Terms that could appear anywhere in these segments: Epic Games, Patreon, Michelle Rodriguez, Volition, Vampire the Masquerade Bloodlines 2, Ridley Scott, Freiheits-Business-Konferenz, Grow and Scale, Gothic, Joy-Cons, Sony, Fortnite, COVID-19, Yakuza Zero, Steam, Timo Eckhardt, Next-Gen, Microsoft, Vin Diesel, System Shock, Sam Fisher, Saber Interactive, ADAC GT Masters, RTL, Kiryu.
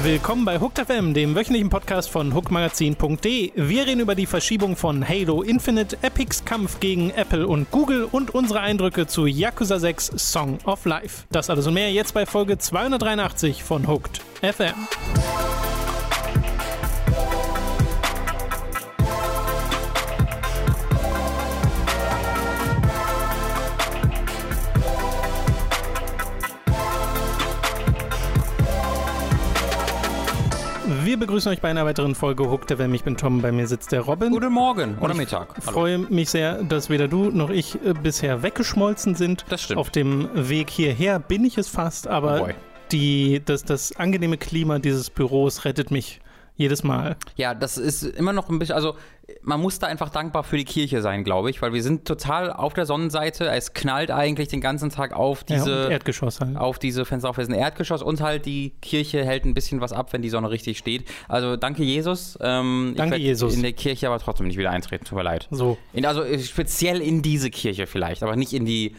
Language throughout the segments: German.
Willkommen bei Hooked FM, dem wöchentlichen Podcast von hookedmagazin.de. Wir reden über die Verschiebung von Halo Infinite, Epics Kampf gegen Apple und Google und unsere Eindrücke zu Yakuza 6 Song of Life. Das alles und mehr jetzt bei Folge 283 von Hooked FM. Wir begrüßen euch bei einer weiteren Folge Hooked FM. Ich bin Tom, bei mir sitzt der Robin. Guten Morgen oder Mittag. Ich freue mich sehr, dass weder du noch ich bisher weggeschmolzen sind. Das stimmt. Auf dem Weg hierher bin ich es fast, aber das angenehme Klima dieses Büros rettet mich jedes Mal. Ja, das ist immer noch ein bisschen, also man muss da einfach dankbar für die Kirche sein, glaube ich, weil wir sind total auf der Sonnenseite. Es knallt eigentlich den ganzen Tag auf diese Erdgeschoss halt. Auf diese Fenster, auf diesen Erdgeschoss und halt die Kirche hält ein bisschen was ab, wenn die Sonne richtig steht. Also danke Jesus. Danke Jesus. In der Kirche aber trotzdem nicht wieder eintreten, tut mir leid. So. Also speziell in diese Kirche vielleicht, aber nicht in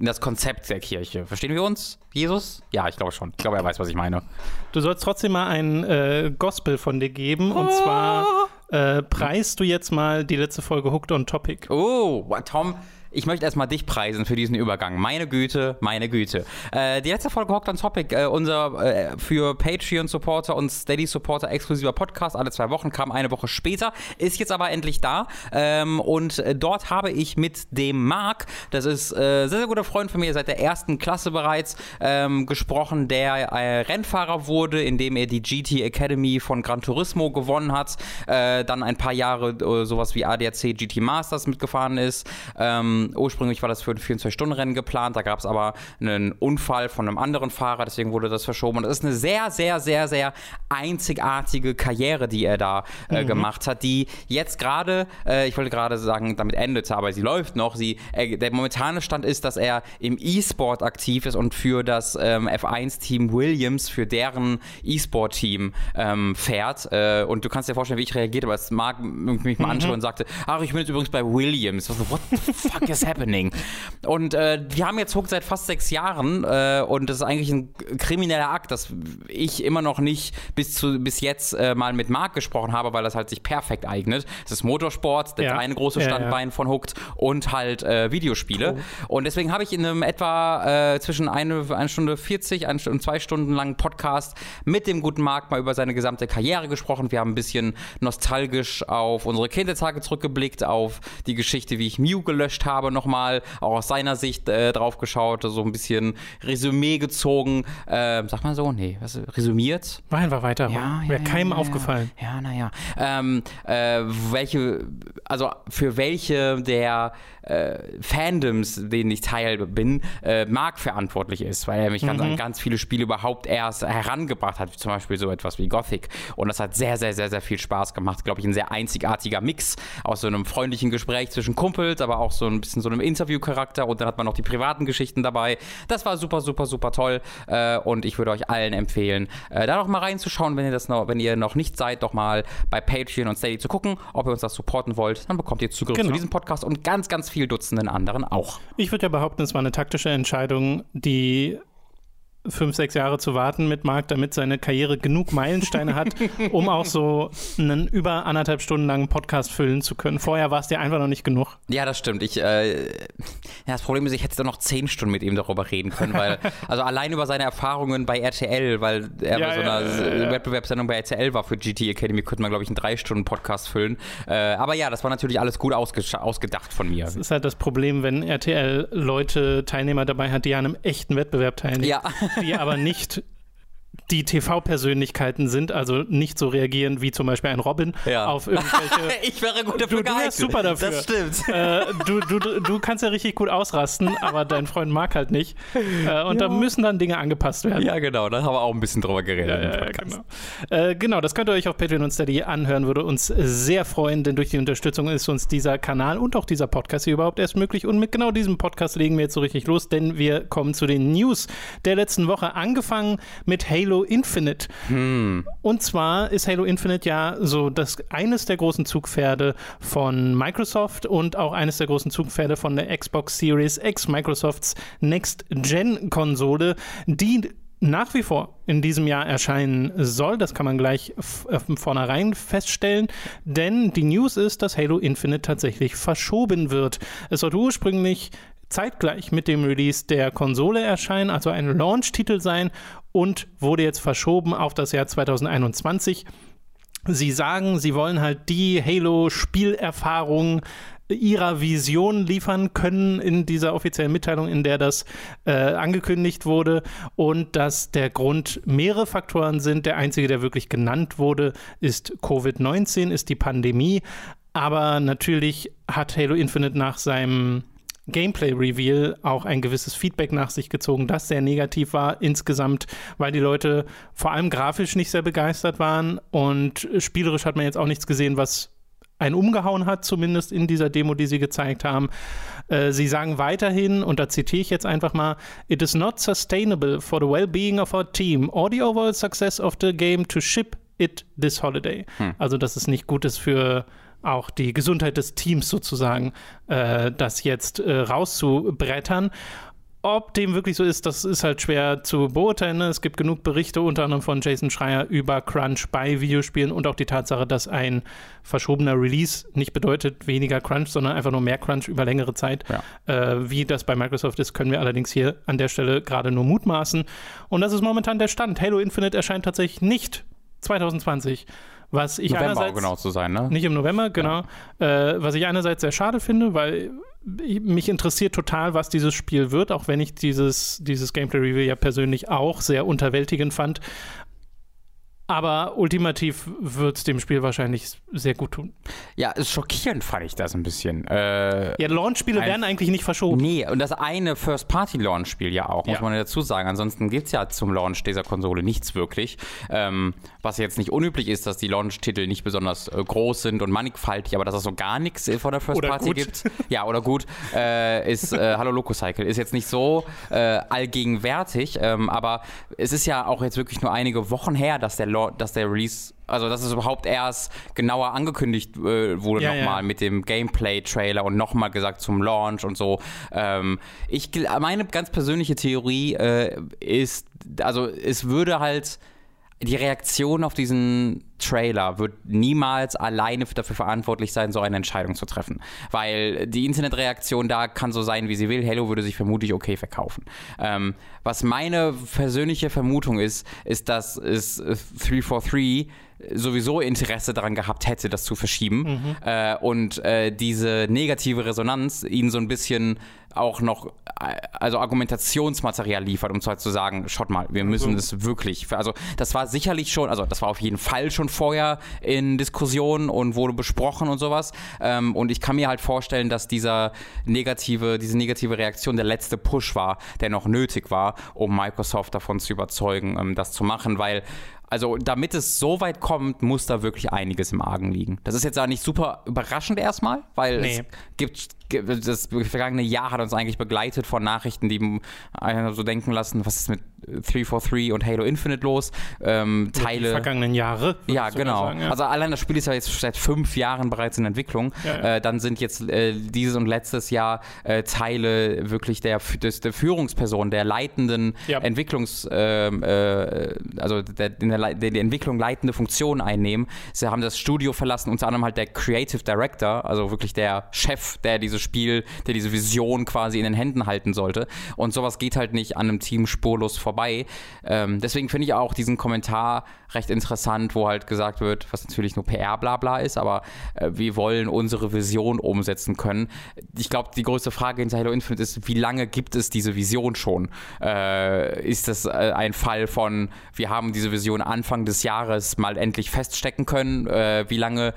das Konzept der Kirche. Verstehen wir uns? Jesus? Ja, ich glaube schon. Ich glaube, er weiß, was ich meine. Du sollst trotzdem mal ein Gospel von dir geben. Und zwar preist du jetzt mal die letzte Folge Hooked on Topic. Oh, Tom, ich möchte erstmal dich preisen für diesen Übergang. Meine Güte, meine Güte. Die letzte Folge Hooked on Topic, unser für Patreon-Supporter und Steady-Supporter exklusiver Podcast, alle 2 Wochen, kam eine Woche später, ist jetzt aber endlich da. Und dort habe ich mit dem Marc, das ist sehr, sehr guter Freund von mir, seit der 1. Klasse bereits, gesprochen, der Rennfahrer wurde, indem er die GT Academy von Gran Turismo gewonnen hat, dann ein paar Jahre sowas wie ADAC GT Masters mitgefahren ist. Ursprünglich war das für ein 24-Stunden-Rennen geplant, da gab es aber einen Unfall von einem anderen Fahrer, deswegen wurde das verschoben. Und das ist eine sehr, sehr, sehr, sehr einzigartige Karriere, die er da gemacht hat, die jetzt gerade, ich wollte gerade sagen, damit endet, aber sie läuft noch. Der momentane Stand ist, dass er im E-Sport aktiv ist und für das F1-Team Williams, für deren E-Sport-Team fährt. Und du kannst dir vorstellen, wie ich reagiert, aber es mag mich mal anschauen und sagte, ach, ich bin jetzt übrigens bei Williams. Also, what the fuck? Is happening. Und wir haben jetzt Hooked seit fast 6 Jahren und das ist eigentlich ein krimineller Akt, dass ich immer noch nicht bis jetzt mal mit Marc gesprochen habe, weil das halt sich perfekt eignet. Das ist Motorsport, das eine große Standbein von Hooked und halt Videospiele. Oh. Und deswegen habe ich in einem etwa zwischen 1 Stunde 40 und 2 Stunden langen Podcast mit dem guten Marc mal über seine gesamte Karriere gesprochen. Wir haben ein bisschen nostalgisch auf unsere Kindertage zurückgeblickt, auf die Geschichte, wie ich Mew gelöscht habe, nochmal auch aus seiner Sicht drauf geschaut, so ein bisschen Resümee gezogen. Sag mal so, nee, was, resümiert? War einfach weiter. Ja, wäre keinem aufgefallen. Ja, naja. Für welche der Fandoms, denen ich Teil bin, Marc verantwortlich ist, weil er mich an ganz viele Spiele überhaupt erst herangebracht hat, zum Beispiel so etwas wie Gothic. Und das hat sehr, sehr, sehr, sehr viel Spaß gemacht. Glaube ich, ein sehr einzigartiger Mix aus so einem freundlichen Gespräch zwischen Kumpels, aber auch so ein bisschen so einem Interviewcharakter und dann hat man noch die privaten Geschichten dabei. Das war super, super, super toll und ich würde euch allen empfehlen, da noch mal reinzuschauen, wenn ihr noch nicht seid, doch mal bei Patreon und Steady zu gucken, ob ihr uns das supporten wollt, dann bekommt ihr Zugriff zu diesem Podcast und ganz, ganz viel Dutzenden anderen auch. Ich würde ja behaupten, es war eine taktische Entscheidung, die 5, 6 Jahre zu warten mit Marc, damit seine Karriere genug Meilensteine hat, um auch so einen über 1,5 Stunden langen Podcast füllen zu können. Vorher war es dir einfach noch nicht genug. Ja, das stimmt. Das Problem ist, ich hätte dann noch 10 Stunden mit ihm darüber reden können, weil also allein über seine Erfahrungen bei RTL, weil er bei so einer Wettbewerbssendung bei RTL war für GT Academy, könnte man, glaube ich, einen 3 Stunden Podcast füllen. Aber ja, das war natürlich alles gut ausgedacht von mir. Das ist halt das Problem, wenn RTL Leute, Teilnehmer dabei hat, die an einem echten Wettbewerb teilnehmen. Ja. Die aber nicht die TV-Persönlichkeiten sind, also nicht so reagieren wie zum Beispiel ein Robin auf irgendwelche... Ich wäre gut dafür geeignet. Du wärst super dafür. Das stimmt. Du kannst ja richtig gut ausrasten, aber dein Freund Marc halt nicht. Da müssen dann Dinge angepasst werden. Ja, genau. Da haben wir auch ein bisschen drüber geredet. Genau, das könnt ihr euch auf Patreon und Steady anhören. Würde uns sehr freuen, denn durch die Unterstützung ist uns dieser Kanal und auch dieser Podcast hier überhaupt erst möglich. Und mit genau diesem Podcast legen wir jetzt so richtig los, denn wir kommen zu den News der letzten Woche. Angefangen mit Halo Infinite. Und zwar ist Halo Infinite ja so eines der großen Zugpferde von Microsoft und auch eines der großen Zugpferde von der Xbox Series X, Microsofts Next-Gen-Konsole, die nach wie vor in diesem Jahr erscheinen soll. Das kann man gleich von vornherein feststellen, denn die News ist, dass Halo Infinite tatsächlich verschoben wird. Es sollte ursprünglich zeitgleich mit dem Release der Konsole erscheinen, also ein Launch-Titel sein, und wurde jetzt verschoben auf das Jahr 2021. Sie sagen, sie wollen halt die Halo-Spielerfahrung ihrer Vision liefern können in dieser offiziellen Mitteilung, in der das angekündigt wurde, und dass der Grund mehrere Faktoren sind. Der einzige, der wirklich genannt wurde, ist Covid-19, ist die Pandemie, aber natürlich hat Halo Infinite nach seinem Gameplay-Reveal auch ein gewisses Feedback nach sich gezogen, das sehr negativ war insgesamt, weil die Leute vor allem grafisch nicht sehr begeistert waren, und spielerisch hat man jetzt auch nichts gesehen, was einen umgehauen hat, zumindest in dieser Demo, die sie gezeigt haben. Sie sagen weiterhin, und da zitiere ich jetzt einfach mal: "It is not sustainable for the well-being of our team or the overall success of the game to ship it this holiday." Also, dass es nicht gut ist für auch die Gesundheit des Teams sozusagen, das jetzt rauszubrettern. Ob dem wirklich so ist, das ist halt schwer zu beurteilen. Es gibt genug Berichte, unter anderem von Jason Schreier, über Crunch bei Videospielen und auch die Tatsache, dass ein verschobener Release nicht bedeutet weniger Crunch, sondern einfach nur mehr Crunch über längere Zeit. Ja. Wie das bei Microsoft ist, können wir allerdings hier an der Stelle gerade nur mutmaßen. Und das ist momentan der Stand. Halo Infinite erscheint tatsächlich nicht 2020. Was ich November, um genau zu sein, ne? Nicht im November, genau. Ja. Was ich einerseits sehr schade finde, weil mich interessiert total, was dieses Spiel wird, auch wenn ich dieses Gameplay-Reveal ja persönlich auch sehr unterwältigend fand. Aber ultimativ wird es dem Spiel wahrscheinlich sehr gut tun. Ja, schockierend fand ich das ein bisschen. Launch-Spiele werden eigentlich nicht verschoben. Nee, und das eine First-Party-Launch-Spiel ja auch, muss man ja dazu sagen. Ansonsten gibt es ja zum Launch dieser Konsole nichts wirklich. Was jetzt nicht unüblich ist, dass die Launch-Titel nicht besonders groß sind und mannigfaltig, aber dass es so gar nichts von der First-Party gibt. Ja, oder gut. Hallo Loco-Cycle ist jetzt nicht so allgegenwärtig, aber es ist ja auch jetzt wirklich nur einige Wochen her, dass der Release, also dass es überhaupt erst genauer angekündigt wurde mit dem Gameplay-Trailer und nochmal gesagt zum Launch und so. Meine ganz persönliche Theorie ist, also es würde halt, die Reaktion auf diesen Trailer wird niemals alleine dafür verantwortlich sein, so eine Entscheidung zu treffen. Weil die Internetreaktion da kann so sein, wie sie will. Halo würde sich vermutlich okay verkaufen. Was meine persönliche Vermutung ist, dass es 343 sowieso Interesse daran gehabt hätte, das zu verschieben. Und diese negative Resonanz ihnen so ein bisschen auch noch Argumentationsmaterial liefert, um zu sagen, schaut mal, wir müssen es wirklich. Also das war sicherlich schon, also das war auf jeden Fall schon vorher in Diskussionen und wurde besprochen und sowas. Und ich kann mir halt vorstellen, dass diese negative Reaktion der letzte Push war, der noch nötig war, um Microsoft davon zu überzeugen, das zu machen, weil damit es so weit kommt, muss da wirklich einiges im Argen liegen. Das ist jetzt auch nicht super überraschend erstmal, weil das vergangene Jahr hat uns eigentlich begleitet von Nachrichten, die so denken lassen, was ist mit 343 und Halo Infinite los? Die vergangenen Jahre. Ja, genau. Sagen, ja. Also allein das Spiel ist ja jetzt seit 5 Jahren bereits in Entwicklung. Ja. Dann sind jetzt dieses und letztes Jahr Teile wirklich der Führungsperson, der leitenden Entwicklungs-, die Entwicklung leitende Funktionen einnehmen. Sie haben das Studio verlassen, unter anderem halt der Creative Director, also wirklich der Chef, der diese Vision quasi in den Händen halten sollte. Und sowas geht halt nicht an einem Team spurlos vorbei. Deswegen finde ich auch diesen Kommentar recht interessant, wo halt gesagt wird, was natürlich nur PR-Blabla ist, aber wir wollen unsere Vision umsetzen können. Ich glaube, die größte Frage hinter Halo Infinite ist, wie lange gibt es diese Vision schon? Ist das ein Fall von, wir haben diese Vision Anfang des Jahres mal endlich feststecken können? Wie lange?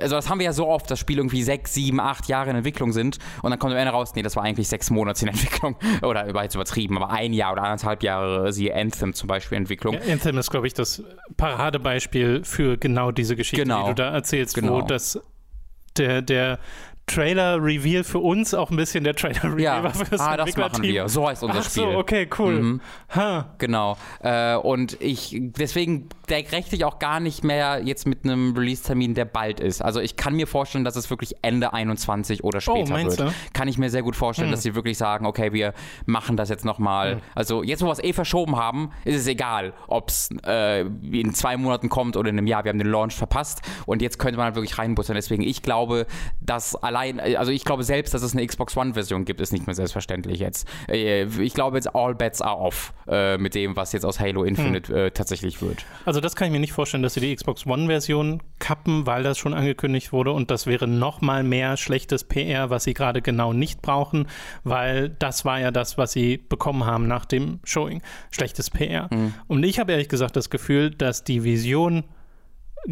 Also das haben wir ja so oft, dass Spiele irgendwie 6, 7, 8 Jahre in Entwicklung sind und dann kommt am Ende raus, nee, das war eigentlich 6 Monate in Entwicklung oder übertrieben, aber 1 Jahr oder 1,5 Jahre, siehe Anthem zum Beispiel, Entwicklung. Ja, Anthem ist, glaube ich, das Paradebeispiel für genau diese Geschichte, die du da erzählst, wo das der Trailer-Reveal für uns auch ein bisschen der Trailer-Reveal war für das Entwicklerteam. Das machen wir. So heißt unser Spiel. Ach so, okay, cool. Mhm. Genau. Und deswegen rechne ich auch gar nicht mehr jetzt mit einem Release-Termin, der bald ist. Also ich kann mir vorstellen, dass es wirklich Ende 21 oder später wird. Du? Kann ich mir sehr gut vorstellen, dass sie wirklich sagen, okay, wir machen das jetzt nochmal. Also jetzt, wo wir es verschoben haben, ist es egal, ob es in 2 Monaten kommt oder in einem Jahr. Wir haben den Launch verpasst und jetzt könnte man halt wirklich reinbuttern. Deswegen, ich glaube, dass ich glaube selbst, dass es eine Xbox One-Version gibt, ist nicht mehr selbstverständlich jetzt. Ich glaube jetzt, all bets are off mit dem, was jetzt aus Halo Infinite tatsächlich wird. Also das kann ich mir nicht vorstellen, dass sie die Xbox One-Version kappen, weil das schon angekündigt wurde und das wäre nochmal mehr schlechtes PR, was sie gerade genau nicht brauchen, weil das war ja das, was sie bekommen haben nach dem Showing. Schlechtes PR. Und ich habe ehrlich gesagt das Gefühl, dass die Vision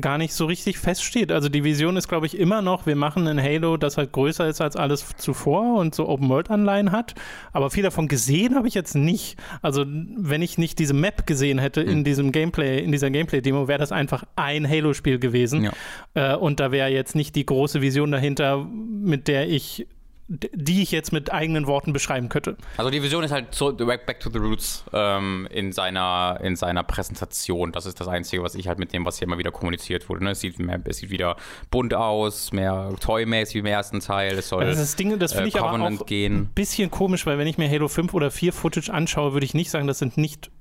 gar nicht so richtig feststeht. Also die Vision ist, glaube ich, immer noch, wir machen ein Halo, das halt größer ist als alles zuvor und so Open-World-Anleihen hat. Aber viel davon gesehen habe ich jetzt nicht. Also wenn ich nicht diese Map gesehen hätte in diesem Gameplay, in dieser Gameplay-Demo, wäre das einfach ein Halo-Spiel gewesen. Ja. Und da wäre jetzt nicht die große Vision dahinter, die ich jetzt mit eigenen Worten beschreiben könnte. Also die Vision ist halt so back to the roots in seiner Präsentation. Das ist das Einzige, was ich halt mit dem, was hier immer wieder kommuniziert wurde. Ne? Es sieht wieder bunt aus, mehr toy-mäßig wie im ersten Teil. Es soll das finde ich aber auch ein bisschen komisch, weil wenn ich mir Halo 5 oder 4 Footage anschaue, würde ich nicht sagen, das sind nicht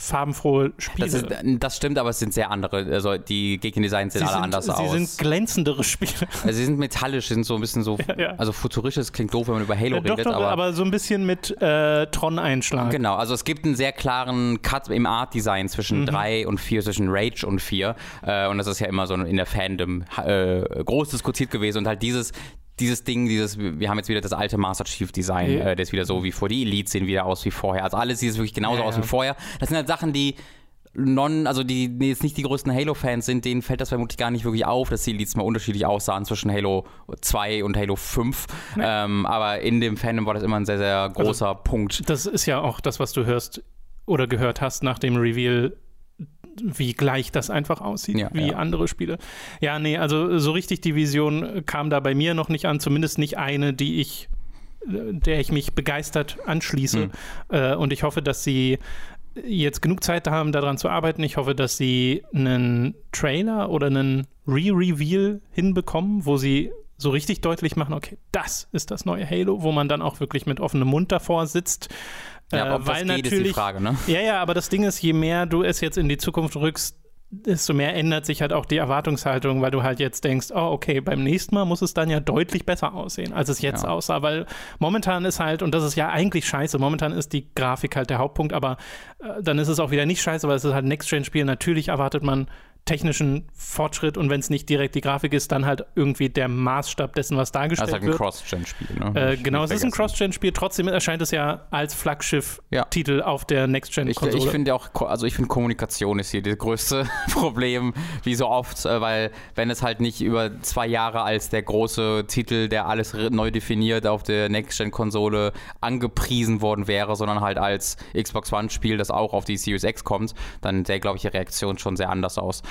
farbenfrohe Spiele. Das stimmt, aber es sind sehr andere. Also die Gegnerdesigns sehen alle anders aus. Sie sind glänzendere Spiele. Also sie sind metallisch, sie sind so ein bisschen so, also futuristisch, klingt doof, wenn man über Halo redet. Doch, aber so ein bisschen mit Tron-Einschlag. Genau, also es gibt einen sehr klaren Cut im Art-Design zwischen 3 und 4, zwischen Rage und 4. Und das ist ja immer so in der Fandom groß diskutiert gewesen. Und halt dieses Ding, wir haben jetzt wieder das alte Master Chief Design, das ist wieder so wie vor, die Elite sehen wieder aus wie vorher. Also alles sieht wirklich genauso aus wie vorher. Das sind halt Sachen, die jetzt nicht die größten Halo-Fans sind, denen fällt das vermutlich gar nicht wirklich auf, dass die Leads mal unterschiedlich aussahen zwischen Halo 2 und Halo 5. Nee. Aber in dem Fandom war das immer ein sehr, sehr großer Punkt. Das ist ja auch das, was du hörst oder gehört hast nach dem Reveal, wie gleich das einfach aussieht, wie andere Spiele. Ja, nee, also so richtig die Vision kam da bei mir noch nicht an, zumindest nicht eine, der ich mich begeistert anschließe. Und ich hoffe, dass sie jetzt genug Zeit haben, daran zu arbeiten. Ich hoffe, dass sie einen Trailer oder einen Re-Reveal hinbekommen, wo sie so richtig deutlich machen, okay, das ist das neue Halo, wo man dann auch wirklich mit offenem Mund davor sitzt. Ja, ob das geht, ist die Frage, ne? Ja, aber das Ding ist, je mehr du es jetzt in die Zukunft rückst, desto mehr ändert sich halt auch die Erwartungshaltung, weil du halt jetzt denkst, oh, okay, beim nächsten Mal muss es dann ja deutlich besser aussehen, als es jetzt aussah, weil momentan ist halt, und das ist ja eigentlich scheiße, momentan ist die Grafik halt der Hauptpunkt, aber dann ist es auch wieder nicht scheiße, weil es ist halt ein Next-Gen-Spiel, natürlich erwartet man technischen Fortschritt und wenn es nicht direkt die Grafik ist, dann halt irgendwie der Maßstab dessen, was dargestellt wird. Das ist halt ein Cross-Gen-Spiel, ne? Genau, es ist ein Cross-Gen-Spiel, trotzdem erscheint es ja als Flaggschiff-Titel auf der Next-Gen-Konsole. Ich finde auch, Kommunikation ist hier das größte Problem, wie so oft, weil wenn es halt nicht über 2 Jahre als der große Titel, der alles neu definiert, auf der Next-Gen-Konsole angepriesen worden wäre, sondern halt als Xbox One-Spiel, das auch auf die Series X kommt, dann sähe, glaube ich, die Reaktion schon sehr anders aus.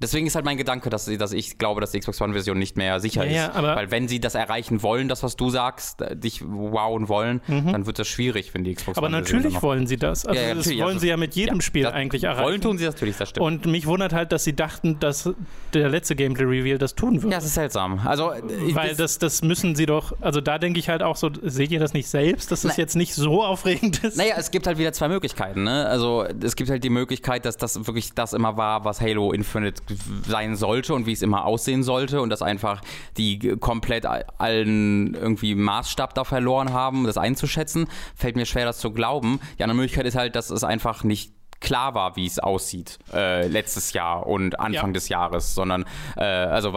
Deswegen ist halt mein Gedanke, dass ich glaube, dass die Xbox One-Version nicht mehr sicher ist. Weil wenn sie das erreichen wollen, das, was du sagst, dich wowen wollen, dann wird das schwierig, wenn die Xbox One-Version. Aber natürlich wollen sie das. Also das wollen sie ja mit jedem Spiel eigentlich erreichen. Wollen tun sie das natürlich, das stimmt. Und mich wundert halt, dass sie dachten, dass der letzte Gameplay-Reveal das tun würde. Ja, das ist seltsam. Also, weil das müssen sie doch, also da denke ich halt auch so, seht ihr das nicht selbst, dass das jetzt nicht so aufregend ist? Naja, es gibt halt wieder 2 Möglichkeiten, ne? Also es gibt halt die Möglichkeit, dass das wirklich das immer war, was Halo Infinite sein sollte und wie es immer aussehen sollte und dass einfach die komplett allen irgendwie Maßstab da verloren haben, das einzuschätzen, fällt mir schwer, das zu glauben. Die andere Möglichkeit ist halt, dass es einfach nicht klar war, wie es aussieht, letztes Jahr und Anfang des Jahres, sondern also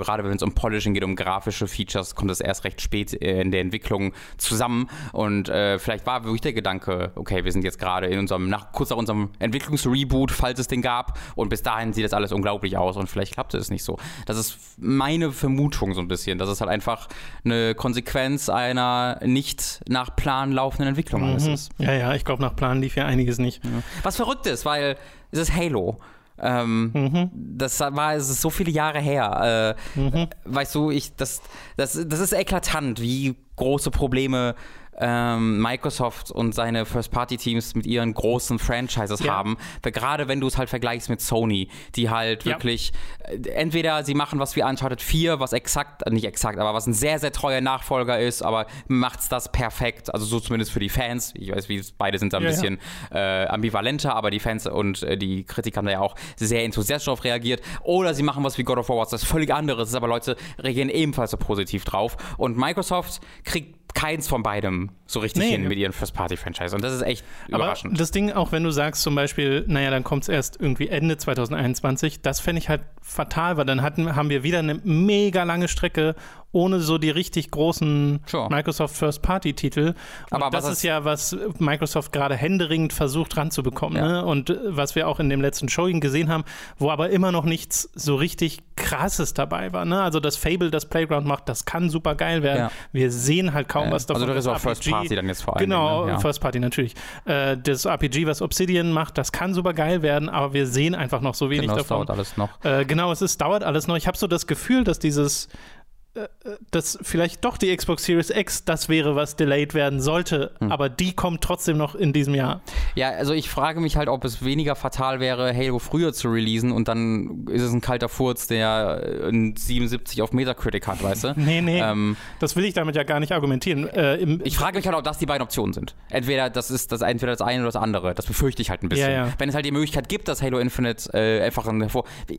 gerade wenn es um Polishing geht, um grafische Features, kommt das erst recht spät in der Entwicklung zusammen und vielleicht war wirklich der Gedanke, okay, wir sind jetzt gerade in unserem, kurz nach unserem Entwicklungsreboot, falls es den gab, und bis dahin sieht das alles unglaublich aus und vielleicht klappte es nicht so. Das ist meine Vermutung so ein bisschen, dass es halt einfach eine Konsequenz einer nicht nach Plan laufenden Entwicklung alles ist. Ja, ich glaube, nach Plan lief ja einiges nicht. Was verrückt ist, weil es ist Halo. Das war, es ist so viele Jahre her. Weißt du, das ist eklatant, wie große Probleme Microsoft und seine First-Party-Teams mit ihren großen Franchises haben. Gerade wenn du es halt vergleichst mit Sony, die halt wirklich entweder sie machen was wie Uncharted 4, was nicht exakt, aber was ein sehr, sehr treuer Nachfolger ist, aber macht's das perfekt, also so zumindest für die Fans. Ich weiß, beide sind da ein bisschen ambivalenter, aber die Fans und die Kritiker haben da ja auch sehr enthusiastisch drauf reagiert. Oder sie machen was wie God of War, was das völlig anderes ist, aber Leute reagieren ebenfalls so positiv drauf. Und Microsoft kriegt keins von beidem so richtig hin mit ihren First-Party-Franchise. Und das ist echt überraschend. Aber das Ding, auch wenn du sagst zum Beispiel, naja, dann kommt es erst irgendwie Ende 2021, das fände ich halt fatal, weil dann haben wir wieder eine mega lange Strecke ohne so die richtig großen Microsoft First-Party-Titel. Aber das ist ja, was Microsoft gerade händeringend versucht ranzubekommen. Ja. Ne? Und was wir auch in dem letzten Showing gesehen haben, wo aber immer noch nichts so richtig Krasses dabei war. Ne? Also das Fable, das Playground macht, das kann super geil werden. Ja. Wir sehen halt kaum was davon. Also da ist auch First Party dann jetzt vor allem. Genau, First Party natürlich. Das RPG, was Obsidian macht, das kann super geil werden, aber wir sehen einfach noch so wenig davon. Genau, es dauert alles noch. Dauert alles noch. Ich habe so das Gefühl, dass dass vielleicht doch die Xbox Series X das wäre, was delayed werden sollte, aber die kommt trotzdem noch in diesem Jahr. Ja, also ich frage mich halt, ob es weniger fatal wäre, Halo früher zu releasen und dann ist es ein kalter Furz, der ein 77 auf Metacritic hat, weißt du? Nee, das will ich damit ja gar nicht argumentieren. Ich frage mich halt, ob das die beiden Optionen sind. Entweder das eine oder das andere. Das befürchte ich halt ein bisschen. Ja. Wenn es halt die Möglichkeit gibt, dass Halo Infinite einfach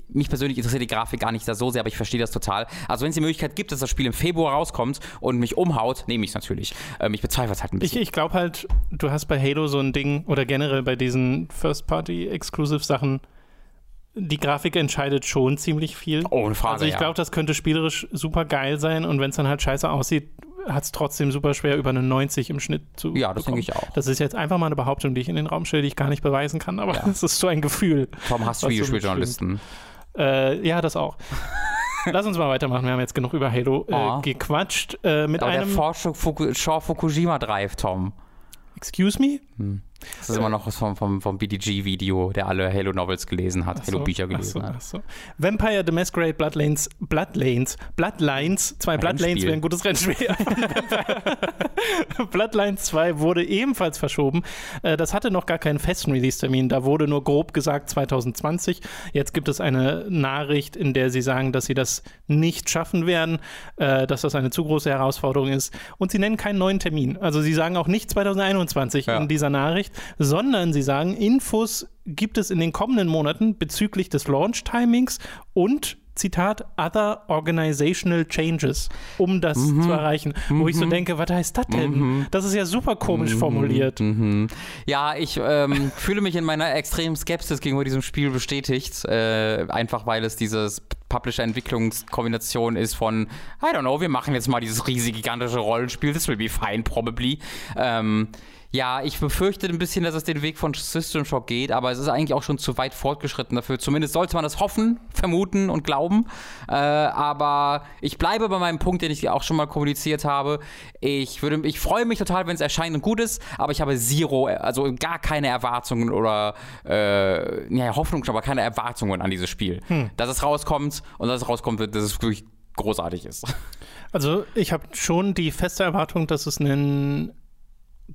mich persönlich interessiert die Grafik gar nicht so sehr, aber ich verstehe das total. Also wenn es die Möglichkeit gibt, dass das Spiel im Februar rauskommt und mich umhaut, nehme ich es natürlich. Ich bezweifle es halt ein bisschen. Ich glaube halt, du hast bei Halo so ein Ding oder generell bei diesen First-Party-Exclusive-Sachen, die Grafik entscheidet schon ziemlich viel. Ohne Frage, also ich glaube, das könnte spielerisch super geil sein und wenn es dann halt scheiße aussieht, hat es trotzdem super schwer, über eine 90 im Schnitt zu bekommen. Ja, das denke ich auch. Das ist jetzt einfach mal eine Behauptung, die ich in den Raum stelle, die ich gar nicht beweisen kann, aber es ist so ein Gefühl. Tom, hast du Videospieljournalisten? Ja, das auch. Lass uns mal weitermachen, wir haben jetzt genug über Halo gequatscht. Mit einem der Shaw Fukushima Drive, Tom. Excuse me? Das ist immer noch was vom BDG-Video, der alle Halo-Novels gelesen hat, Halo-Bücher gelesen hat. Vampire the Masquerade Bloodlines, zwei Bloodlines wäre ein gutes Rennspiel. Bloodlines 2 wurde ebenfalls verschoben. Das hatte noch gar keinen festen Release-Termin, da wurde nur grob gesagt 2020. Jetzt gibt es eine Nachricht, in der sie sagen, dass sie das nicht schaffen werden, dass das eine zu große Herausforderung ist und sie nennen keinen neuen Termin. Also sie sagen auch nicht 2021 in dieser Nachricht, sondern sie sagen, Infos gibt es in den kommenden Monaten bezüglich des Launch-Timings und, Zitat, other organizational changes, um das zu erreichen. Wo ich so denke, was heißt das denn? Das ist ja super komisch formuliert. Ja, ich fühle mich in meiner extremen Skepsis gegenüber diesem Spiel bestätigt, einfach weil es dieses Publisher-Entwicklungskombination ist von I don't know, wir machen jetzt mal dieses riesige, gigantische Rollenspiel, this will be fine probably. Ja, ich befürchte ein bisschen, dass es den Weg von System Shock geht, aber es ist eigentlich auch schon zu weit fortgeschritten dafür. Zumindest sollte man das hoffen, vermuten und glauben. Aber ich bleibe bei meinem Punkt, den ich auch schon mal kommuniziert habe. Ich freue mich total, wenn es erscheint und gut ist, aber ich habe zero, also gar keine Erwartungen oder Hoffnung, aber keine Erwartungen an dieses Spiel. Dass es rauskommt und dass es rauskommt, dass es wirklich großartig ist. Also ich habe schon die feste Erwartung, dass es einen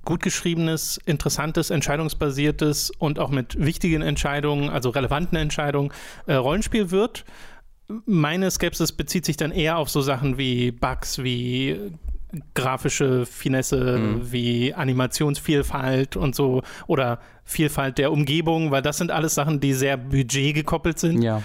gut geschriebenes, interessantes, entscheidungsbasiertes und auch mit wichtigen Entscheidungen, also relevanten Entscheidungen, Rollenspiel wird. Meine Skepsis bezieht sich dann eher auf so Sachen wie Bugs, wie grafische Finesse, wie Animationsvielfalt und so oder Vielfalt der Umgebung, weil das sind alles Sachen, die sehr budgetgekoppelt sind. Ja.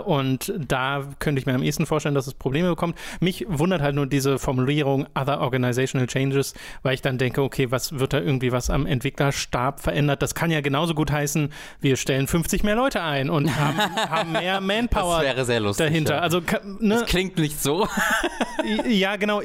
Und da könnte ich mir am ehesten vorstellen, dass es Probleme bekommt. Mich wundert halt nur diese Formulierung Other Organizational Changes, weil ich dann denke, okay, was wird da irgendwie was am Entwicklerstab verändert? Das kann ja genauso gut heißen, wir stellen 50 mehr Leute ein und haben mehr Manpower dahinter. Das wäre sehr lustig. Dahinter. Ja. Also, das klingt nicht so. Ja, genau.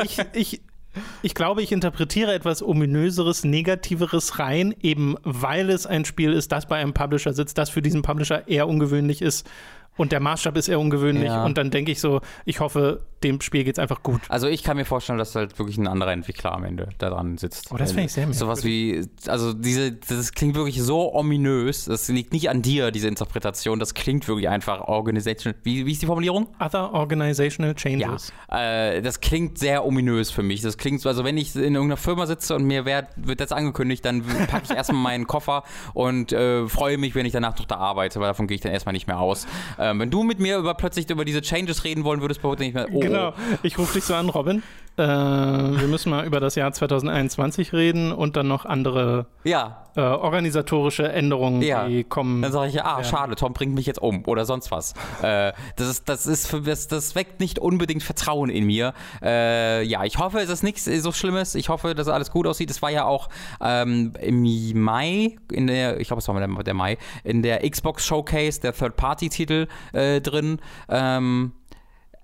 Ich glaube, ich interpretiere etwas Ominöseres, Negativeres rein, eben weil es ein Spiel ist, das bei einem Publisher sitzt, das für diesen Publisher eher ungewöhnlich ist und der Maßstab ist eher ungewöhnlich und dann denke ich so, ich hoffe, dem Spiel geht's einfach gut. Also ich kann mir vorstellen, dass halt wirklich ein anderer Entwickler am Ende da dran sitzt. Oh, das finde ich sehr merkwürdig. Sowas wie, also das klingt wirklich so ominös, das liegt nicht an dir, diese Interpretation, das klingt wirklich einfach organizational, wie ist die Formulierung? Other organizational changes. Ja, das klingt sehr ominös für mich, das klingt so, also wenn ich in irgendeiner Firma sitze und mir wird das angekündigt, dann packe ich erstmal meinen Koffer und freue mich, wenn ich danach noch da arbeite, weil davon gehe ich dann erstmal nicht mehr aus. Wenn du mit mir plötzlich über diese Changes reden wollen würdest, behaupte ich nicht mehr, Genau, ich rufe dich so an, Robin. Wir müssen mal über das Jahr 2021 reden und dann noch andere organisatorische Änderungen, die kommen. Dann sage ich, schade, Tom bringt mich jetzt um oder sonst was. Das weckt nicht unbedingt Vertrauen in mir. Ich hoffe, es ist nichts so Schlimmes. Ich hoffe, dass alles gut aussieht. Es war ja auch im Mai, in der Xbox Showcase, der Third-Party-Titel drin.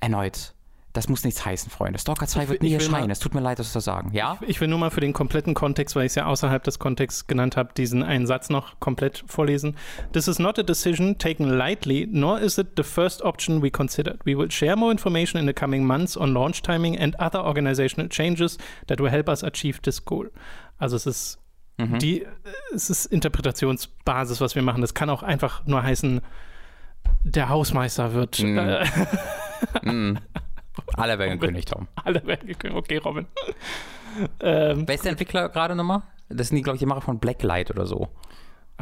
Erneut. Das muss nichts heißen, Freunde. Stalker 2 wird nie erscheinen. Es tut mir leid, das zu sagen. Ja? Ich will nur mal für den kompletten Kontext, weil ich es ja außerhalb des Kontexts genannt habe, diesen einen Satz noch komplett vorlesen. This is not a decision taken lightly, nor is it the first option we considered. We will share more information in the coming months on launch timing and other organizational changes that will help us achieve this goal. Also es ist es ist Interpretationsbasis, was wir machen. Das kann auch einfach nur heißen, der Hausmeister wird. Alle werden gekündigt, Tom. Alle werden gekündigt, okay, Robin. Wer ist der Entwickler gerade nochmal? Das sind die, glaube ich, die Macher von Blacklight oder so.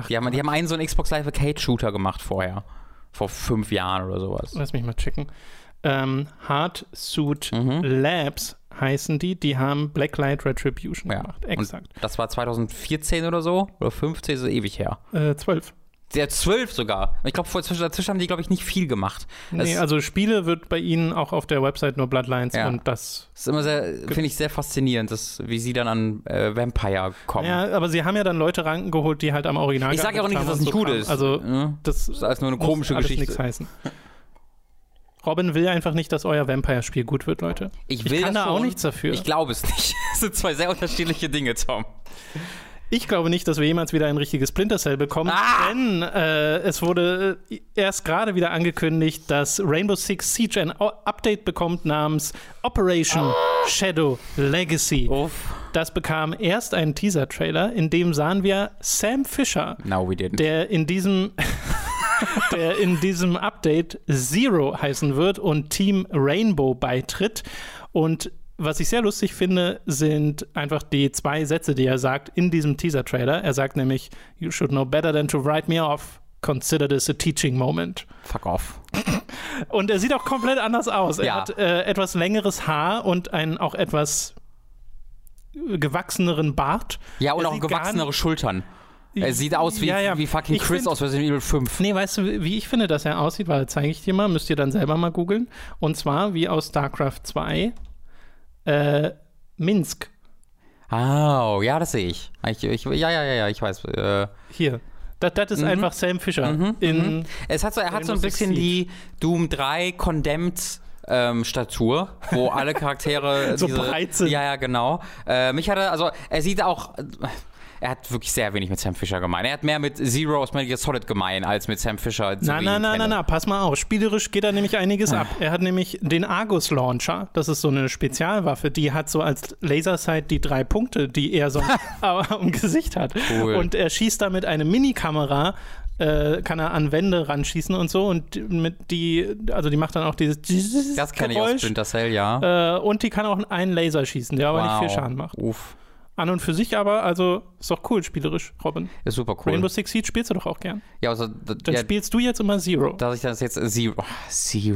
Die haben einen so einen Xbox Live Arcade Shooter gemacht vorher. Vor 5 Jahren oder sowas. Lass mich mal checken. Hardsuit Labs heißen die. Die haben Blacklight Retribution gemacht. Exakt. Und das war 2014 oder so? Oder 15, ist ewig her. 12. Der 12 sogar. Ich glaube, dazwischen haben die, glaube ich, nicht viel gemacht. Also Spiele wird bei ihnen auch auf der Website nur Bloodlines und das ist immer sehr, finde ich, sehr faszinierend, wie sie dann an Vampire kommen. Ja, aber sie haben ja dann Leute rangeholt, die halt am Original. Ich sage ja auch nicht, dass das nicht gut ist. Also das ist alles nur eine komische Geschichte. Nichts heißen. Robin will einfach nicht, dass euer Vampire-Spiel gut wird, Leute. Ich kann da auch nichts dafür. Ich glaube es nicht. Das sind zwei sehr unterschiedliche Dinge, Tom. Ich glaube nicht, dass wir jemals wieder ein richtiges Splinter Cell bekommen, denn es wurde erst gerade wieder angekündigt, dass Rainbow Six Siege ein Update bekommt namens Operation Shadow Legacy. Uff. Das bekam erst einen Teaser-Trailer, in dem sahen wir Sam Fisher, der in diesem Update Zero heißen wird und Team Rainbow beitritt. Und was ich sehr lustig finde, sind einfach die 2 Sätze, die er sagt in diesem Teaser-Trailer. Er sagt nämlich, you should know better than to write me off. Consider this a teaching moment. Fuck off. Und er sieht auch komplett anders aus. Er hat etwas längeres Haar und einen auch etwas gewachseneren Bart. Ja, und auch gewachsenere Schultern. Er sieht aus wie fucking aus Resident Evil 5. Nee, weißt du, wie ich finde, dass er aussieht? Weil, zeige ich dir mal, müsst ihr dann selber mal googeln. Und zwar wie aus StarCraft 2. Minsk. Oh, ja, das sehe ich. Ich weiß. Hier. Das ist einfach Sam Fisher. Er hat so ein bisschen die Doom 3 Condemned Statur, wo alle Charaktere so breit sind. Ja, genau. Er hat wirklich sehr wenig mit Sam Fisher gemein. Er hat mehr mit Zero aus Metal Gear Solid gemein, als mit Sam Fisher. Na, pass mal auf. Spielerisch geht da nämlich einiges ab. Er hat nämlich den Argus-Launcher. Das ist so eine Spezialwaffe. Die hat so als Lasersight die 3 Punkte, die er so am Gesicht hat. Cool. Und er schießt damit eine Minikamera, kann er an Wände ranschießen und so. Und die macht dann auch dieses Das kenne ich aus Splinter Cell, und die kann auch einen Laser schießen, der aber nicht viel Schaden macht. Uff. An und für sich aber, also, ist doch cool spielerisch, Robin. Ist super cool. Rainbow Six Siege spielst du doch auch gern. Ja, also, dann spielst du jetzt immer Zero. Dass ich das jetzt Zero. Ich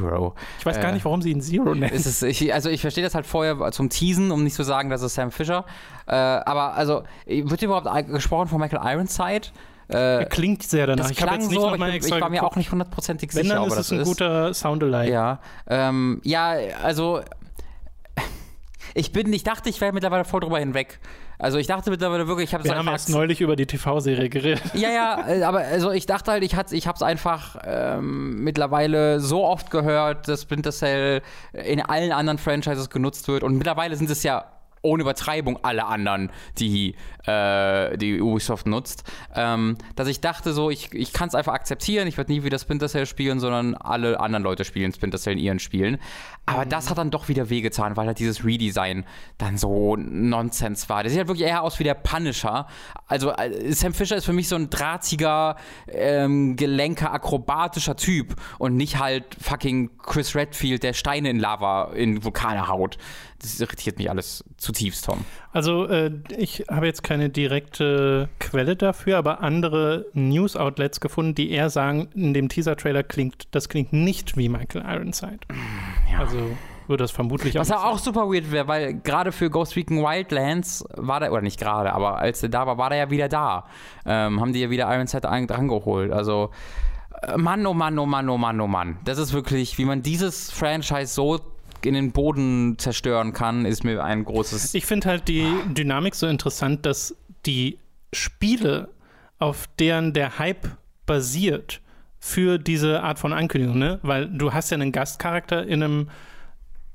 weiß gar nicht, warum sie ihn Zero nennen. Ich verstehe das halt vorher zum Teasen, um nicht zu sagen, das ist Sam Fisher. Wird überhaupt gesprochen von Michael Ironside? Klingt sehr danach. Das klang so, aber ich war mir auch nicht 100%ig sicher. Wenn, dann ist es ein guter Soundalike. Ja, Ich dachte, ich wäre mittlerweile voll drüber hinweg. Also ich dachte mittlerweile wirklich, ich habe es einfach... Wir haben erst neulich über die TV-Serie geredet. Ja, aber also ich dachte halt, ich habe es einfach mittlerweile so oft gehört, dass Splinter Cell in allen anderen Franchises genutzt wird. Und mittlerweile sind es ja ohne Übertreibung alle anderen, die Ubisoft nutzt, dass ich dachte so, ich kann es einfach akzeptieren, ich werde nie wieder Splinter Cell spielen, sondern alle anderen Leute spielen Splinter Cell in ihren Spielen. Aber das hat dann doch wieder wehgetan, weil halt dieses Redesign dann so Nonsens war. Der sieht halt wirklich eher aus wie der Punisher. Also Sam Fisher ist für mich so ein drahtiger, gelenker, akrobatischer Typ und nicht halt fucking Chris Redfield, der Steine in Lava, in Vulkane haut. Das irritiert mich alles zutiefst, Tom. Also ich habe jetzt keine direkte Quelle dafür, aber andere News-Outlets gefunden, die eher sagen, in dem Teaser-Trailer klingt nicht wie Michael Ironside. Ja. Also würde das vermutlich auch. Was auch super weird wäre, weil gerade für Ghost Recon Wildlands war da, oder nicht gerade, aber als der da war, war der ja wieder da. Haben die ja wieder Ironside drangeholt. Also Mann, oh Mann, oh Mann, oh Mann, oh Mann. Das ist wirklich, wie man dieses Franchise so in den Boden zerstören kann, ist mir ein großes... Ich finde halt die Dynamik so interessant, dass die Spiele, auf deren der Hype basiert, für diese Art von Ankündigung, ne? Weil du hast ja einen Gastcharakter in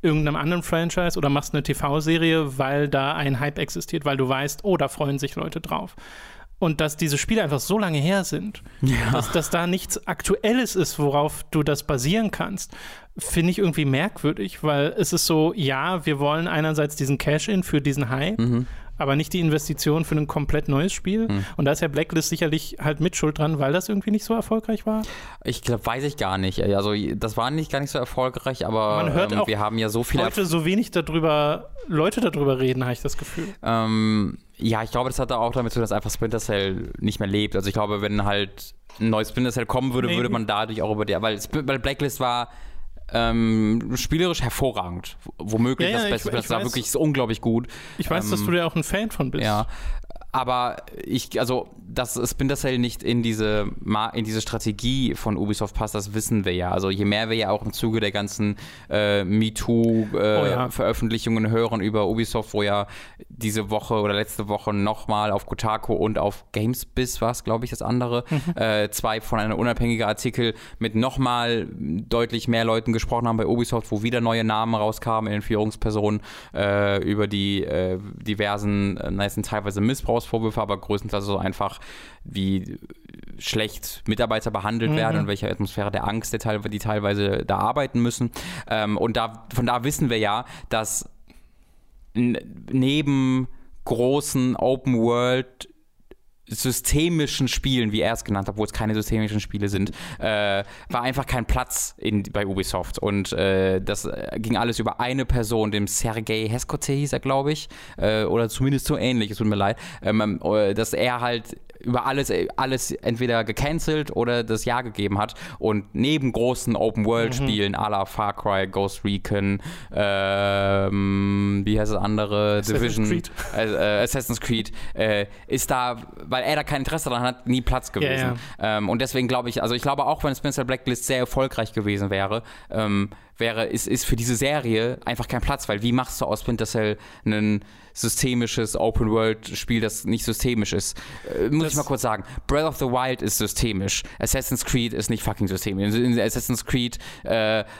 irgendeinem anderen Franchise oder machst eine TV-Serie, weil da ein Hype existiert, weil du weißt, oh, da freuen sich Leute drauf. Und dass diese Spiele einfach so lange her sind, dass da nichts Aktuelles ist, worauf du das basieren kannst, finde ich irgendwie merkwürdig, weil es ist so, ja, wir wollen einerseits diesen Cash-In für diesen Hype, aber nicht die Investition für ein komplett neues Spiel. Und da ist ja Blacklist sicherlich halt mit Schuld dran, weil das irgendwie nicht so erfolgreich war. Ich glaube, weiß ich gar nicht. Also das war gar nicht so erfolgreich, aber man hört auch, wir haben ja so viele... Leute so wenig darüber, reden, habe ich das Gefühl. Ja, ich glaube, das hat auch damit zu tun, dass einfach Splinter Cell nicht mehr lebt. Also ich glaube, wenn halt ein neues Splinter Cell kommen würde, würde man dadurch auch über die... Weil Blacklist war spielerisch hervorragend. Womöglich das Beste. Das war wirklich so unglaublich gut. Ich weiß, dass du ja auch ein Fan von bist. Ja, aber dass Splinter Cell nicht in diese Strategie von Ubisoft passt, das wissen wir ja. Also je mehr wir ja auch im Zuge der ganzen MeToo-Veröffentlichungen hören über Ubisoft, wo ja diese Woche oder letzte Woche nochmal auf Kotaku und auf GamesBiz war es, glaube ich, das andere, zwei von einer unabhängigen Artikel mit nochmal deutlich mehr Leuten gesprochen haben bei Ubisoft, wo wieder neue Namen rauskamen in den Führungspersonen über die diversen, teilweise Missbrauchsvorwürfe, aber größtenteils so einfach, wie schlecht Mitarbeiter behandelt werden und welche Atmosphäre der Angst, die teilweise da arbeiten müssen. Und von da wissen wir ja, dass neben großen Open-World- systemischen Spielen, wie er es genannt hat, obwohl es keine systemischen Spiele sind, war einfach kein Platz bei Ubisoft. Und das ging alles über eine Person, dem Sergei Heskote hieß er, glaube ich, oder zumindest so ähnlich, es tut mir leid, dass er halt über alles entweder gecancelt oder das Ja gegeben hat. Und neben großen Open-World-Spielen à la Far Cry, Ghost Recon, wie heißt das andere? Assassin's Creed, ist da, weil er da kein Interesse daran hat, nie Platz gewesen. Yeah. Und deswegen glaube ich, also ich glaube auch, wenn Spencer Blacklist sehr erfolgreich gewesen wäre, ist für diese Serie einfach kein Platz, weil wie machst du aus Splinter Cell ein systemisches Open-World-Spiel, das nicht systemisch ist? Muss ich mal kurz sagen, Breath of the Wild ist systemisch, Assassin's Creed ist nicht fucking systemisch. In Assassin's Creed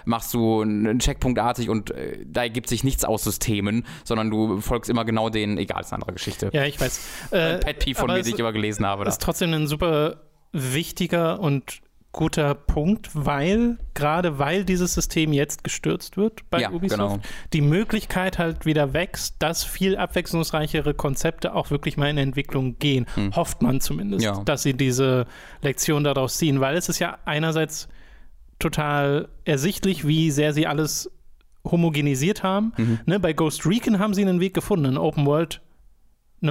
machst du einen Checkpunkt-artig und da ergibt sich nichts aus Systemen, sondern du folgst immer genau egal, ist eine andere Geschichte. Ja, ich weiß. Ein Pet Peeve von mir, den ich immer gelesen habe. Das ist trotzdem ein super wichtiger und guter Punkt, weil dieses System jetzt gestürzt wird bei Ubisoft, genau. Die Möglichkeit halt wieder wächst, dass viel abwechslungsreichere Konzepte auch wirklich mal in Entwicklung gehen. Hofft man zumindest, dass sie diese Lektion daraus ziehen, weil es ist ja einerseits total ersichtlich, wie sehr sie alles homogenisiert haben. Ne, bei Ghost Recon haben sie einen Weg gefunden, eine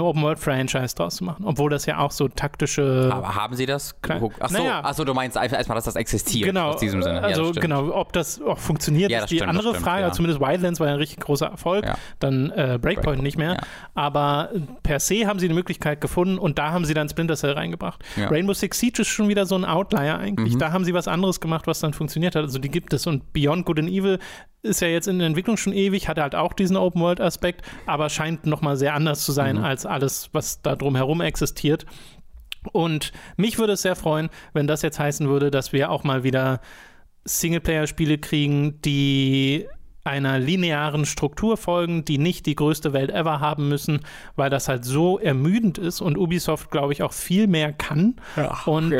Open-World-Franchise draus zu machen, obwohl das ja auch so taktische... Aber haben sie das geguckt? Achso, du meinst erstmal, dass das existiert, genau, aus diesem Sinne. Also ja, genau, ob das auch funktioniert, ja, das ist die andere Frage. Ja. Zumindest Wildlands war ja ein richtig großer Erfolg, dann Breakpoint nicht mehr. Ja. Aber per se haben sie eine Möglichkeit gefunden und da haben sie dann Splinter Cell reingebracht. Ja. Rainbow Six Siege ist schon wieder so ein Outlier eigentlich. Da haben sie was anderes gemacht, was dann funktioniert hat. Also die gibt es und Beyond Good and Evil ist ja jetzt in der Entwicklung schon ewig, hat halt auch diesen Open-World-Aspekt, aber scheint nochmal sehr anders zu sein als alles, was da drumherum existiert. Und mich würde es sehr freuen, wenn das jetzt heißen würde, dass wir auch mal wieder Singleplayer-Spiele kriegen, die einer linearen Struktur folgen, die nicht die größte Welt ever haben müssen, weil das halt so ermüdend ist und Ubisoft, glaube ich, auch viel mehr kann. Ach, und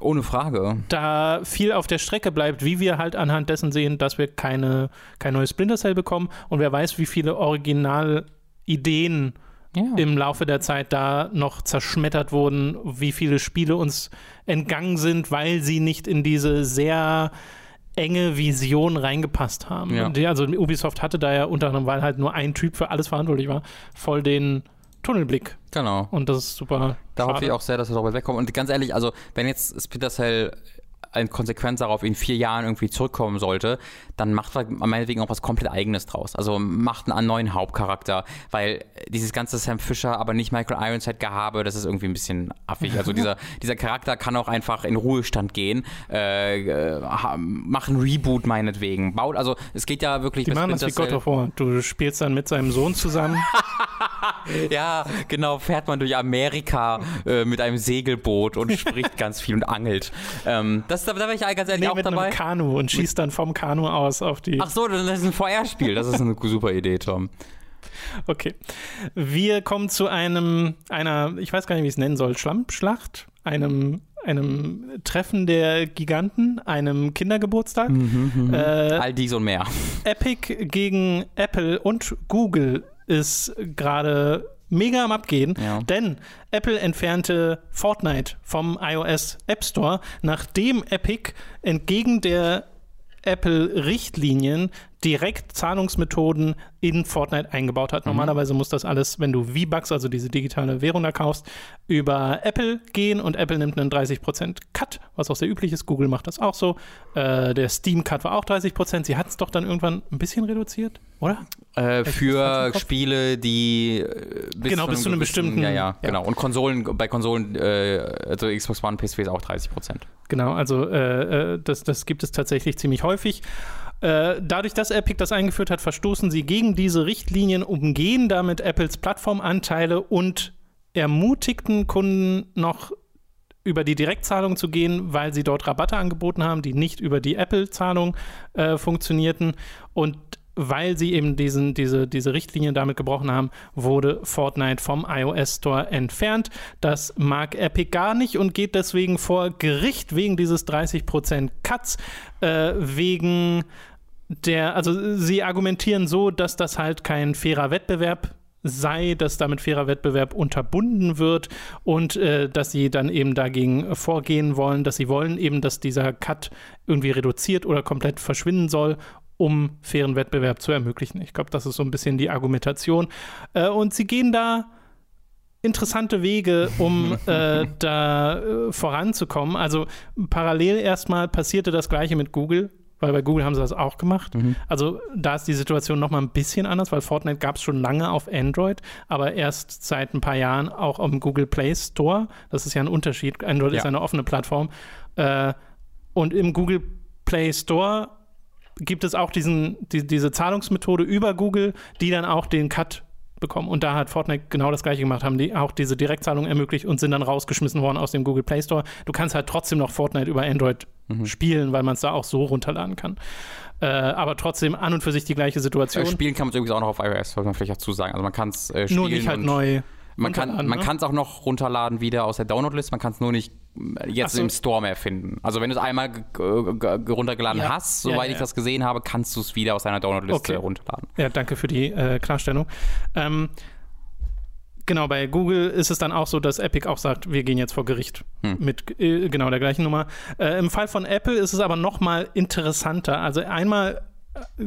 ohne Frage. Da viel auf der Strecke bleibt, wie wir halt anhand dessen sehen, dass wir kein neues Splinter Cell bekommen und wer weiß, wie viele Originalideen im Laufe der Zeit da noch zerschmettert wurden, wie viele Spiele uns entgangen sind, weil sie nicht in diese sehr enge Vision reingepasst haben. Ja. Also Ubisoft hatte da ja unter anderem, weil halt nur ein Typ für alles verantwortlich war, voll den Tunnelblick. Genau. Und das ist super. Da hoffe ich auch sehr, dass wir darüber wegkommen. Und ganz ehrlich, also wenn jetzt Splinter Cell in Konsequenz darauf in 4 Jahren irgendwie zurückkommen sollte, dann macht man meinetwegen auch was komplett Eigenes draus. Also macht einen neuen Hauptcharakter, weil dieses ganze Sam Fisher, aber nicht Michael Ironside-Gehabe, das ist irgendwie ein bisschen affig. Also dieser Charakter kann auch einfach in Ruhestand gehen. Mach ein Reboot meinetwegen. Baut, also es geht ja wirklich... Die machen das wie Gott of War. Du spielst dann mit seinem Sohn zusammen. Ja, genau. Fährt man durch Amerika mit einem Segelboot und spricht ganz viel und angelt. Da wäre ich ja ganz ehrlich auch mit dabei. Mit einem Kanu und schießt dann vom Kanu aus auf die... Ach so, das ist ein VR-Spiel. Das ist eine super Idee, Tom. Okay. Wir kommen zu einer, ich weiß gar nicht, wie ich es nennen soll, Schlammschlacht, einem Treffen der Giganten, einem Kindergeburtstag. All dies und mehr. Epic gegen Apple und Google ist gerade... mega am Abgehen, denn Apple entfernte Fortnite vom iOS App Store, nachdem Epic entgegen der Apple-Richtlinien direkt Zahlungsmethoden in Fortnite eingebaut hat. Normalerweise muss das alles, wenn du V-Bucks, also diese digitale Währung da kaufst, über Apple gehen und Apple nimmt einen 30% Cut, was auch sehr üblich ist. Google macht das auch so. Der Steam-Cut war auch 30%. Sie hat es doch dann irgendwann ein bisschen reduziert, oder? Für Spiele, die bis zu einem bestimmten... Ja, genau. Und bei Konsolen, also Xbox One, PS4 ist auch 30%. Genau, also das gibt es tatsächlich ziemlich häufig. Dadurch, dass Epic das eingeführt hat, verstoßen sie gegen diese Richtlinien, umgehen damit Apples Plattformanteile und ermutigten Kunden noch über die Direktzahlung zu gehen, weil sie dort Rabatte angeboten haben, die nicht über die Apple-Zahlung funktionierten. Und weil sie eben diese Richtlinie damit gebrochen haben, wurde Fortnite vom iOS Store entfernt. Das mag Epic gar nicht und geht deswegen vor Gericht wegen dieses 30% Cuts, also sie argumentieren so, dass das halt kein fairer Wettbewerb sei, dass damit fairer Wettbewerb unterbunden wird und dass sie dann eben dagegen vorgehen wollen, dass sie wollen eben, dass dieser Cut irgendwie reduziert oder komplett verschwinden soll, um fairen Wettbewerb zu ermöglichen. Ich glaube, das ist so ein bisschen die Argumentation. Und sie gehen da interessante Wege, um da voranzukommen. Also parallel erstmal passierte das Gleiche mit Google, weil bei Google haben sie das auch gemacht. Also da ist die Situation nochmal ein bisschen anders, weil Fortnite gab es schon lange auf Android, aber erst seit ein paar Jahren auch am Google Play Store. Das ist ja ein Unterschied. Android ist eine offene Plattform. Und im Google Play Store gibt es auch diese Zahlungsmethode über Google, die dann auch den Cut bekommen. Und da hat Fortnite genau das Gleiche gemacht, haben die auch diese Direktzahlung ermöglicht und sind dann rausgeschmissen worden aus dem Google Play Store. Du kannst halt trotzdem noch Fortnite über Android spielen, weil man es da auch so runterladen kann. Aber trotzdem an und für sich die gleiche Situation. Spielen kann man es übrigens auch noch auf iOS, sollte man vielleicht dazu sagen. Also man kann es spielen. Nur nicht halt neu. Man kann es auch noch runterladen wieder aus der Download-List, man kann es nur nicht jetzt im Store mehr finden. Also wenn du es einmal runtergeladen hast, soweit ich das gesehen habe, kannst du es wieder aus deiner Download-Liste runterladen. Ja, danke für die Klarstellung. Genau, bei Google ist es dann auch so, dass Epic auch sagt, wir gehen jetzt vor Gericht mit genau der gleichen Nummer. Im Fall von Apple ist es aber noch mal interessanter. Also einmal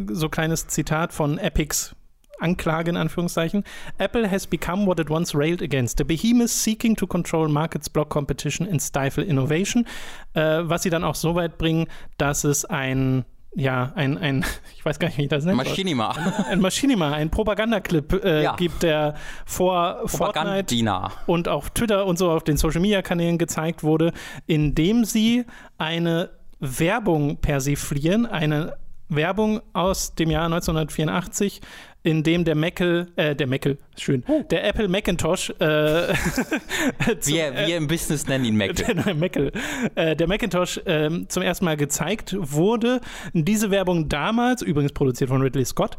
so kleines Zitat von Epics Anklage in Anführungszeichen. Apple has become what it once railed against. The behemoth seeking to control markets, block competition and stifle innovation. Was sie dann auch so weit bringen, dass es ein ich weiß gar nicht, wie ich das nenne. Machinima. Ein Machinima, ein Propagandaclip gibt, der vor Fortnite und auf Twitter und so auf den Social-Media-Kanälen gezeigt wurde, indem sie eine Werbung persiflieren, eine Werbung aus dem Jahr 1984, in dem der Apple Macintosh, wir im Business nennen ihn Mackel. Der Macintosh zum ersten Mal gezeigt wurde. Diese Werbung damals, übrigens produziert von Ridley Scott,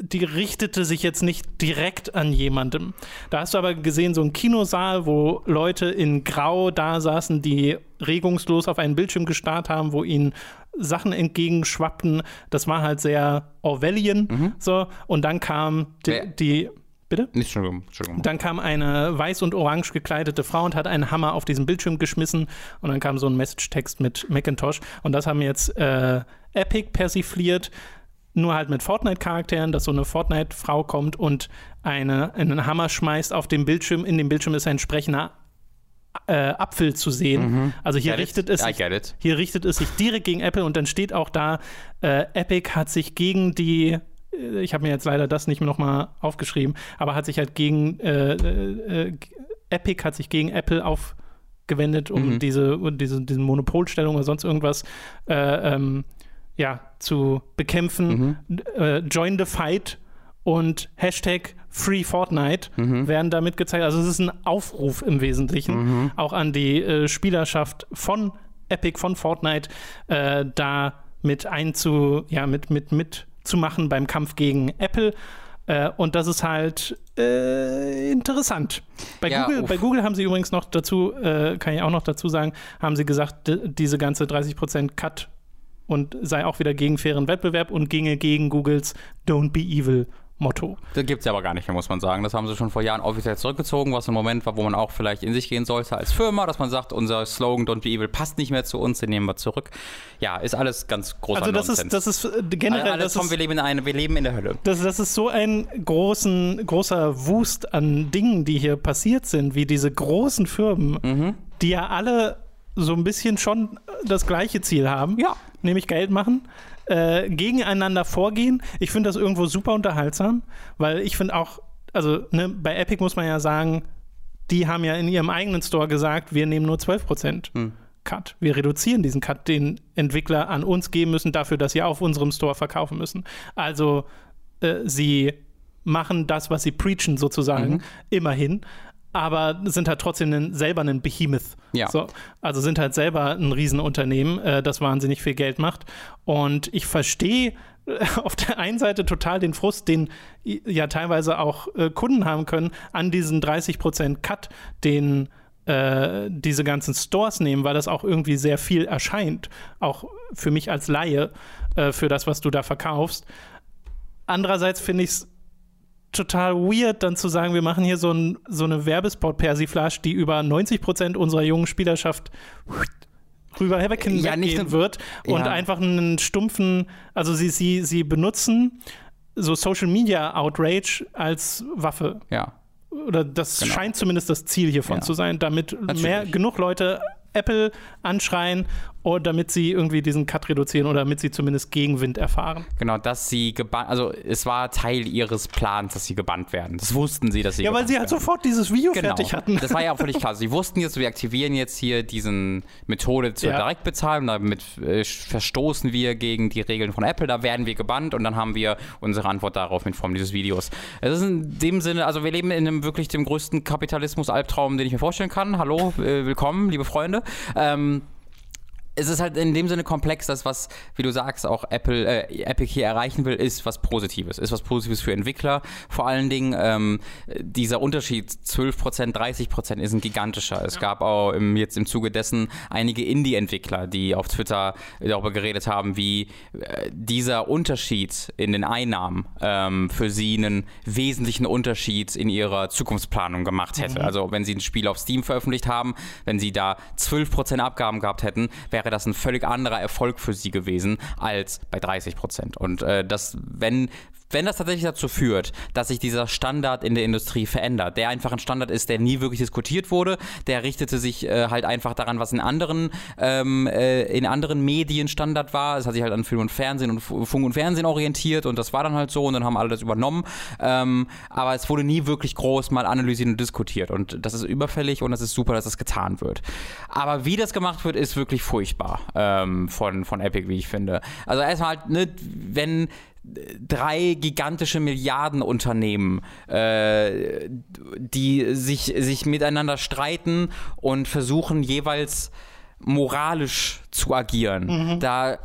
die richtete sich jetzt nicht direkt an jemandem. Da hast du aber gesehen, so einen Kinosaal, wo Leute in Grau da saßen, die regungslos auf einen Bildschirm gestarrt haben, wo ihnen Sachen entgegenschwappten. Das war halt sehr Orwellian. So. Und dann kam Bitte? Entschuldigung. Dann kam eine weiß und orange gekleidete Frau und hat einen Hammer auf diesen Bildschirm geschmissen. Und dann kam so ein Message-Text mit Macintosh. Und das haben jetzt Epic persifliert. Nur halt mit Fortnite-Charakteren, dass so eine Fortnite-Frau kommt und einen Hammer schmeißt auf den Bildschirm. In dem Bildschirm ist ein sprechender Apfel zu sehen. Also hier richtet es sich direkt gegen Apple und dann steht auch da, Epic hat sich gegen die, ich habe mir jetzt leider das nicht nochmal aufgeschrieben, aber hat sich halt gegen, Epic hat sich gegen Apple aufgewendet, um diese Monopolstellung oder sonst irgendwas zu bekämpfen. Join the Fight und Hashtag FreeFortnite werden damit gezeigt. Also es ist ein Aufruf im Wesentlichen, auch an die Spielerschaft von Epic, von Fortnite, da mitzumachen beim Kampf gegen Apple. Und das ist halt interessant. Bei Google haben sie übrigens noch dazu, kann ich auch noch dazu sagen, haben sie gesagt, diese ganze 30% Cut und sei auch wieder gegen fairen Wettbewerb und ginge gegen Googles Don't Be Evil Motto. Das gibt es ja aber gar nicht mehr, muss man sagen. Das haben sie schon vor Jahren offiziell zurückgezogen, was ein Moment war, wo man auch vielleicht in sich gehen sollte als Firma, dass man sagt, unser Slogan Don't Be Evil passt nicht mehr zu uns, den nehmen wir zurück. Ja, ist alles ganz großer Nonsens. Also das ist generell... wir leben in der Hölle. Das ist so ein großer Wust an Dingen, die hier passiert sind, wie diese großen Firmen, die ja alle so ein bisschen schon das gleiche Ziel haben. Ja. Nämlich Geld machen, gegeneinander vorgehen. Ich finde das irgendwo super unterhaltsam, weil ich finde auch, bei Epic muss man ja sagen, die haben ja in ihrem eigenen Store gesagt, wir nehmen nur 12% Cut. Wir reduzieren diesen Cut, den Entwickler an uns geben müssen, dafür, dass sie auf unserem Store verkaufen müssen. Also sie machen das, was sie preachen sozusagen, immerhin. Aber sind halt trotzdem selber ein Behemoth. Ja. So, also sind halt selber ein Riesenunternehmen, das wahnsinnig viel Geld macht. Und ich verstehe auf der einen Seite total den Frust, den ja teilweise auch Kunden haben können, an diesen 30% Cut, den diese ganzen Stores nehmen, weil das auch irgendwie sehr viel erscheint. Auch für mich als Laie, für das, was du da verkaufst. Andererseits finde ich es total weird, dann zu sagen, wir machen hier so eine Werbespot-Persiflage, die über 90% unserer jungen Spielerschaft rüber hinweggehen wird und einfach einen stumpfen, also sie benutzen so Social-Media-Outrage als Waffe. Ja. Oder das scheint zumindest das Ziel hiervon zu sein, damit genug Leute Apple anschreien, damit sie irgendwie diesen Cut reduzieren oder damit sie zumindest Gegenwind erfahren. Genau, dass sie gebannt, also es war Teil ihres Plans, dass sie gebannt werden. Das wussten sie, dass sie gebannt werden. Ja, weil sie halt sofort dieses Video fertig hatten. Das war ja auch völlig klar. Sie wussten jetzt, wir aktivieren jetzt hier diese Methode zur Direktbezahlung, damit verstoßen wir gegen die Regeln von Apple, da werden wir gebannt und dann haben wir unsere Antwort darauf in Form dieses Videos. Es ist in dem Sinne, also wir leben in einem wirklich dem größten Kapitalismus-Albtraum, den ich mir vorstellen kann. Hallo, willkommen, liebe Freunde. Es ist halt in dem Sinne komplex, dass was, wie du sagst, auch Apple, Epic hier erreichen will, ist was Positives für Entwickler. Vor allen Dingen dieser Unterschied 12%, 30% ist ein gigantischer. Es gab auch jetzt im Zuge dessen einige Indie-Entwickler, die auf Twitter darüber geredet haben, wie dieser Unterschied in den Einnahmen für sie einen wesentlichen Unterschied in ihrer Zukunftsplanung gemacht hätte. Also wenn sie ein Spiel auf Steam veröffentlicht haben, wenn sie da 12% Abgaben gehabt hätten, wäre das ein völlig anderer Erfolg für sie gewesen als bei 30%. Und das, wenn Wenn das tatsächlich dazu führt, dass sich dieser Standard in der Industrie verändert, der einfach ein Standard ist, der nie wirklich diskutiert wurde, der richtete sich halt einfach daran, was in anderen Medien Standard war. Es hat sich halt an Film und Fernsehen und Funk und Fernsehen orientiert und das war dann halt so und dann haben alle das übernommen. Aber es wurde nie wirklich groß mal analysiert und diskutiert und das ist überfällig und das ist super, dass das getan wird. Aber wie das gemacht wird, ist wirklich furchtbar von Epic, wie ich finde. Also erstmal halt, ne, wenn 3 gigantische Milliardenunternehmen, die sich miteinander streiten und versuchen jeweils moralisch zu agieren. Mhm. Da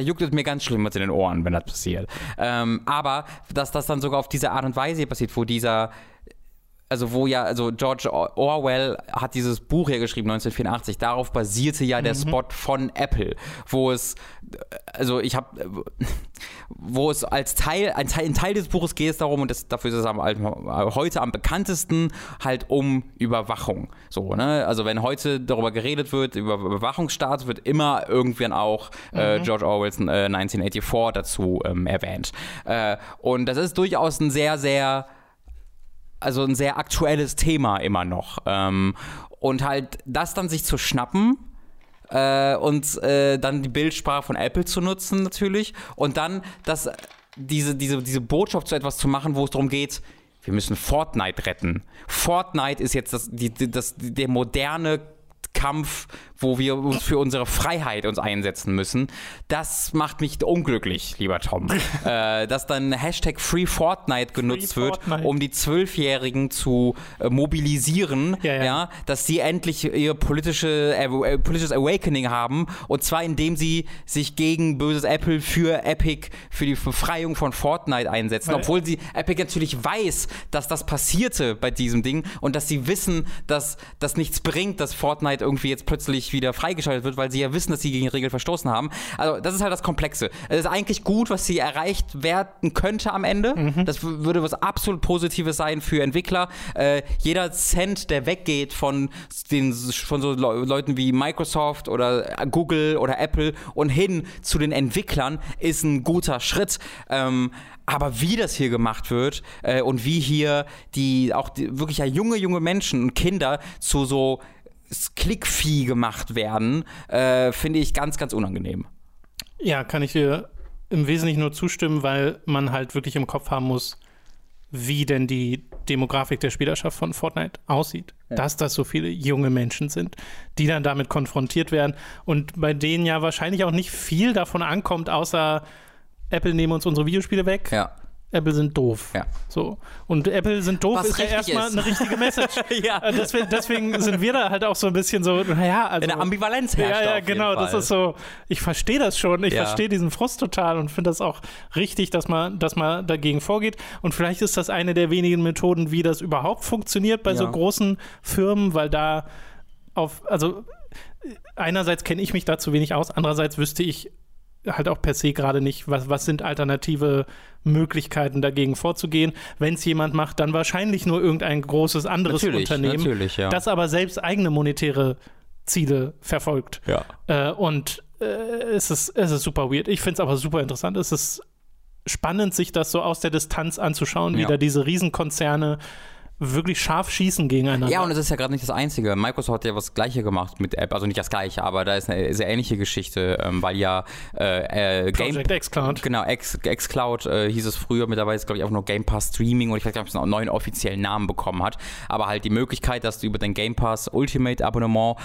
juckt es mir ganz schlimm was in den Ohren, wenn das passiert. Aber dass das dann sogar auf diese Art und Weise passiert, also George Orwell hat dieses Buch hier geschrieben, 1984, darauf basierte ja der Spot von Apple, wo es als Teil des Buches geht es darum, und dafür ist es heute am bekanntesten, halt um Überwachung. So, ne? Also wenn heute darüber geredet wird, über Überwachungsstaat, wird immer irgendwann auch George Orwells 1984 dazu erwähnt. Und das ist durchaus ein sehr aktuelles Thema immer noch. Und halt das dann sich zu schnappen und dann die Bildsprache von Apple zu nutzen natürlich und dann diese Botschaft zu etwas zu machen, wo es darum geht, wir müssen Fortnite retten. Fortnite ist jetzt der moderne Kampf, wo wir uns für unsere Freiheit einsetzen müssen. Das macht mich unglücklich, lieber Tom. Dass dann Hashtag FreeFortnite genutzt wird, um die 12-Jährigen zu mobilisieren, ja, dass sie endlich ihr politisches Awakening haben, und zwar indem sie sich gegen böses Apple für Epic, für die Befreiung von Fortnite einsetzen, obwohl Epic natürlich weiß, dass das passierte bei diesem Ding und dass sie wissen, dass das nichts bringt, dass Fortnite irgendwie jetzt plötzlich wieder freigeschaltet wird, weil sie ja wissen, dass sie gegen Regeln verstoßen haben. Also das ist halt das Komplexe. Es ist eigentlich gut, was sie erreicht werden könnte am Ende. Das würde was absolut Positives sein für Entwickler. Jeder Cent, der weggeht von so Leuten wie Microsoft oder Google oder Apple und hin zu den Entwicklern, ist ein guter Schritt. Aber wie das hier gemacht wird und wie hier wirklich junge Menschen und Kinder zu so Klickvieh gemacht werden, finde ich ganz, ganz unangenehm. Ja, kann ich dir im Wesentlichen nur zustimmen, weil man halt wirklich im Kopf haben muss, wie denn die Demografik der Spielerschaft von Fortnite aussieht. Ja. Dass das so viele junge Menschen sind, die dann damit konfrontiert werden und bei denen ja wahrscheinlich auch nicht viel davon ankommt, außer Apple nehmen uns unsere Videospiele weg. Ja. Apple sind doof. Ja. So. Und Apple sind doof ist ja erstmal eine richtige Message. Ja. Deswegen sind wir da halt auch so ein bisschen so, naja, also. In der Ambivalenz herrscht. Ja, genau. Das ist so, ich verstehe das schon. Ich verstehe diesen Frust total und finde das auch richtig, dass man dagegen vorgeht. Und vielleicht ist das eine der wenigen Methoden, wie das überhaupt funktioniert bei so großen Firmen, weil da einerseits kenne ich mich da zu wenig aus, andererseits wüsste ich halt auch per se gerade nicht, was sind alternative Möglichkeiten dagegen vorzugehen. Wenn es jemand macht, dann wahrscheinlich nur irgendein großes anderes Unternehmen, das aber selbst eigene monetäre Ziele verfolgt. Ja. Es ist super weird. Ich finde es aber super interessant. Es ist spannend, sich das so aus der Distanz anzuschauen, wie da diese Riesenkonzerne wirklich scharf schießen gegeneinander. Ja, und es ist ja gerade nicht das Einzige. Microsoft hat ja was Gleiche gemacht mit App, also nicht das Gleiche, aber da ist eine sehr ähnliche Geschichte, weil ja Project xCloud. Genau, xCloud hieß es früher, mittlerweile ist glaube ich auch nur Game Pass Streaming und ich weiß gar nicht, ob es einen neuen offiziellen Namen bekommen hat, aber halt die Möglichkeit, dass du über den Game Pass Ultimate Abonnement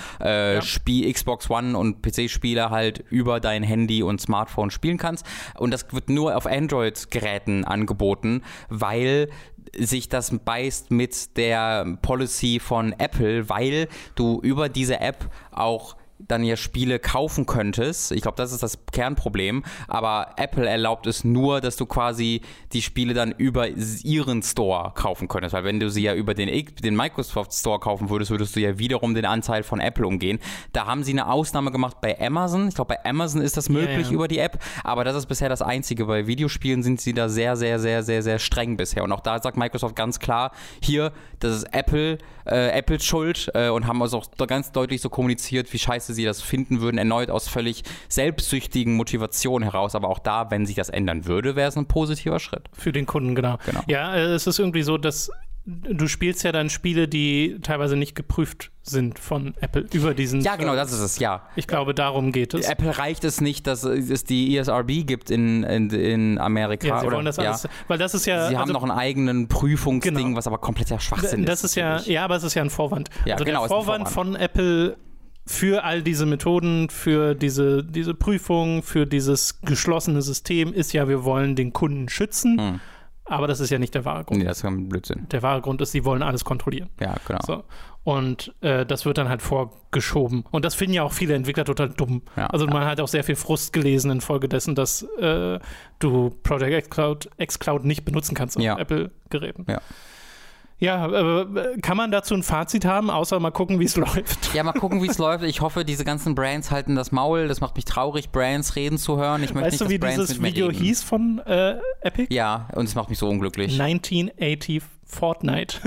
Xbox One und PC-Spiele halt über dein Handy und Smartphone spielen kannst, und das wird nur auf Android-Geräten angeboten, weil sich das beißt mit der Policy von Apple, weil du über diese App auch dann ja Spiele kaufen könntest. Ich glaube, das ist das Kernproblem. Aber Apple erlaubt es nur, dass du quasi die Spiele dann über ihren Store kaufen könntest. Weil wenn du sie ja über den Microsoft Store kaufen würdest, würdest du ja wiederum den Anteil von Apple umgehen. Da haben sie eine Ausnahme gemacht bei Amazon. Ich glaube, bei Amazon ist das möglich über die App. Aber das ist bisher das Einzige. Bei Videospielen sind sie da sehr, sehr, sehr, sehr, sehr streng bisher. Und auch da sagt Microsoft ganz klar, hier, das ist Apples Schuld und haben also auch ganz deutlich so kommuniziert, wie scheiße dass sie das finden würden, erneut aus völlig selbstsüchtigen Motivationen heraus. Aber auch da, wenn sich das ändern würde, wäre es ein positiver Schritt. Für den Kunden, genau. Ja, es ist irgendwie so, dass du spielst ja dann Spiele, die teilweise nicht geprüft sind von Apple über diesen... Ja, genau, das ist es, ja. Ich glaube, darum geht es. Apple reicht es nicht, dass es die ESRB gibt in Amerika. Ja, sie wollen das alles, weil das ist ja... Sie haben noch einen eigenen Prüfungsding, genau, was aber kompletter Schwachsinn das ist. Aber es ist ja ein Vorwand. Ja, also genau, der Vorwand von Apple für all diese Methoden, für diese Prüfung, für dieses geschlossene System ist ja, wir wollen den Kunden schützen. Aber das ist ja nicht der wahre Grund. Nee, das ist ein Blödsinn. Der wahre Grund ist, sie wollen alles kontrollieren. Ja, genau. So. Und das wird dann halt vorgeschoben. Und das finden ja auch viele Entwickler total dumm. Ja, also man hat auch sehr viel Frust gelesen infolgedessen, dass du Project xCloud nicht benutzen kannst auf Apple-Geräten. Ja. Ja, kann man dazu ein Fazit haben, außer mal gucken, wie es läuft? Ja, mal gucken, wie es läuft. Ich hoffe, diese ganzen Brands halten das Maul. Das macht mich traurig, Brands reden zu hören. Ich möchte weißt nicht, du, wie Brands dieses Video reden. Hieß von Epic? Ja, und es macht mich so unglücklich. 1984 Fortnite.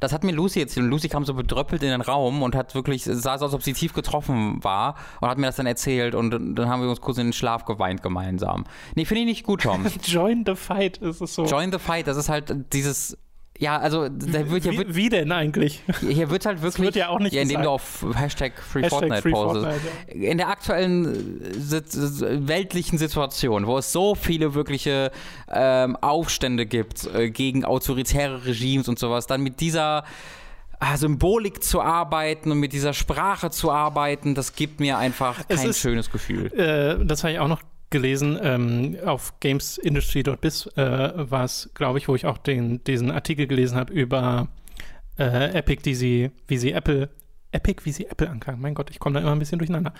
Das hat mir Lucy erzählt. Lucy kam so bedröppelt in den Raum und hat wirklich, sah so aus, als ob sie tief getroffen war und hat mir das dann erzählt und dann haben wir uns kurz in den Schlaf geweint gemeinsam. Nee, finde ich nicht gut, Tom. Join the fight, ist es so. Join the fight, das ist halt dieses, ja, also da wird ja... Wie denn eigentlich? Hier wird halt wirklich... Das wird ja auch nicht gesagt. Indem du auf #FreeFortnite postest. Ja. In der aktuellen weltlichen Situation, wo es so viele wirkliche Aufstände gibt gegen autoritäre Regimes und sowas, dann mit dieser Symbolik zu arbeiten und mit dieser Sprache zu arbeiten, das gibt mir einfach kein schönes Gefühl. Das habe ich auch noch gelesen, auf gamesindustry.biz war es, glaube ich, wo ich auch diesen Artikel gelesen habe über Epic, wie sie Apple anklagen. Mein Gott, ich komme da immer ein bisschen durcheinander.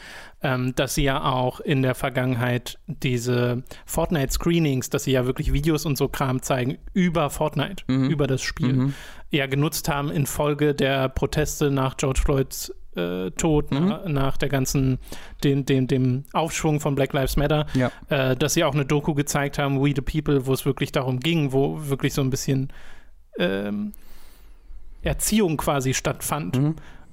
Dass sie ja auch in der Vergangenheit diese Fortnite-Screenings, dass sie ja wirklich Videos und so Kram zeigen über Fortnite, über das Spiel, ja genutzt haben infolge der Proteste nach George Floyds Tod, nach der ganzen dem Aufschwung von Black Lives Matter, dass sie auch eine Doku gezeigt haben, We the People, wo es wirklich darum ging, wo wirklich so ein bisschen Erziehung quasi stattfand.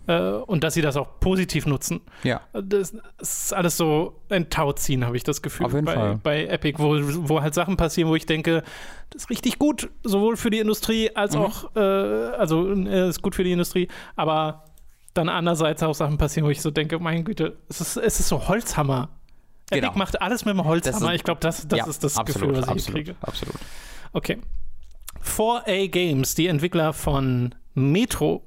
Und dass sie das auch positiv nutzen. Ja. Das ist alles so ein Tauziehen, habe ich das Gefühl. Auf jeden Fall. Bei Epic, wo halt Sachen passieren, wo ich denke, das ist richtig gut, sowohl für die Industrie als auch, ist gut für die Industrie, aber dann andererseits auch Sachen passieren, wo ich so denke, meine Güte, es ist so Holzhammer. Genau. Epic macht alles mit dem Holzhammer. Ich glaube, das ist das Gefühl, was ich kriege. Absolut. Okay. 4A Games, die Entwickler von Metro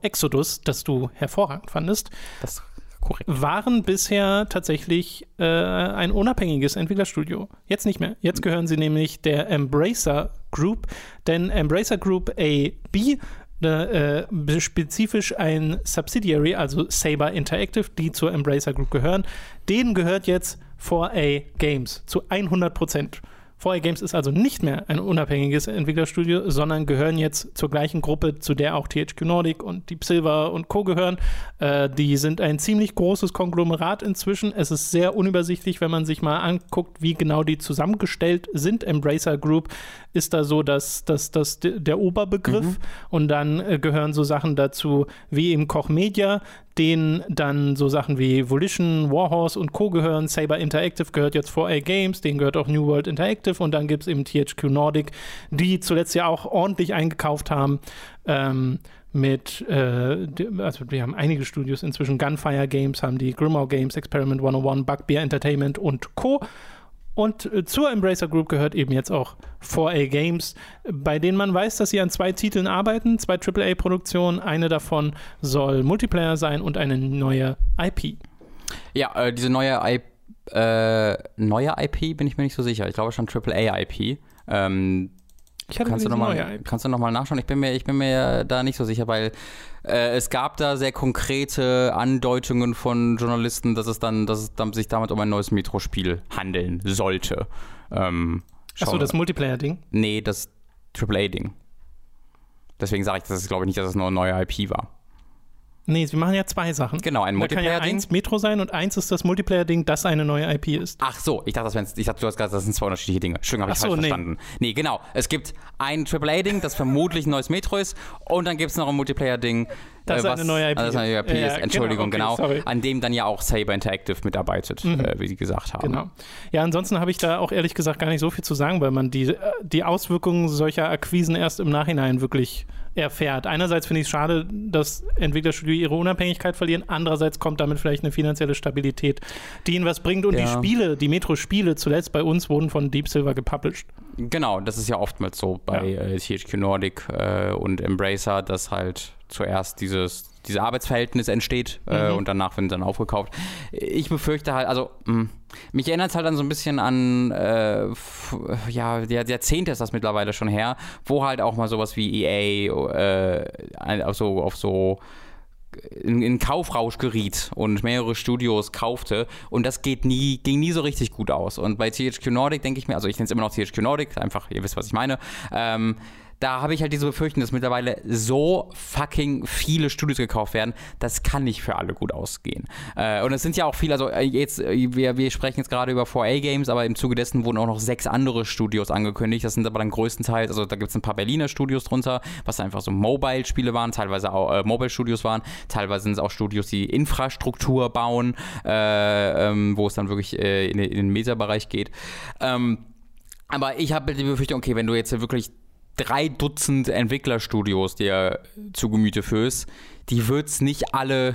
Exodus, das du hervorragend fandest, das ist korrekt, waren bisher tatsächlich ein unabhängiges Entwicklerstudio. Jetzt nicht mehr. Jetzt gehören sie nämlich der Embracer Group, denn Embracer Group AB spezifisch ein Subsidiary, also Saber Interactive, die zur Embracer Group gehören. Denen gehört jetzt 4A Games zu 100%. 4A Games ist also nicht mehr ein unabhängiges Entwicklerstudio, sondern gehören jetzt zur gleichen Gruppe, zu der auch THQ Nordic und Deep Silver und Co. gehören. Die sind ein ziemlich großes Konglomerat inzwischen. Es ist sehr unübersichtlich, wenn man sich mal anguckt, wie genau die zusammengestellt sind. Embracer Group ist da so dass der Oberbegriff. Und dann gehören so Sachen dazu wie eben Koch Media, denen dann so Sachen wie Volition, Warhorse und Co. gehören. Saber Interactive gehört jetzt 4A Games, denen gehört auch New World Interactive und dann gibt es eben THQ Nordic, die zuletzt ja auch ordentlich eingekauft haben. Wir haben einige Studios inzwischen, Gunfire Games haben die, Grimoire Games, Experiment 101, Bugbear Entertainment und Co. Und zur Embracer Group gehört eben jetzt auch 4A Games, bei denen man weiß, dass sie an 2 Titeln arbeiten, 2 AAA-Produktionen. Eine davon soll Multiplayer sein und eine neue IP. Ja, diese neue IP bin ich mir nicht so sicher. Ich glaube schon AAA-IP. Kannst du nochmal nachschauen? Ich bin mir da nicht so sicher, weil es gab da sehr konkrete Andeutungen von Journalisten, dass es dann sich damit um ein neues Metro-Spiel handeln sollte. Achso, das Multiplayer-Ding? Nee, das AAA-Ding. Deswegen sage ich, das ist, glaube ich, nicht, dass es nur eine neue IP war. Nee, sie machen ja 2 Sachen. Genau, ein Multiplayer-Ding. Da kann ja 1 Metro sein und 1 ist das Multiplayer-Ding, das eine neue IP ist. Ach so, ich dachte, du hast gesagt, das sind 2 unterschiedliche Dinge. Entschuldigung, habe ich falsch verstanden. Nee, genau. Es gibt ein AAA-Ding, das vermutlich ein neues Metro ist und dann gibt es noch ein Multiplayer-Ding, Das ist eine neue IP. Das eine neue IP ist, Entschuldigung, genau. An dem dann ja auch Saber Interactive mitarbeitet, wie sie gesagt haben. Genau. Ja, ansonsten habe ich da auch ehrlich gesagt gar nicht so viel zu sagen, weil man die Auswirkungen solcher Akquisen erst im Nachhinein wirklich erfährt. Einerseits finde ich es schade, dass Entwicklerstudio ihre Unabhängigkeit verlieren, andererseits kommt damit vielleicht eine finanzielle Stabilität, die ihnen was bringt, und die Spiele, die Metro-Spiele zuletzt bei uns wurden von Deep Silver gepublished. Genau, das ist ja oftmals so bei THQ Nordic und Embracer, dass halt zuerst dieses Arbeitsverhältnis entsteht und danach werden sie dann aufgekauft. Ich befürchte halt, also mich erinnert es halt dann so ein bisschen an Jahrzehnte ist das mittlerweile schon her, wo halt auch mal sowas wie EA in Kaufrausch geriet und mehrere Studios kaufte, und das ging nie so richtig gut aus. Und bei THQ Nordic denke ich mir, also ich nenne es immer noch THQ Nordic, einfach, ihr wisst, was ich meine, da habe ich halt diese Befürchtung, dass mittlerweile so fucking viele Studios gekauft werden, das kann nicht für alle gut ausgehen. Und es sind ja auch viele, also jetzt, wir sprechen jetzt gerade über 4A Games, aber im Zuge dessen wurden auch noch 6 andere Studios angekündigt. Das sind aber dann größtenteils, also da gibt es ein paar Berliner Studios drunter, was einfach so Mobile-Spiele waren, teilweise auch Mobile-Studios waren, teilweise sind es auch Studios, die Infrastruktur bauen, wo es dann wirklich in den Meta-Bereich geht. Aber ich habe die Befürchtung, okay, wenn du jetzt wirklich 3 Dutzend Entwicklerstudios dir zu Gemüte führst, die wird es nicht alle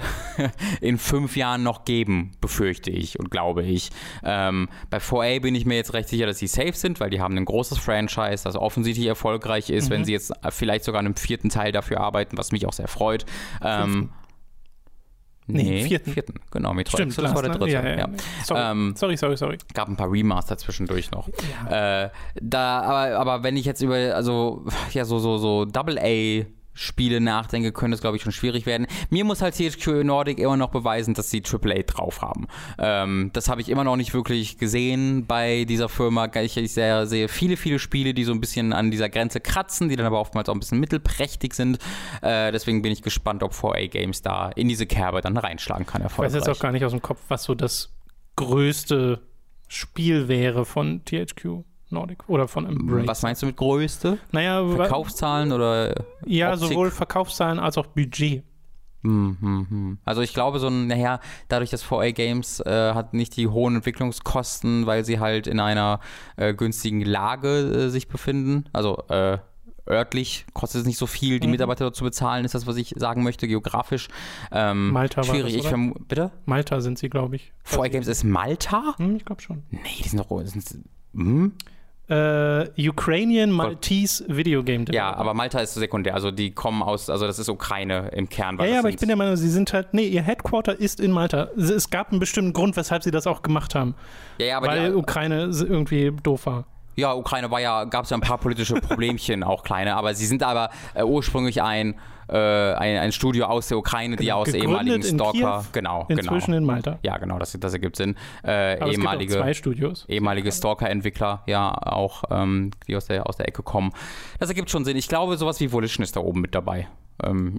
in 5 Jahren noch geben, befürchte ich und glaube ich. Bei 4A bin ich mir jetzt recht sicher, dass sie safe sind, weil die haben ein großes Franchise, das offensichtlich erfolgreich ist, wenn sie jetzt vielleicht sogar an einem 4. Teil dafür arbeiten, was mich auch sehr freut. 4. Genau, Metroid. Stimmt, das war der 3. Ja. Sorry. Gab ein paar Remaster zwischendurch noch. Ja. Aber wenn ich jetzt über so Double-A-Spiele nachdenke, könnte es, glaube ich, schon schwierig werden. Mir muss halt THQ Nordic immer noch beweisen, dass sie AAA drauf haben. Das habe ich immer noch nicht wirklich gesehen bei dieser Firma. Ich sehe viele Spiele, die so ein bisschen an dieser Grenze kratzen, die dann aber oftmals auch ein bisschen mittelprächtig sind. Deswegen bin ich gespannt, ob 4A Games da in diese Kerbe dann reinschlagen kann. Ich weiß jetzt auch gar nicht aus dem Kopf, was so das größte Spiel wäre von THQ Nordic oder von Embracer. Was meinst du mit größte? Naja, Verkaufszahlen oder Optik? Sowohl Verkaufszahlen als auch Budget. Also ich glaube dadurch, dass 4A Games hat nicht die hohen Entwicklungskosten, weil sie halt in einer günstigen Lage sich befinden. Also örtlich kostet es nicht so viel, die Mitarbeiter dort zu bezahlen, ist das, was ich sagen möchte, geografisch. Malta war schwierig. Das, bitte? Malta sind sie, glaube ich. 4A Games ist Malta? Ich glaube schon. Nee, die sind doch... Ukrainian Maltese Video Game Developer. Ja, aber Malta ist sekundär, also die kommen aus, also das ist Ukraine im Kern. Ja, aber ich bin der Meinung, sie sind halt, ihr Headquarter ist in Malta. Es gab einen bestimmten Grund, weshalb sie das auch gemacht haben. Ja, aber weil die Ukraine irgendwie doof war. Ja, Ukraine gab es ja ein paar politische Problemchen, auch kleine, aber sie sind aber ursprünglich ein Studio aus der Ukraine, genau, die aus ehemaligen Stalker. Kiew, genau. Inzwischen in Malta. Ja, genau, das ergibt Sinn. Aber es gibt auch 2 Studios. Ehemalige Stalker-Entwickler, ja, auch, die aus der Ecke kommen. Das ergibt schon Sinn. Ich glaube, sowas wie Volition ist da oben mit dabei.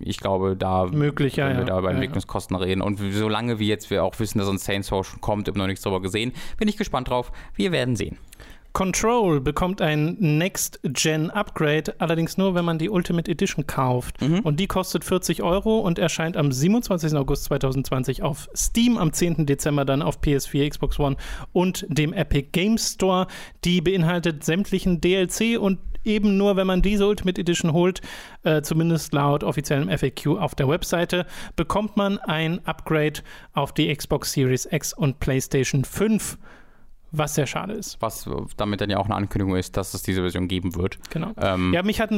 Ich glaube, da möglich, wenn wir da über Entwicklungskosten reden. Und solange wir auch wissen, dass uns Saints Row schon kommt, habe noch nichts drüber gesehen, bin ich gespannt drauf. Wir werden sehen. Control bekommt ein Next-Gen-Upgrade, allerdings nur, wenn man die Ultimate Edition kauft. Und die kostet 40 € und erscheint am 27. August 2020 auf Steam, am 10. Dezember dann auf PS4, Xbox One und dem Epic Games Store. Die beinhaltet sämtlichen DLC und eben nur, wenn man diese Ultimate Edition holt, zumindest laut offiziellem FAQ auf der Webseite, bekommt man ein Upgrade auf die Xbox Series X und PlayStation 5. Was sehr schade ist. Was damit dann ja auch eine Ankündigung ist, dass es diese Version geben wird. Genau. Mich hat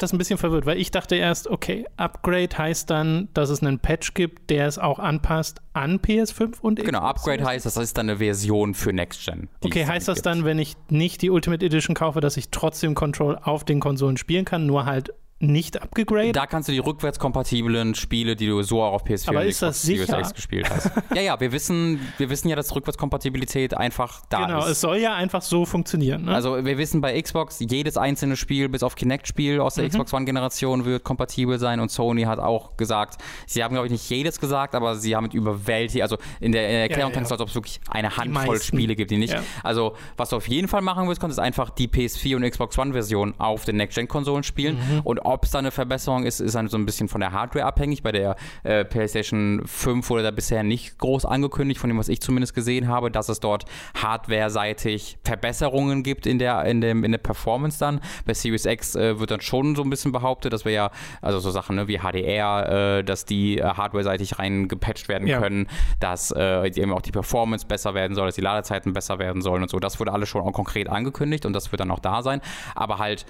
das ein bisschen verwirrt, weil ich dachte erst, okay, Upgrade heißt dann, dass es einen Patch gibt, der es auch anpasst an PS5 und Xbox. Genau, Upgrade heißt, das ist dann eine Version für Next Gen. Okay, heißt das dann, wenn ich nicht die Ultimate Edition kaufe, dass ich trotzdem Control auf den Konsolen spielen kann, nur halt nicht abgegradet? Da kannst du die rückwärtskompatiblen Spiele, die du so auch auf PS4 und Xbox Series X gespielt hast. Ja, wir wissen ja, dass Rückwärtskompatibilität einfach da ist. Genau, es soll ja einfach so funktionieren. Ne? Also wir wissen bei Xbox, jedes einzelne Spiel, bis auf Kinect-Spiel aus der Xbox One-Generation wird kompatibel sein, und Sony hat auch gesagt, sie haben, glaube ich, nicht jedes gesagt, aber sie haben überwältigt, also in der Erklärung klingt es, als ob es wirklich eine Handvoll Spiele gibt, die nicht. Ja. Also was du auf jeden Fall machen willst, ist einfach die PS4 und Xbox One-Version auf den Next-Gen-Konsolen spielen, und Ob es da eine Verbesserung ist, ist dann so ein bisschen von der Hardware abhängig. Bei der PlayStation 5 wurde da bisher nicht groß angekündigt, von dem, was ich zumindest gesehen habe, dass es dort hardware-seitig Verbesserungen gibt in der Performance dann. Bei Series X wird dann schon so ein bisschen behauptet, dass wir ja, also so Sachen wie HDR, dass die hardware-seitig reingepatcht werden können, dass eben auch die Performance besser werden soll, dass die Ladezeiten besser werden sollen und so. Das wurde alles schon auch konkret angekündigt und das wird dann auch da sein. Aber halt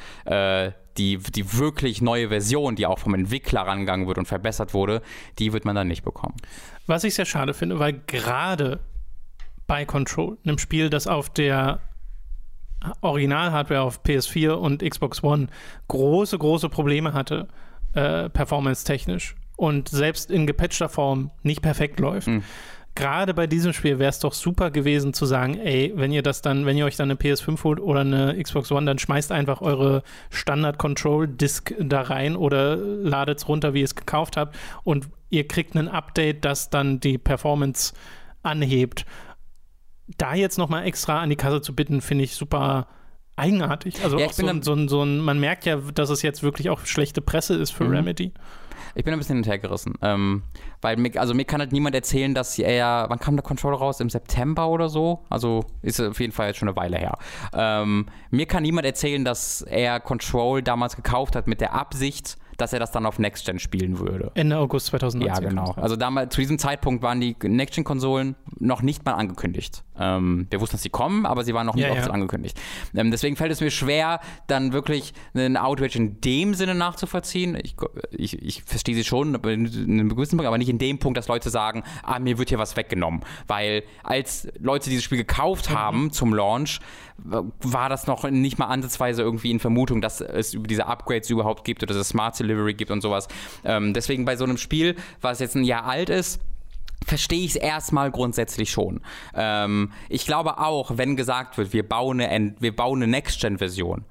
die wirklich neue Version, die auch vom Entwickler rangegangen wird und verbessert wurde, die wird man dann nicht bekommen. Was ich sehr schade finde, weil gerade bei Control, einem Spiel, das auf der Original-Hardware auf PS4 und Xbox One große, große Probleme hatte, performance-technisch und selbst in gepatchter Form nicht perfekt läuft. Mhm. Gerade bei diesem Spiel wäre es doch super gewesen zu sagen, ey, wenn ihr euch dann eine PS5 holt oder eine Xbox One, dann schmeißt einfach eure Standard-Control-Disc da rein oder ladet es runter, wie ihr es gekauft habt, und ihr kriegt ein Update, das dann die Performance anhebt. Da jetzt nochmal extra an die Kasse zu bitten, finde ich super eigenartig. Also ja, auch man merkt ja, dass es jetzt wirklich auch schlechte Presse ist für Remedy. Ich bin ein bisschen hinterhergerissen, weil mir kann halt niemand erzählen, dass wann kam der Control raus? Im September oder so? Also ist auf jeden Fall jetzt schon eine Weile her. Mir kann niemand erzählen, dass er Control damals gekauft hat mit der Absicht, dass er das dann auf Next-Gen spielen würde. Ende August 2019. Ja, genau. Also damals, zu diesem Zeitpunkt waren die Next-Gen-Konsolen noch nicht mal angekündigt. Wir wussten, dass sie kommen, aber sie waren noch nicht offiziell angekündigt. Deswegen fällt es mir schwer, dann wirklich einen Outrage in dem Sinne nachzuvollziehen. Ich verstehe sie schon, in einem gewissen Punkt, aber nicht in dem Punkt, dass Leute sagen, mir wird hier was weggenommen. Weil als Leute dieses Spiel gekauft haben zum Launch, war das noch nicht mal ansatzweise irgendwie in Vermutung, dass es diese Upgrades überhaupt gibt oder dass es Smart Delivery gibt und sowas. Deswegen bei so einem Spiel, was jetzt ein Jahr alt ist, verstehe ich es erstmal grundsätzlich schon. Ich glaube auch, wenn gesagt wird, wir bauen eine Next-Gen-Version,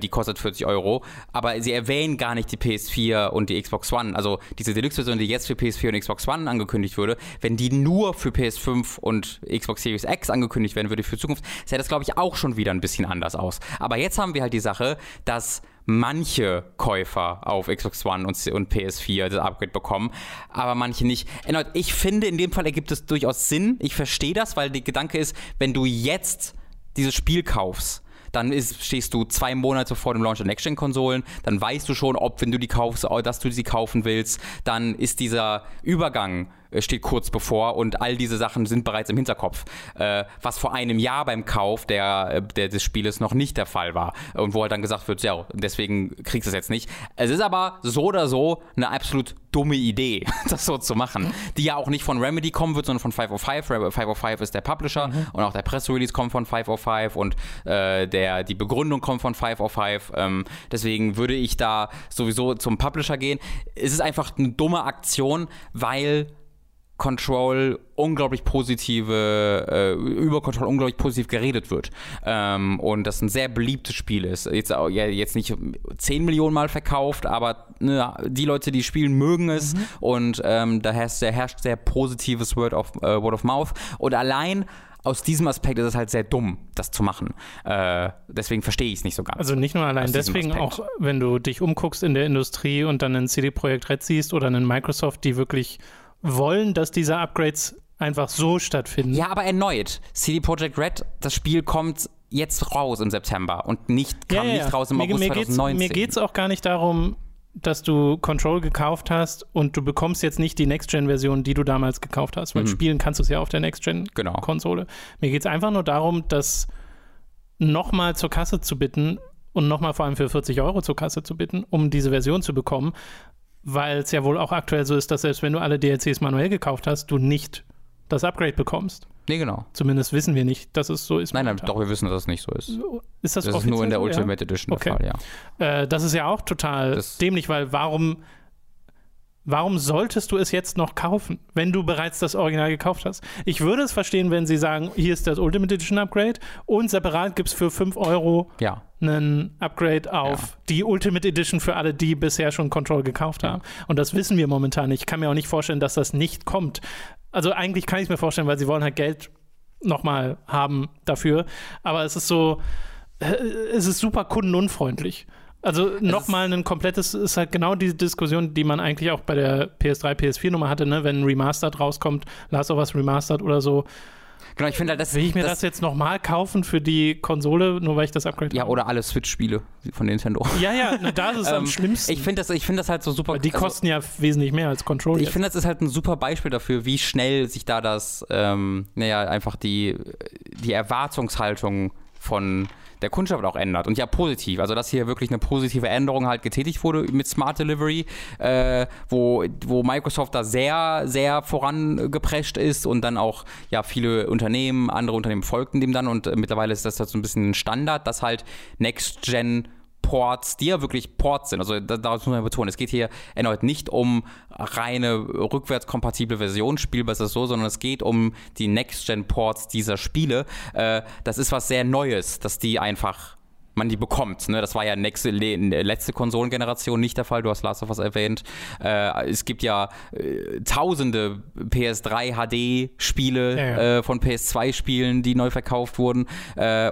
die kostet 40€, aber sie erwähnen gar nicht die PS4 und die Xbox One. Also diese Deluxe-Version, die jetzt für PS4 und Xbox One angekündigt würde, wenn die nur für PS5 und Xbox Series X angekündigt werden würde für Zukunft, sähe das, glaube ich, auch schon wieder ein bisschen anders aus. Aber jetzt haben wir halt die Sache, dass manche Käufer auf Xbox One und PS4 das Upgrade bekommen, aber manche nicht. Erneut, ich finde, in dem Fall ergibt es durchaus Sinn. Ich verstehe das, weil der Gedanke ist, wenn du jetzt dieses Spiel kaufst, dann stehst du 2 Monate vor dem Launch der Next-Gen-Konsolen, dann weißt du schon, ob, wenn du die kaufst, dass du sie kaufen willst, dann ist dieser Übergang steht kurz bevor und all diese Sachen sind bereits im Hinterkopf, was vor einem Jahr beim Kauf des Spieles noch nicht der Fall war und wo halt dann gesagt wird, ja, deswegen kriegst du es jetzt nicht. Es ist aber so oder so eine absolut dumme Idee, das so zu machen, die ja auch nicht von Remedy kommen wird, sondern von 505. 505 ist der Publisher und auch der Press-Release kommt von 505 und die Begründung kommt von 505. Deswegen würde ich da sowieso zum Publisher gehen. Es ist einfach eine dumme Aktion, weil über Control unglaublich positiv geredet wird. Und das ein sehr beliebtes Spiel ist. Jetzt nicht 10 Millionen Mal verkauft, aber die Leute, die spielen, mögen es. Und da herrscht sehr positives Word of Mouth. Und allein aus diesem Aspekt ist es halt sehr dumm, das zu machen. Deswegen verstehe ich es nicht so ganz. Also nicht nur allein deswegen, auch wenn du dich umguckst in der Industrie und dann einen CD Projekt Red siehst oder einen Microsoft, die wirklich wollen, dass diese Upgrades einfach so stattfinden. Ja, aber erneut, CD Projekt Red, das Spiel kommt jetzt raus im September und kam nicht raus im August 2019. Mir geht's auch gar nicht darum, dass du Control gekauft hast und du bekommst jetzt nicht die Next-Gen-Version, die du damals gekauft hast, weil spielen kannst du es ja auf der Next-Gen-Konsole. Genau. Mir geht's einfach nur darum, das nochmal zur Kasse zu bitten und nochmal vor allem für 40€ zur Kasse zu bitten, um diese Version zu bekommen, weil es ja wohl auch aktuell so ist, dass selbst wenn du alle DLCs manuell gekauft hast, du nicht das Upgrade bekommst. Nee, genau. Zumindest wissen wir nicht, dass es so ist. Nein, doch, wir wissen, dass es nicht so ist. Ist das offiziell? Ist nur in der Ultimate Edition der Fall, ja. Das ist ja auch total dämlich, weil warum solltest du es jetzt noch kaufen, wenn du bereits das Original gekauft hast? Ich würde es verstehen, wenn sie sagen, hier ist das Ultimate Edition Upgrade und separat gibt es für 5€ einen Upgrade auf die Ultimate Edition für alle, die bisher schon Control gekauft haben. Und das wissen wir momentan nicht. Ich kann mir auch nicht vorstellen, dass das nicht kommt. Also eigentlich kann ich es mir vorstellen, weil sie wollen halt Geld nochmal haben dafür. Aber es ist super kundenunfreundlich. Also nochmal ein komplettes, ist halt genau diese Diskussion, die man eigentlich auch bei der PS3, PS4-Nummer hatte, ne? Wenn ein Remastered rauskommt, Last of Us Remastered oder so. Genau, ich finde halt, das, will ich mir das jetzt nochmal kaufen für die Konsole, nur weil ich das upgrade? Ja, oder alle Switch-Spiele von Nintendo. Ja, na, das ist am schlimmsten. Ich finde das halt so super. Aber die kosten ja wesentlich mehr als Control. Ich finde, das ist halt ein super Beispiel dafür, wie schnell sich da das, einfach die Erwartungshaltung von der Kundschaft auch ändert. Und ja, positiv. Also, dass hier wirklich eine positive Änderung halt getätigt wurde mit Smart Delivery, wo Microsoft da sehr, sehr vorangeprescht ist und dann auch, ja, viele Unternehmen, andere Unternehmen folgten dem dann und mittlerweile ist das halt so ein bisschen ein Standard, dass halt Next-Gen Ports, die ja wirklich Ports sind, also daraus muss man betonen, es geht hier erneut nicht um reine rückwärtskompatible Version, spielbar ist das so, sondern es geht um die Next-Gen-Ports dieser Spiele. Das ist was sehr Neues, dass die einfach, man die bekommt. Ne? Das war ja letzte Konsolengeneration nicht der Fall, du hast Last of Us erwähnt. Es gibt ja tausende PS3 HD-Spiele von PS2-Spielen, die neu verkauft wurden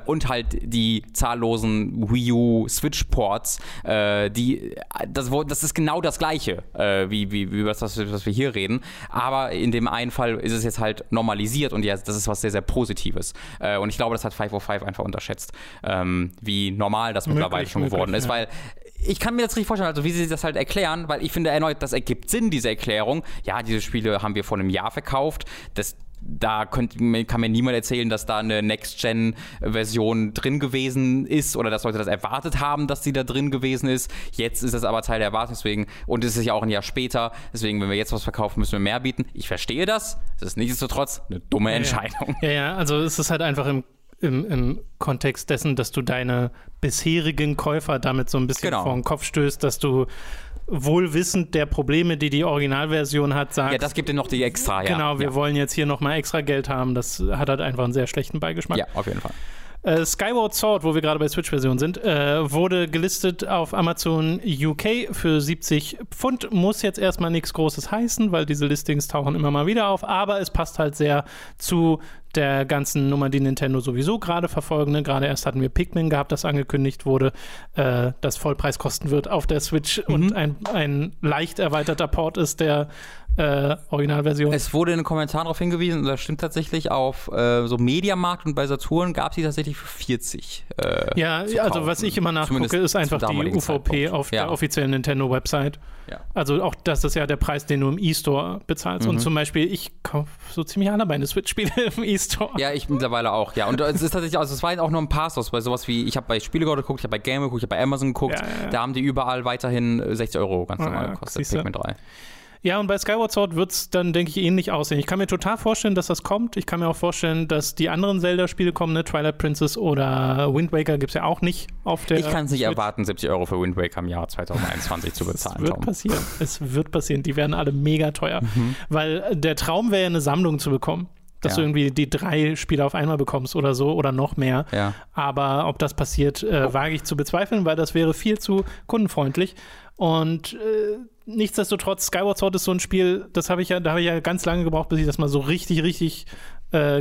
und halt die zahllosen Wii U Switch-Ports. Das ist genau das Gleiche, wie das, was wir hier reden. Aber in dem einen Fall ist es jetzt halt normalisiert und ja, das ist was sehr, sehr Positives. Und ich glaube, das hat 505 einfach unterschätzt, wie normal das mittlerweile schon geworden ist, weil ich kann mir das richtig vorstellen, also wie sie das halt erklären, weil ich finde erneut, das ergibt Sinn, diese Erklärung. Ja, diese Spiele haben wir vor einem Jahr verkauft, kann mir niemand erzählen, dass da eine Next-Gen-Version drin gewesen ist oder dass Leute das erwartet haben, dass die da drin gewesen ist. Jetzt ist das aber Teil der Erwartung, deswegen, und es ist ja auch ein Jahr später, deswegen, wenn wir jetzt was verkaufen, müssen wir mehr bieten. Ich verstehe das, es ist nichtsdestotrotz eine dumme Entscheidung. Ja, also es ist halt einfach im Kontext dessen, dass du deine bisherigen Käufer damit so ein bisschen vor den Kopf stößt, dass du wohlwissend der Probleme, die Originalversion hat, sagst. Ja, das gibt dir noch die extra, ja. Genau, wir wollen jetzt hier nochmal extra Geld haben. Das hat halt einfach einen sehr schlechten Beigeschmack. Ja, auf jeden Fall. Skyward Sword, wo wir gerade bei Switch-Version sind, wurde gelistet auf Amazon UK für 70 Pfund. Muss jetzt erstmal nichts Großes heißen, weil diese Listings tauchen immer mal wieder auf, aber es passt halt sehr zu der ganzen Nummer, die Nintendo sowieso gerade verfolgen. Gerade erst hatten wir Pikmin gehabt, das angekündigt wurde, dass Vollpreis kosten wird auf der Switch und ein leicht erweiterter Port ist, der Originalversion. Es wurde in den Kommentaren darauf hingewiesen, und das stimmt tatsächlich, auf so Mediamarkt und bei Saturn gab es die tatsächlich für 40. Also was ich immer nachgucke, ist einfach die UVP auf der offiziellen Nintendo-Website. Ja. Also auch das ist ja der Preis, den du im E-Store bezahlst. Und zum Beispiel, ich kaufe so ziemlich alle meine Switch-Spiele im E-Store. Ja, ich mittlerweile auch, ja. Und es ist tatsächlich, also es waren auch nur ein paar Stores, bei sowas wie, ich habe bei Spielegold geguckt, ich habe bei Game geguckt, ich habe bei Amazon geguckt, da haben die überall weiterhin 60 Euro ganz normal gekostet, Pikmin 3. Ja, und bei Skyward Sword wird es dann, denke ich, ähnlich aussehen. Ich kann mir total vorstellen, dass das kommt. Ich kann mir auch vorstellen, dass die anderen Zelda-Spiele kommen, ne? Twilight Princess oder Wind Waker gibt es ja auch nicht auf der. Ich kann es nicht erwarten, 70 Euro für Wind Waker im Jahr 2021 zu bezahlen. Es wird passieren. Es wird passieren. Die werden alle mega teuer. Weil der Traum wäre ja, eine Sammlung zu bekommen. Dass du irgendwie die 3 Spiele auf einmal bekommst oder so oder noch mehr. Ja. Aber ob das passiert, wage ich zu bezweifeln, weil das wäre viel zu kundenfreundlich. Und nichtsdestotrotz, Skyward Sword ist so ein Spiel, da habe ich ja ganz lange gebraucht, bis ich das mal so richtig, richtig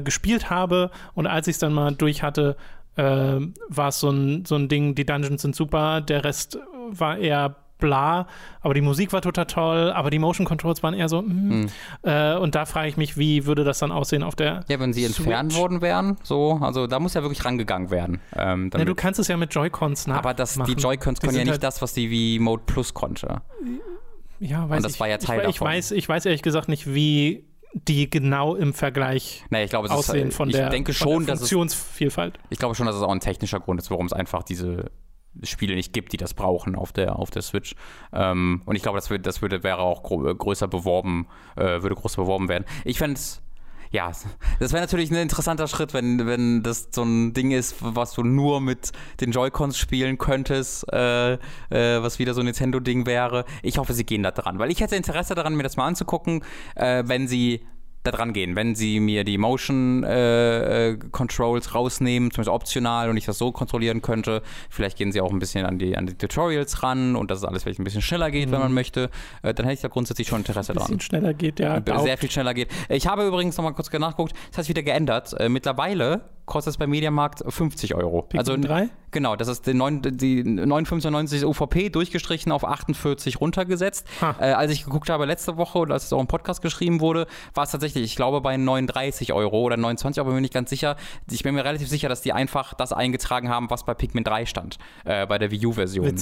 gespielt habe. Und als ich es dann mal durch hatte, war es so ein Ding, die Dungeons sind super, der Rest war eher bla, aber die Musik war total toll, aber die Motion Controls waren eher so und da frage ich mich, wie würde das dann aussehen auf der Ja, wenn sie Switch entfernt worden wären, so, also da muss ja wirklich rangegangen werden. Ja, du kannst es ja mit Joy-Cons nachmachen. Aber die Joy-Cons können ja nicht halt das, was die Wii Mode Plus konnte. Ja, weiß ich. Und das war ja Teil davon. Ich weiß ehrlich gesagt nicht, wie die genau im Vergleich aussehen von der Funktionsvielfalt. Ich glaube schon, dass es auch ein technischer Grund ist, warum es einfach diese Spiele nicht gibt, die das brauchen auf der Switch. Und ich glaube, das würde größer beworben werden. Ich fände es, ja, das wäre natürlich ein interessanter Schritt, wenn das so ein Ding ist, was du nur mit den Joy-Cons spielen könntest, was wieder so ein Nintendo-Ding wäre. Ich hoffe, sie gehen da dran, weil ich hätte Interesse daran, mir das mal anzugucken, wenn sie da dran gehen, wenn sie mir die Motion Controls rausnehmen, zumindest optional, und ich das so kontrollieren könnte. Vielleicht gehen sie auch ein bisschen an die Tutorials ran und dass es alles vielleicht ein bisschen schneller geht, wenn man möchte. Dann hätte ich da grundsätzlich schon Interesse dran. Ein bisschen schneller geht, ja. Sehr viel schneller geht. Ich habe übrigens nochmal kurz nachgeguckt, das hat sich wieder geändert. Mittlerweile kostet es beim Mediamarkt 50 Euro. Also 3? Genau, das ist die 9,95 UVP durchgestrichen auf 48 runtergesetzt. Als ich geguckt habe letzte Woche oder als es auch im Podcast geschrieben wurde, war es tatsächlich, ich glaube, bei 39 Euro oder 29, aber bin mir nicht ganz sicher. Ich bin mir relativ sicher, dass die einfach das eingetragen haben, was bei Pikmin 3 stand, bei der Wii U-Version,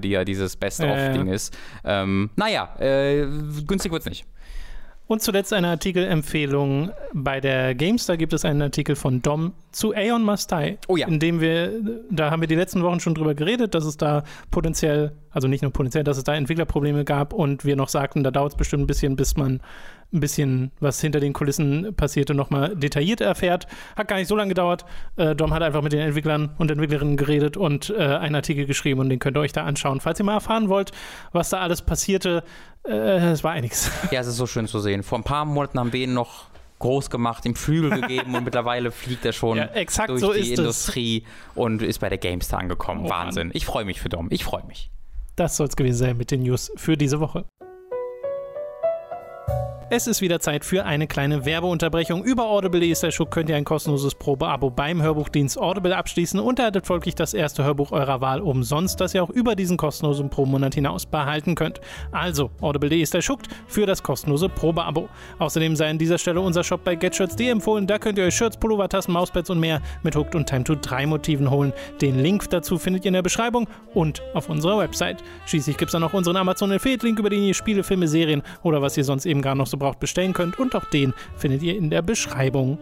die ja dieses Best-of-Ding ist. Günstig wird's nicht. Und zuletzt eine Artikelempfehlung bei der Games. Da gibt es einen Artikel von Dom zu Aeon Must Die. Oh ja. Da haben wir die letzten Wochen schon drüber geredet, dass es da potenziell, also nicht nur potenziell, dass es da Entwicklerprobleme gab und wir noch sagten, da dauert es bestimmt ein bisschen, bis man ein bisschen, was hinter den Kulissen passierte, nochmal detailliert erfährt. Hat gar nicht so lange gedauert. Dom hat einfach mit den Entwicklern und Entwicklerinnen geredet und einen Artikel geschrieben und den könnt ihr euch da anschauen. Falls ihr mal erfahren wollt, was da alles passierte, es war einiges. Ja, es ist so schön zu sehen. Vor ein paar Monaten haben wir ihn noch groß gemacht, ihm Flügel gegeben und mittlerweile fliegt er schon durch so die Industrie und ist bei der GameStar angekommen. Oh, Wahnsinn. Mann. Ich freue mich für Dom. Ich freue mich. Das soll es gewesen sein mit den News für diese Woche. Es ist wieder Zeit für eine kleine Werbeunterbrechung. Über audible.de/hooked könnt ihr ein kostenloses Probeabo beim Hörbuchdienst Audible abschließen und erhaltet folglich das erste Hörbuch eurer Wahl umsonst, das ihr auch über diesen kostenlosen Probemonat hinaus behalten könnt. Also audible.de/hooked für das kostenlose Probeabo. Außerdem sei an dieser Stelle unser Shop bei getshirts.de empfohlen. Da könnt ihr euch Shirts, Pullover, Tassen, Mauspads und mehr mit Hooked und Time to 3 Motiven holen. Den Link dazu findet ihr in der Beschreibung und auf unserer Website. Schließlich gibt es dann auch unseren Amazon-Affiliate-Link, über den ihr Spiele, Filme, Serien oder was ihr sonst eben gar noch so braucht, bestellen könnt und auch den findet ihr in der Beschreibung.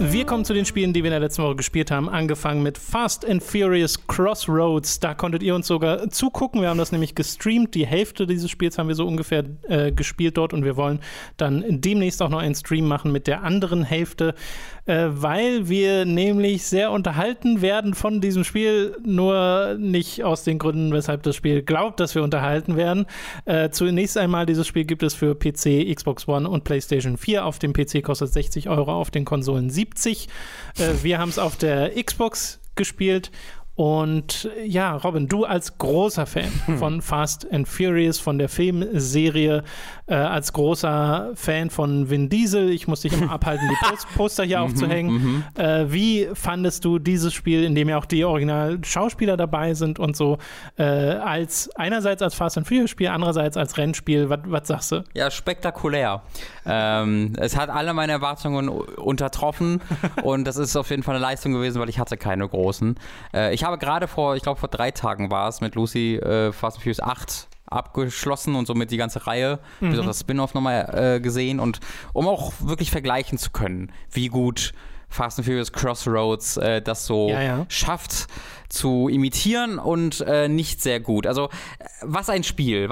Wir kommen zu den Spielen, die wir in der letzten Woche gespielt haben, angefangen mit Fast and Furious Crossroads. Da konntet ihr uns sogar zugucken. Wir haben das nämlich gestreamt. Die Hälfte dieses Spiels haben wir so ungefähr gespielt dort und wir wollen dann demnächst auch noch einen Stream machen mit der anderen Hälfte, weil wir nämlich sehr unterhalten werden von diesem Spiel, nur nicht aus den Gründen, weshalb das Spiel glaubt, dass wir unterhalten werden. Zunächst einmal, dieses Spiel gibt es für PC, Xbox One und PlayStation 4. Auf dem PC kostet 60 Euro, auf den Konsolen 70. Wir haben es auf der Xbox gespielt und ja, Robin, du als großer Fan von Fast and Furious, von der Filmserie, als großer Fan von Vin Diesel, ich muss dich immer abhalten, die Poster hier aufzuhängen. Wie fandest du dieses Spiel, in dem ja auch die Original-Schauspieler dabei sind und so, als einerseits als Fast and Furious-Spiel, andererseits als Rennspiel, was sagst du? Ja, spektakulär. Es hat alle meine Erwartungen untertroffen und das ist auf jeden Fall eine Leistung gewesen, weil ich hatte keine großen. Ich habe gerade vor 3 Tagen war es, mit Lucy Fast and Furious 8 abgeschlossen und somit die ganze Reihe, bis auf das Spin-Off nochmal gesehen und um auch wirklich vergleichen zu können, wie gut Fast and Furious Crossroads das so schafft zu imitieren und nicht sehr gut. Also was ein Spiel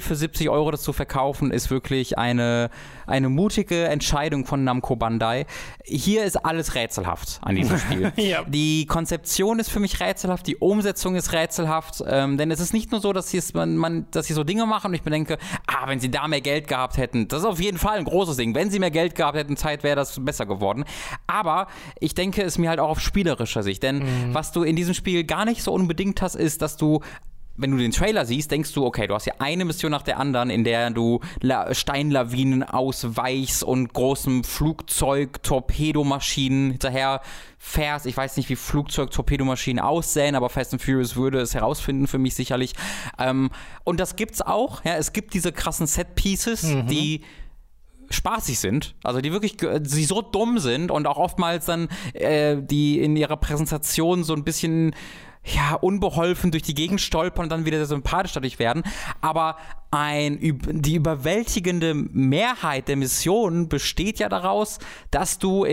für 70 Euro das zu verkaufen, ist wirklich eine mutige Entscheidung von Namco Bandai. Hier ist alles rätselhaft an diesem Spiel. Die Konzeption ist für mich rätselhaft, die Umsetzung ist rätselhaft, denn es ist nicht nur so, dass sie so Dinge machen und ich bedenke, wenn sie da mehr Geld gehabt hätten, das ist auf jeden Fall ein großes Ding, wenn sie mehr Geld gehabt hätten, Zeit wäre das besser geworden. Aber ich denke es mir halt auch auf spielerischer Sicht, denn was du in diesem Spiel gar nicht so unbedingt hast, ist, dass du, wenn du den Trailer siehst, denkst du, okay, du hast hier eine Mission nach der anderen, in der du Steinlawinen ausweichst und großem Flugzeug, Torpedomaschinen hinterher fährst. Ich weiß nicht, wie Flugzeug-Torpedomaschinen aussehen, aber Fast and Furious würde es herausfinden für mich sicherlich. Und das gibt's auch. Ja, es gibt diese krassen Set-Pieces, die spaßig sind, also die so dumm sind und auch oftmals dann die in ihrer Präsentation so ein bisschen unbeholfen durch die Gegend stolpern und dann wieder sehr sympathisch dadurch werden, aber die überwältigende Mehrheit der Missionen besteht ja daraus, dass du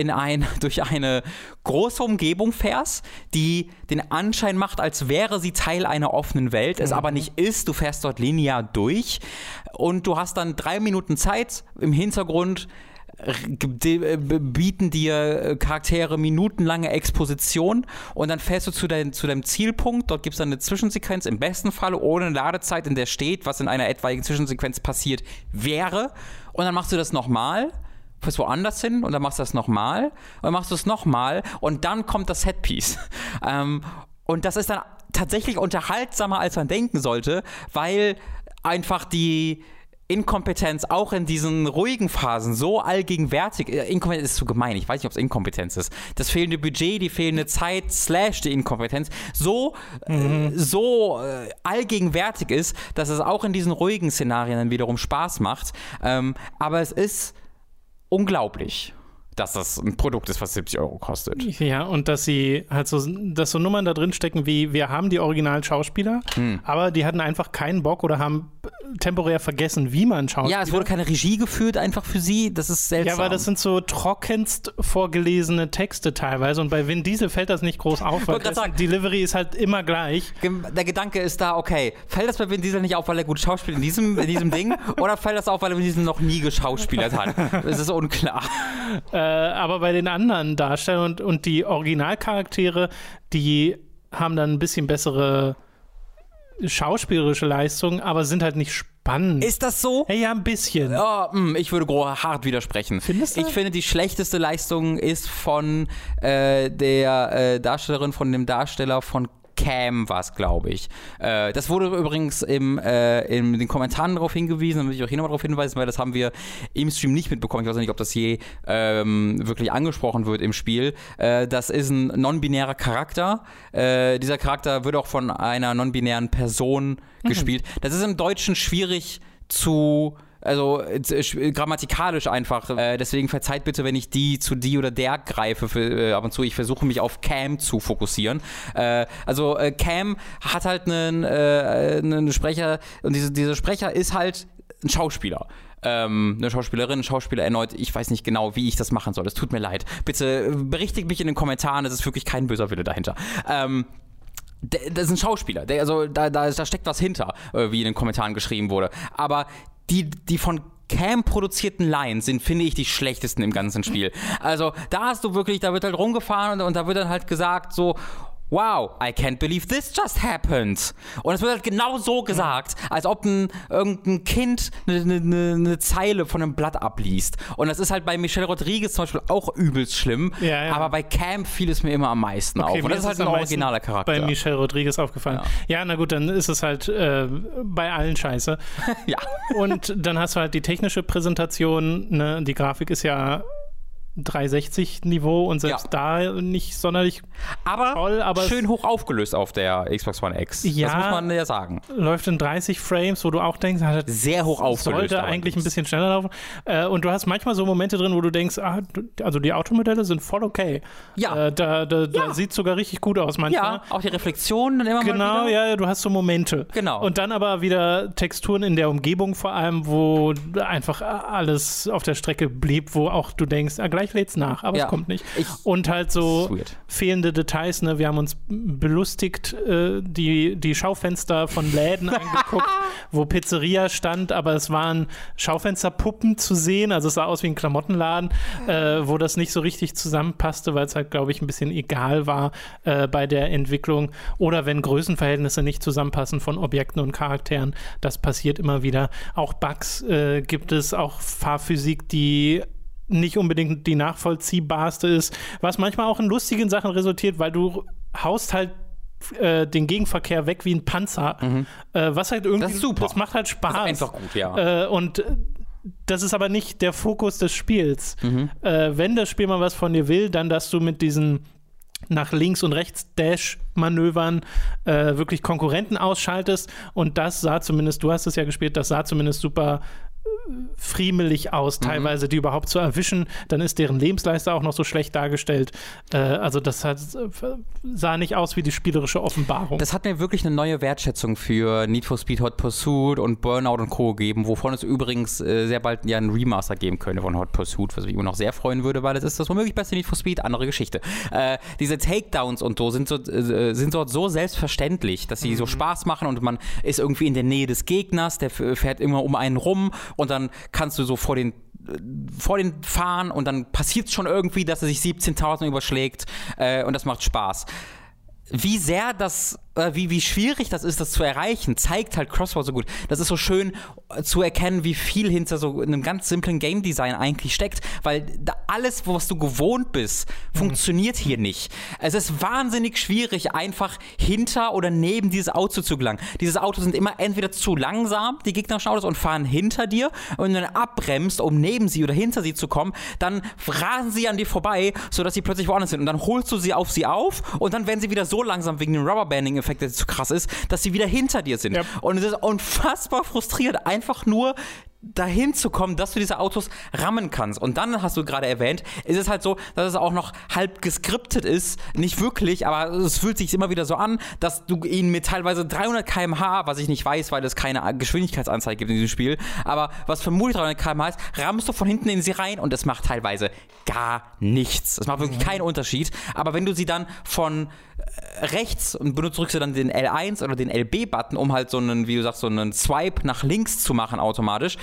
durch eine große Umgebung fährst, die den Anschein macht, als wäre sie Teil einer offenen Welt, es aber nicht ist, du fährst dort linear durch und du hast dann 3 Minuten Zeit im Hintergrund, bieten dir Charaktere minutenlange Exposition und dann fährst du zu deinem Zielpunkt. Dort gibt es dann eine Zwischensequenz, im besten Fall ohne Ladezeit, in der steht, was in einer etwaigen Zwischensequenz passiert wäre. Und dann machst du das nochmal, fährst woanders hin und dann machst du das nochmal und dann machst du es nochmal und dann kommt das Setpiece. Und das ist dann tatsächlich unterhaltsamer, als man denken sollte, weil einfach die Inkompetenz auch in diesen ruhigen Phasen so allgegenwärtig, Inkompetenz ist zu gemein, ich weiß nicht, ob es Inkompetenz ist, das fehlende Budget, die fehlende Zeit, / die Inkompetenz, so allgegenwärtig ist, dass es auch in diesen ruhigen Szenarien dann wiederum Spaß macht, aber es ist unglaublich, dass das ein Produkt ist, was 70 Euro kostet. Ja, und dass sie halt so, dass so Nummern da drin stecken wie, wir haben die originalen Schauspieler, aber die hatten einfach keinen Bock oder haben temporär vergessen, wie man Schauspieler... Ja, es wurde keine Regie geführt einfach für sie, das ist seltsam. Ja, weil das sind so trockenst vorgelesene Texte teilweise und bei Vin Diesel fällt das nicht groß auf, weil das Delivery ist halt immer gleich. Der Gedanke ist da, okay, fällt das bei Vin Diesel nicht auf, weil er gut schauspielt in diesem Ding oder fällt das auf, weil er Vin Diesel noch nie geschauspielert hat? Es ist unklar. Aber bei den anderen Darstellern und die Originalcharaktere, die haben dann ein bisschen bessere schauspielerische Leistungen, aber sind halt nicht spannend. Ist das so? Hey, ja, ein bisschen. Oh, ich würde hart widersprechen. Findest du? Ich finde, die schlechteste Leistung ist von der Darstellerin, von dem Darsteller von Cam war es, glaube ich. Das wurde übrigens in den Kommentaren darauf hingewiesen, da will ich auch hier nochmal darauf hinweisen, weil das haben wir im Stream nicht mitbekommen. Ich weiß nicht, ob das je wirklich angesprochen wird im Spiel. Das ist ein non-binärer Charakter. Dieser Charakter wird auch von einer non-binären Person gespielt. Das ist im Deutschen schwierig zu... Also grammatikalisch einfach. Deswegen verzeiht bitte, wenn ich zu die oder der greife ab und zu. Ich versuche mich auf Cam zu fokussieren. Cam hat halt einen Sprecher und dieser Sprecher ist halt ein Schauspieler. Eine Schauspielerin, ein Schauspieler erneut. Ich weiß nicht genau, wie ich das machen soll. Es tut mir leid. Bitte berichtigt mich in den Kommentaren. Es ist wirklich kein böser Wille dahinter. Das ist ein Schauspieler. Da steckt was hinter, wie in den Kommentaren geschrieben wurde. Aber die von Cam produzierten Lines sind, finde ich, die schlechtesten im ganzen Spiel. Also da wird halt rumgefahren und da wird dann halt gesagt so, wow, I can't believe this just happened. Und es wird halt genau so gesagt, als ob irgendein Kind eine Zeile von einem Blatt abliest. Und das ist halt bei Michelle Rodriguez zum Beispiel auch übelst schlimm, ja. Aber bei Cam fiel es mir immer am meisten auf. Und das ist halt ein originaler Charakter. Bei Michelle Rodriguez aufgefallen. Ja, na gut, dann ist es halt bei allen scheiße. Ja. Und dann hast du halt die technische Präsentation, ne? Die Grafik ist ja 360-Niveau und selbst da nicht sonderlich toll. Aber schön hoch aufgelöst auf der Xbox One X. Ja, das muss man ja sagen. Läuft in 30 Frames, wo du auch denkst, sehr hoch aufgelöst. Sollte eigentlich ein bisschen schneller laufen. Und du hast manchmal so Momente drin, wo du denkst, also die Automodelle sind voll okay. Ja. Da sieht es sogar richtig gut aus manchmal. Ja, auch die Reflexionen dann immer mal wieder. Genau, ja, du hast so Momente. Genau. Und dann aber wieder Texturen in der Umgebung vor allem, wo einfach alles auf der Strecke blieb, wo auch du denkst, gleich lädt's nach, aber es kommt nicht. Und halt so fehlende Details, ne? Wir haben uns belustigt die Schaufenster von Läden angeguckt, wo Pizzeria stand, aber es waren Schaufensterpuppen zu sehen, also es sah aus wie ein Klamottenladen, wo das nicht so richtig zusammenpasste, weil es halt, glaube ich, ein bisschen egal war bei der Entwicklung. Oder wenn Größenverhältnisse nicht zusammenpassen von Objekten und Charakteren, das passiert immer wieder. Auch Bugs gibt es, auch Fahrphysik, die nicht unbedingt die nachvollziehbarste ist, was manchmal auch in lustigen Sachen resultiert, weil du haust halt den Gegenverkehr weg wie ein Panzer, was halt irgendwie, das ist super. Das macht halt Spaß. Das ist einfach gut, ja. Und das ist aber nicht der Fokus des Spiels. Wenn das Spiel mal was von dir will, dann, dass du mit diesen nach links und rechts Dash-Manövern wirklich Konkurrenten ausschaltest und das sah zumindest, du hast es ja gespielt, das sah zumindest super friemelig aus, teilweise die überhaupt zu erwischen, dann ist deren Lebensleiste auch noch so schlecht dargestellt. Also das sah nicht aus wie die spielerische Offenbarung. Das hat mir wirklich eine neue Wertschätzung für Need for Speed Hot Pursuit und Burnout und Co. gegeben, wovon es übrigens sehr bald ja einen Remaster geben könnte von Hot Pursuit, was mich immer noch sehr freuen würde, weil das ist das womöglich beste Need for Speed, andere Geschichte. Diese Takedowns und so sind dort so selbstverständlich, dass sie so Spaß machen und man ist irgendwie in der Nähe des Gegners, der fährt immer um einen rum und dann kannst du so vor den fahren und dann passiert es schon irgendwie, dass er sich 17.000 überschlägt und das macht Spaß. Wie sehr das wie schwierig das ist, das zu erreichen, zeigt halt Crossfire so gut. Das ist so schön zu erkennen, wie viel hinter so einem ganz simplen Game-Design eigentlich steckt, weil da alles, was du gewohnt bist, funktioniert hier nicht. Es ist wahnsinnig schwierig, einfach hinter oder neben dieses Auto zu gelangen. Diese Autos sind immer entweder zu langsam, die gegnerischen Autos, und fahren hinter dir, und wenn du abbremst, um neben sie oder hinter sie zu kommen, dann rasen sie an dir vorbei, sodass sie plötzlich woanders sind, und dann holst du sie auf, und dann werden sie wieder so langsam wegen dem Rubberbanding Effekt, der zu krass ist, dass sie wieder hinter dir sind. Yep. Und es ist unfassbar frustrierend, einfach nur dahin zu kommen, dass du diese Autos rammen kannst. Und dann, hast du gerade erwähnt, ist es halt so, dass es auch noch halb geskriptet ist, nicht wirklich, aber es fühlt sich immer wieder so an, dass du ihn mit teilweise 300 km/h, was ich nicht weiß, weil es keine Geschwindigkeitsanzeige gibt in diesem Spiel, aber was vermutlich 300 km/h ist, rammst du von hinten in sie rein, und es macht teilweise gar nichts. Es macht wirklich keinen Unterschied, aber wenn du sie dann von rechts, und drückst du dann den L1 oder den LB-Button, um halt so einen, wie du sagst, so einen Swipe nach links zu machen automatisch,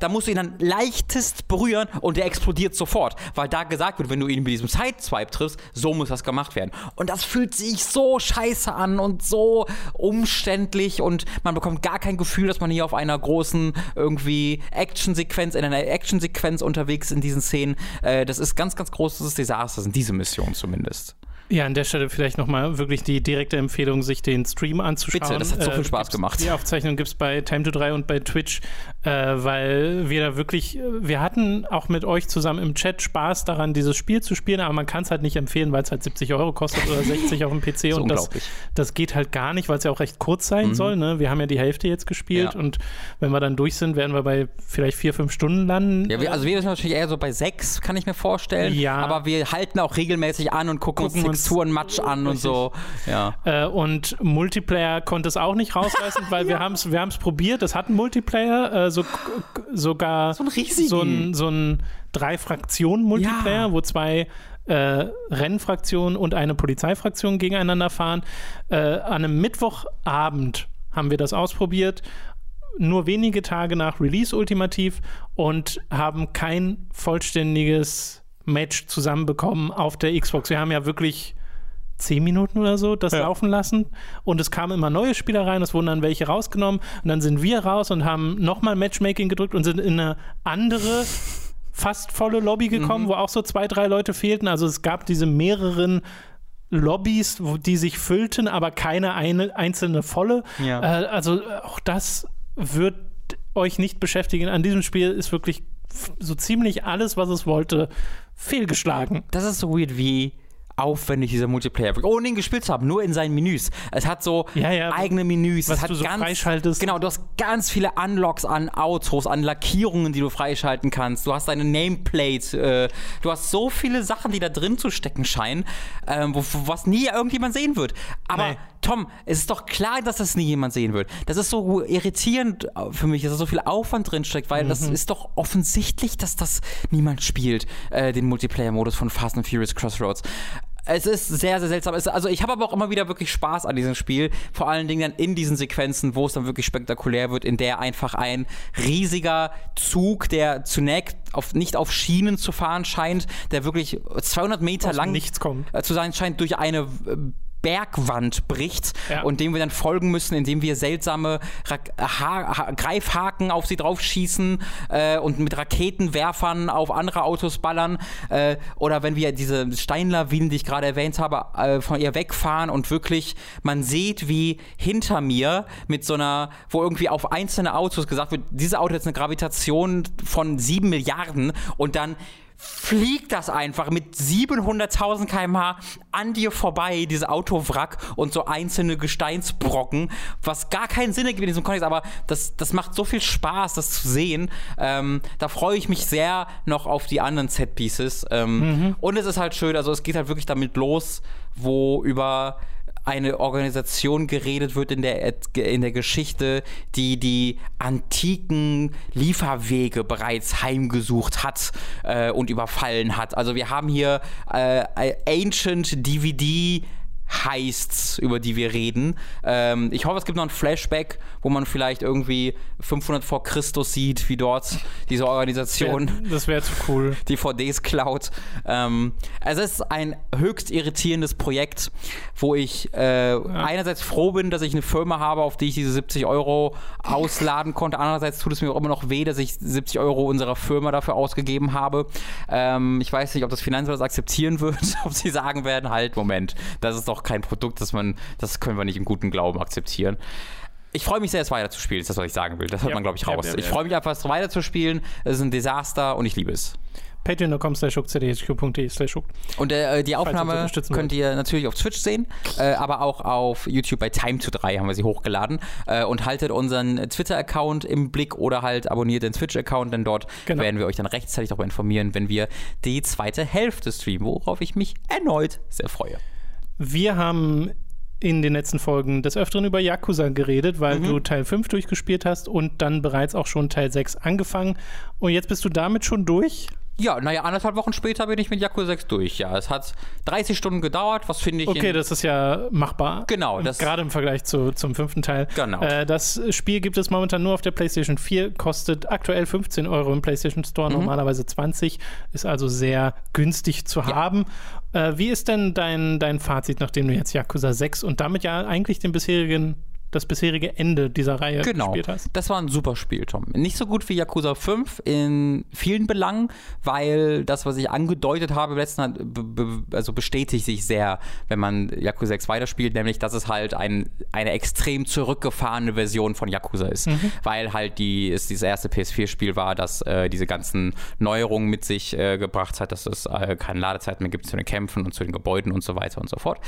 da musst du ihn dann leichtest berühren und der explodiert sofort, weil da gesagt wird, wenn du ihn mit diesem Side-Swipe triffst, so muss das gemacht werden. Und das fühlt sich so scheiße an und so umständlich, und man bekommt gar kein Gefühl, dass man hier auf einer großen irgendwie Action-Sequenz unterwegs in diesen Szenen. Das ist ganz, ganz großes Desaster, sind diese Missionen zumindest. Ja, an der Stelle vielleicht nochmal wirklich die direkte Empfehlung, sich den Stream anzuschauen. Bitte, das hat so viel Spaß gemacht. Die Aufzeichnung gibt es bei Time2 3 und bei Twitch, weil wir da wirklich, wir hatten auch mit euch zusammen im Chat Spaß daran, dieses Spiel zu spielen, aber man kann es halt nicht empfehlen, weil es halt 70 Euro kostet oder 60 auf dem PC, und das geht halt gar nicht, weil es ja auch recht kurz sein soll, ne? Wir haben ja die Hälfte jetzt gespielt, und wenn wir dann durch sind, werden wir bei vielleicht 4-5 Stunden landen. Ja, wir sind natürlich eher so bei 6, kann ich mir vorstellen, aber wir halten auch regelmäßig an und gucken uns Texturen-Matsch an und so. Ja. Und Multiplayer konnte es auch nicht rausreißen, weil wir haben es probiert. Es hat einen Multiplayer, sogar so einen riesigen. So ein 3-Fraktionen-Multiplayer, wo 2 Rennfraktionen und eine Polizeifraktion gegeneinander fahren. An einem Mittwochabend haben wir das ausprobiert, nur wenige Tage nach Release ultimativ, und haben kein vollständiges Match zusammenbekommen auf der Xbox. Wir haben ja wirklich 10 Minuten oder so das laufen lassen, und es kamen immer neue Spieler rein, es wurden dann welche rausgenommen, und dann sind wir raus und haben nochmal Matchmaking gedrückt und sind in eine andere fast volle Lobby gekommen, wo auch so 2-3 Leute fehlten. Also es gab diese mehreren Lobbys, die sich füllten, aber keine einzelne volle. Ja. Also auch das wird euch nicht beschäftigen. An diesem Spiel ist wirklich so ziemlich alles, was es wollte, fehlgeschlagen. Das ist so weird, wie aufwendig dieser Multiplayer, ohne ihn gespielt zu haben, nur in seinen Menüs. Es hat so eigene Menüs, was es hat du so ganz, freischaltest. Genau, du hast ganz viele Unlocks an Autos, an Lackierungen, die du freischalten kannst. Du hast deine Nameplate, du hast so viele Sachen, die da drin zu stecken scheinen, was nie irgendjemand sehen wird. Aber Tom, es ist doch klar, dass das nie jemand sehen wird. Das ist so irritierend für mich, dass da so viel Aufwand drin steckt, weil das ist doch offensichtlich, dass das niemand spielt, den Multiplayer-Modus von Fast and Furious Crossroads. Es ist sehr, sehr seltsam. Also ich habe aber auch immer wieder wirklich Spaß an diesem Spiel. Vor allen Dingen dann in diesen Sequenzen, wo es dann wirklich spektakulär wird, in der einfach ein riesiger Zug, der zunächst nicht auf Schienen zu fahren scheint, der wirklich 200 Meter lang zu sein scheint, durch eine Bergwand bricht und dem wir dann folgen müssen, indem wir seltsame Greifhaken auf sie drauf schießen und mit Raketenwerfern auf andere Autos ballern, oder wenn wir diese Steinlawinen, die ich gerade erwähnt habe, von ihr wegfahren und wirklich man sieht, wie hinter mir mit so einer, wo irgendwie auf einzelne Autos gesagt wird, diese Auto hat eine Gravitation von 7 Milliarden, und dann fliegt das einfach mit 700.000 km/h an dir vorbei, dieses Autowrack und so einzelne Gesteinsbrocken, was gar keinen Sinn ergibt in diesem Kontext, aber das macht so viel Spaß, das zu sehen. Da freue ich mich sehr noch auf die anderen Setpieces. Und es ist halt schön, also es geht halt wirklich damit los, wo über eine Organisation geredet wird in der Geschichte, die die antiken Lieferwege bereits heimgesucht hat und überfallen hat. Also wir haben hier Ancient DVD Heists, über die wir reden. Ich hoffe, es gibt noch ein Flashback, wo man vielleicht irgendwie 500 vor Christus sieht, wie dort diese Organisation das wär zu cool. DVDs klaut. Also es ist ein höchst irritierendes Projekt, wo ich einerseits froh bin, dass ich eine Firma habe, auf die ich diese 70 € ausladen konnte. Andererseits tut es mir auch immer noch weh, dass ich 70 € unserer Firma dafür ausgegeben habe. Ich weiß nicht, ob das Finanzamt das akzeptieren wird, ob sie sagen werden, halt, Moment, das ist doch kein Produkt, das können wir nicht im guten Glauben akzeptieren. Ich freue mich sehr, es weiterzuspielen, ist das, was ich sagen will. Das hört man, glaube ich, raus. Ich freue mich einfach, es weiterzuspielen. Es ist ein Desaster und ich liebe es. patreon.com/huckt/cdhq.de/huckt Und die Aufnahme könnt ihr natürlich auf Twitch sehen, aber auch auf YouTube bei Time23 haben wir sie hochgeladen. Und haltet unseren Twitter-Account im Blick oder halt abonniert den Twitch-Account, denn dort werden wir euch dann rechtzeitig darüber informieren, wenn wir die zweite Hälfte streamen, worauf ich mich erneut sehr freue. Wir haben in den letzten Folgen des Öfteren über Yakuza geredet, weil du Teil 5 durchgespielt hast und dann bereits auch schon Teil 6 angefangen. Und jetzt bist du damit schon durch? Ja, naja, 1,5 Wochen später bin ich mit Yakuza 6 durch. Ja, es hat 30 Stunden gedauert, was finde ich... Okay, das ist ja machbar. Genau. Gerade im Vergleich zum 5. Teil. Genau. Das Spiel gibt es momentan nur auf der PlayStation 4, kostet aktuell 15 € im PlayStation Store, normalerweise 20, ist also sehr günstig zu haben. Wie ist denn dein Fazit, nachdem du jetzt Yakuza 6 und damit ja eigentlich das bisherige Ende dieser Reihe gespielt hast? Genau, das war ein super Spiel, Tom. Nicht so gut wie Yakuza 5 in vielen Belangen, weil das, was ich angedeutet habe, also bestätigt sich sehr, wenn man Yakuza 6 weiterspielt, nämlich, dass es halt eine extrem zurückgefahrene Version von Yakuza ist, weil halt dieses erste PS4-Spiel war, das diese ganzen Neuerungen mit sich gebracht hat, dass es keine Ladezeit mehr gibt zu den Kämpfen und zu den Gebäuden und so weiter und so fort.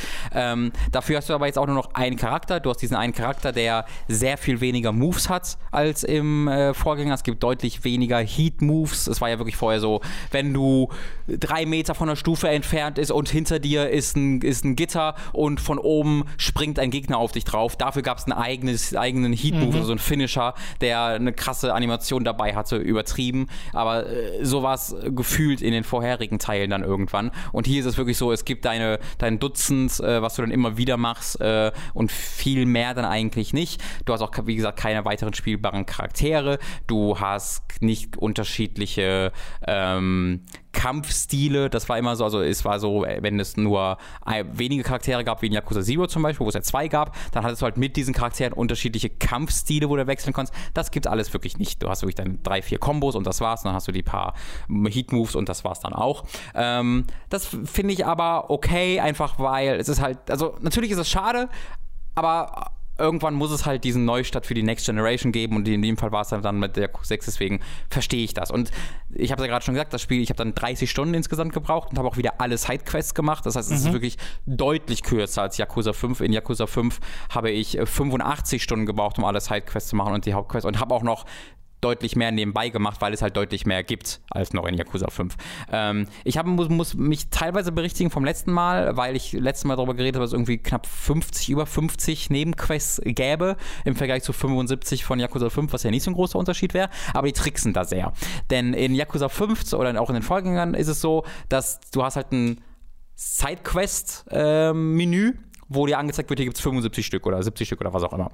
Dafür hast du aber jetzt auch nur noch einen Charakter. Du hast diesen einen Charakter, der sehr viel weniger Moves hat als im Vorgänger. Es gibt deutlich weniger Heat-Moves. Es war ja wirklich vorher so, wenn du 3 Meter von der Stufe entfernt ist und hinter dir ist ein Gitter und von oben springt ein Gegner auf dich drauf. Dafür gab es einen eigenen Heat-Move, also einen Finisher, der eine krasse Animation dabei hatte, übertrieben. Aber so war es gefühlt in den vorherigen Teilen dann irgendwann. Und hier ist es wirklich so, es gibt dein Dutzend, was du dann immer wieder machst und viel mehr dann eigentlich nicht. Du hast auch, wie gesagt, keine weiteren spielbaren Charaktere. Du hast nicht unterschiedliche Kampfstile, das war immer so, also es war so, wenn es nur wenige Charaktere gab, wie in Yakuza Zero zum Beispiel, wo es ja 2 gab, dann hattest du halt mit diesen Charakteren unterschiedliche Kampfstile, wo du wechseln konntest. Das gibt's alles wirklich nicht. Du hast wirklich dann 3-4 Kombos und das war's, dann hast du die paar Heat-Moves und das war's dann auch. Das finde ich aber okay, einfach weil es ist halt, also natürlich ist es schade, aber irgendwann muss es halt diesen Neustart für die Next Generation geben und in dem Fall war es dann mit der Q6, deswegen verstehe ich das. Und ich habe es ja gerade schon gesagt, das Spiel, ich habe dann 30 Stunden insgesamt gebraucht und habe auch wieder alle Sidequests gemacht. Das heißt, es ist wirklich deutlich kürzer als Yakuza 5. In Yakuza 5 habe ich 85 Stunden gebraucht, um alle Sidequests zu machen und die Hauptquests und habe auch noch deutlich mehr nebenbei gemacht, weil es halt deutlich mehr gibt als noch in Yakuza 5. Ich muss mich teilweise berichtigen vom letzten Mal, weil ich letztes Mal darüber geredet habe, dass es irgendwie knapp 50 Nebenquests gäbe, im Vergleich zu 75 von Yakuza 5, was ja nicht so ein großer Unterschied wäre, aber die tricksen da sehr. Denn in Yakuza 5 oder auch in den Vorgängern ist es so, dass du hast halt ein Sidequest-Menü, wo dir angezeigt wird, hier gibt es 75 Stück oder 70 Stück oder was auch immer.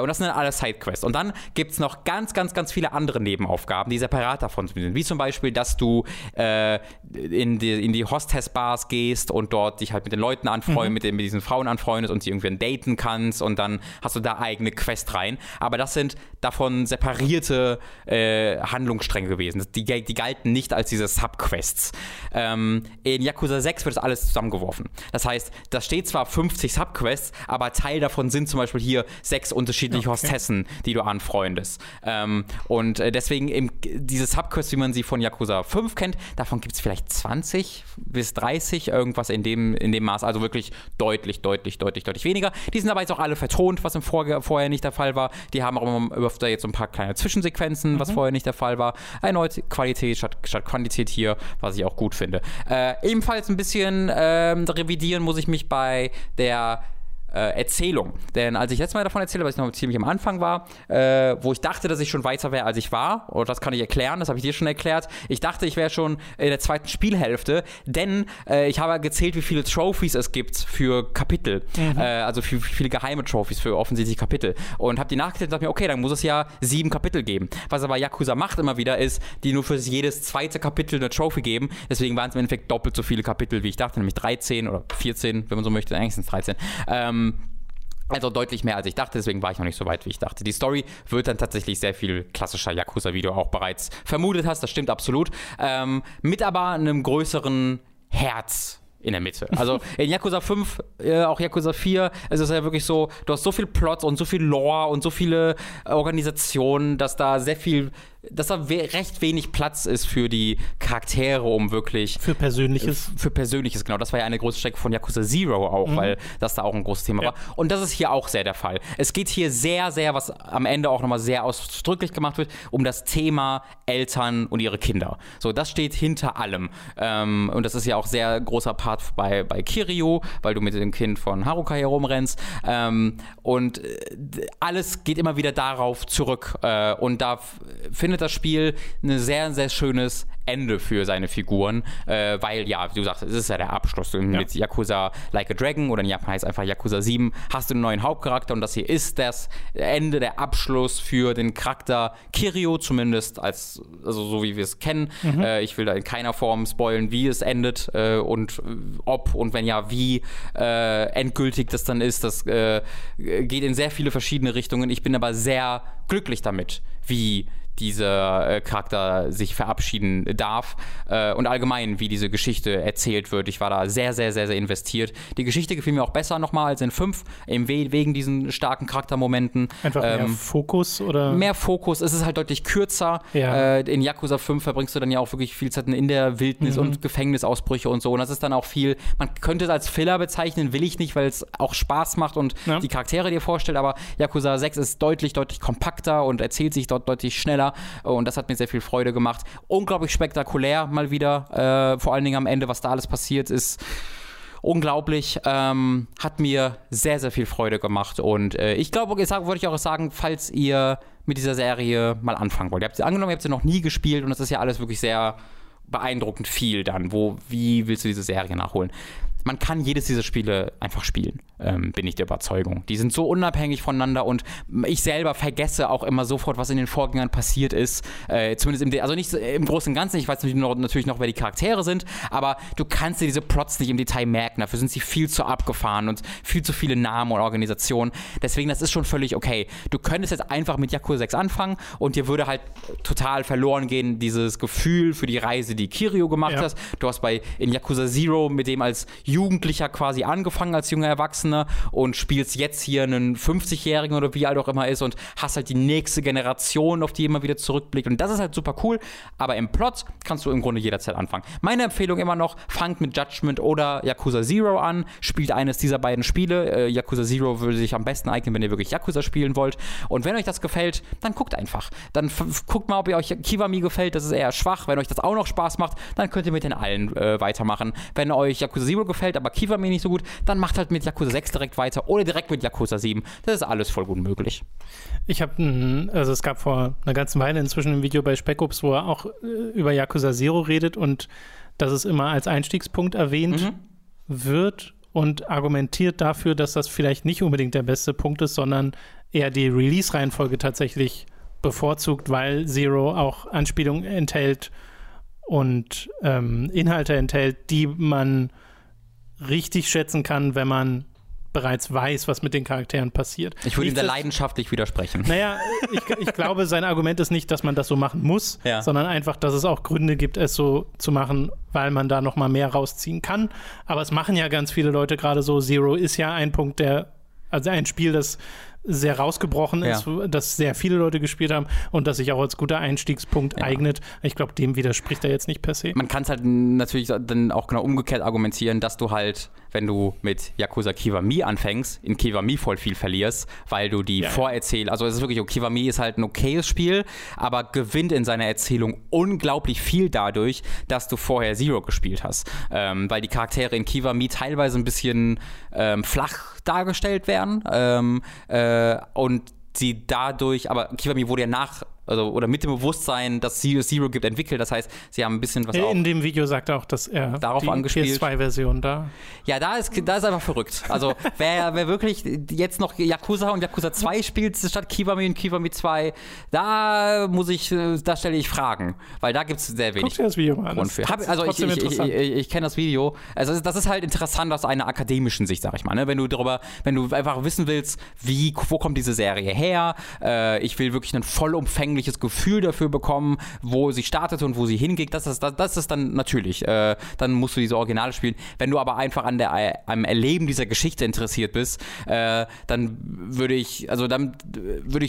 Und das sind dann alle Sidequests. Und dann gibt es noch ganz, ganz, ganz viele andere Nebenaufgaben, die separat davon sind. Wie zum Beispiel, dass du in die Hostess-Bars gehst und dort dich halt mit den Leuten anfreundest, mit diesen Frauen anfreundest und sie irgendwie daten kannst und dann hast du da eigene Quest rein. Aber das sind davon separierte Handlungsstränge gewesen. Die galten nicht als diese Subquests. In Yakuza 6 wird das alles zusammengeworfen. Das heißt, da steht zwar 50 Subquests, aber Teil davon sind zum Beispiel hier 6 unterschiedliche Hostessen, die du anfreundest. Und deswegen diese Subquests, wie man sie von Yakuza 5 kennt, davon gibt es vielleicht 20 bis 30, irgendwas in dem Maß. Also wirklich deutlich weniger. Die sind aber jetzt auch alle vertont, was im vorher nicht der Fall war. Die haben auch jetzt so ein paar kleine Zwischensequenzen, was vorher nicht der Fall war. Erneut Qualität statt Quantität hier, was ich auch gut finde. Ebenfalls ein bisschen revidieren muss ich mich bei der Erzählung. Denn als ich letztes Mal davon erzählt habe, als ich noch ziemlich am Anfang war, wo ich dachte, dass ich schon weiter wäre, als ich war, und das kann ich erklären, das habe ich dir schon erklärt, ich dachte, ich wäre schon in der zweiten Spielhälfte, denn ich habe gezählt, wie viele Trophies es gibt für Kapitel, also wie viele geheime Trophies für offensichtlich Kapitel, und habe die nachgezählt und dachte mir, okay, dann muss es ja 7 Kapitel geben. Was aber Yakuza macht immer wieder ist, die nur für jedes zweite Kapitel eine Trophy geben, deswegen waren es im Endeffekt doppelt so viele Kapitel, wie ich dachte, nämlich 13 oder 14, wenn man so möchte, eigentlich sind es 13, also deutlich mehr, als ich dachte, deswegen war ich noch nicht so weit, wie ich dachte. Die Story wird dann tatsächlich sehr viel klassischer Yakuza, wie du auch bereits vermutet hast, das stimmt absolut, mit aber einem größeren Herz in der Mitte. Also in Yakuza 5, auch Yakuza 4, es ist ja wirklich so, du hast so viel Plots und so viel Lore und so viele Organisationen, dass da sehr viel, dass da recht wenig Platz ist für die Charaktere, um wirklich... Für Persönliches. Für Persönliches, genau. Das war ja eine große Strecke von Yakuza Zero auch, weil das da auch ein großes Thema war. Und das ist hier auch sehr der Fall. Es geht hier sehr, sehr, was am Ende auch nochmal sehr ausdrücklich gemacht wird, um das Thema Eltern und ihre Kinder. So, das steht hinter allem. Und das ist ja auch sehr großer Part bei Kiryu, weil du mit dem Kind von Haruka herumrennst. Und alles geht immer wieder darauf zurück. Und da findet das Spiel ein sehr, sehr schönes Ende für seine Figuren, weil, ja, du sagst, es ist ja der Abschluss. Mit Yakuza Like a Dragon, oder in Japan heißt es einfach Yakuza 7, hast du einen neuen Hauptcharakter, und das hier ist das Ende, der Abschluss für den Charakter Kiryu, zumindest als, also so wie wir es kennen. Ich will da in keiner Form spoilen, wie es endet und ob und wenn ja, wie endgültig das dann ist. Das geht in sehr viele verschiedene Richtungen. Ich bin aber sehr glücklich damit, wie dieser Charakter sich verabschieden darf und allgemein, wie diese Geschichte erzählt wird. Ich war da sehr, sehr, sehr, sehr investiert. Die Geschichte gefiel mir auch besser nochmal als in 5, wegen diesen starken Charaktermomenten. Einfach mehr Fokus, oder? Mehr Fokus. Es ist halt deutlich kürzer. Ja. In Yakuza 5 verbringst du dann ja auch wirklich viel Zeit in der Wildnis und Gefängnisausbrüche und so. Und das ist dann auch viel, man könnte es als Filler bezeichnen, will ich nicht, weil es auch Spaß macht und die Charaktere dir vorstellt, aber Yakuza 6 ist deutlich, deutlich kompakter und erzählt sich dort deutlich schneller. Und das hat mir sehr viel Freude gemacht. Unglaublich spektakulär mal wieder. Vor allen Dingen am Ende, was da alles passiert ist. Unglaublich. Hat mir sehr, sehr viel Freude gemacht. Und ich glaube, würde ich auch sagen, falls ihr mit dieser Serie mal anfangen wollt. Ihr habt sie angenommen, ihr habt sie noch nie gespielt. Und das ist ja alles wirklich sehr beeindruckend viel dann. Wie willst du diese Serie nachholen? Man kann jedes dieser Spiele einfach spielen, bin ich der Überzeugung. Die sind so unabhängig voneinander, und ich selber vergesse auch immer sofort, was in den Vorgängern passiert ist. Zumindest also nicht im Großen und Ganzen. Ich weiß natürlich noch, wer die Charaktere sind, aber du kannst dir diese Plots nicht im Detail merken. Dafür sind sie viel zu abgefahren und viel zu viele Namen und Organisationen. Deswegen, das ist schon völlig okay. Du könntest jetzt einfach mit Yakuza 6 anfangen, und dir würde halt total verloren gehen, dieses Gefühl für die Reise, die Kiryu gemacht hast. Du hast in Yakuza Zero mit dem als Jugendlicher quasi angefangen, als junger Erwachsener, und spielst jetzt hier einen 50-Jährigen oder wie alt auch immer ist, und hast halt die nächste Generation, auf die immer wieder zurückblickt, und das ist halt super cool, aber im Plot kannst du im Grunde jederzeit anfangen. Meine Empfehlung immer noch, fangt mit Judgment oder Yakuza Zero an, spielt eines dieser beiden Spiele. Yakuza Zero würde sich am besten eignen, wenn ihr wirklich Yakuza spielen wollt, und wenn euch das gefällt, dann guckt einfach. Dann guckt mal, ob ihr euch Kiwami gefällt, das ist eher schwach. Wenn euch das auch noch Spaß macht, dann könnt ihr mit den allen weitermachen. Wenn euch Yakuza Zero gefällt, aber Kiwami nicht so gut, dann macht halt mit Yakuza 6 direkt weiter oder direkt mit Yakuza 7. Das ist alles voll gut möglich. Es gab vor einer ganzen Weile inzwischen ein Video bei Speckups, wo er auch über Yakuza Zero redet und dass es immer als Einstiegspunkt erwähnt wird und argumentiert dafür, dass das vielleicht nicht unbedingt der beste Punkt ist, sondern eher die Release-Reihenfolge tatsächlich bevorzugt, weil Zero auch Anspielungen enthält und Inhalte enthält, die man richtig schätzen kann, wenn man bereits weiß, was mit den Charakteren passiert. Ich würde ihm da leidenschaftlich widersprechen. Naja, ich glaube, sein Argument ist nicht, dass man das so machen muss, sondern einfach, dass es auch Gründe gibt, es so zu machen, weil man da noch mal mehr rausziehen kann. Aber es machen ja ganz viele Leute gerade so. Zero ist ja ein Spiel, das sehr rausgebrochen ist, dass sehr viele Leute gespielt haben und das sich auch als guter Einstiegspunkt eignet. Ich glaube, dem widerspricht er jetzt nicht per se. Man kann es halt natürlich dann auch genau umgekehrt argumentieren, dass du halt, wenn du mit Yakuza Kiwami anfängst, in Kiwami voll viel verlierst, weil du die Vorerzähl... Also es ist wirklich, Kiwami ist halt ein okayes Spiel, aber gewinnt in seiner Erzählung unglaublich viel dadurch, dass du vorher Zero gespielt hast. Weil die Charaktere in Kiwami teilweise ein bisschen flach dargestellt werden und sie dadurch, aber Kiwami wurde ja nach, also oder mit dem Bewusstsein, dass es Zero gibt, entwickelt. Das heißt, sie haben ein bisschen was auch... In dem Video sagt er auch, dass er darauf die angespielt. PS2-Version da... Ja, da ist einfach verrückt. Also, wer wirklich jetzt noch Yakuza und Yakuza 2 spielt, statt Kiwami und Kiwami 2, da stelle ich Fragen. Weil da gibt es sehr wenig... Guck dir das Video mal an. Also, ich kenne das Video. Also, das ist halt interessant aus einer akademischen Sicht, sag ich mal. Ne? Wenn du einfach wissen willst, wo kommt diese Serie her? Ich will wirklich einen vollumfänglichen Gefühl dafür bekommen, wo sie startete und wo sie hingeht, das ist dann natürlich, dann musst du diese Originale spielen. Wenn du aber einfach am Erleben dieser Geschichte interessiert bist, dann würde ich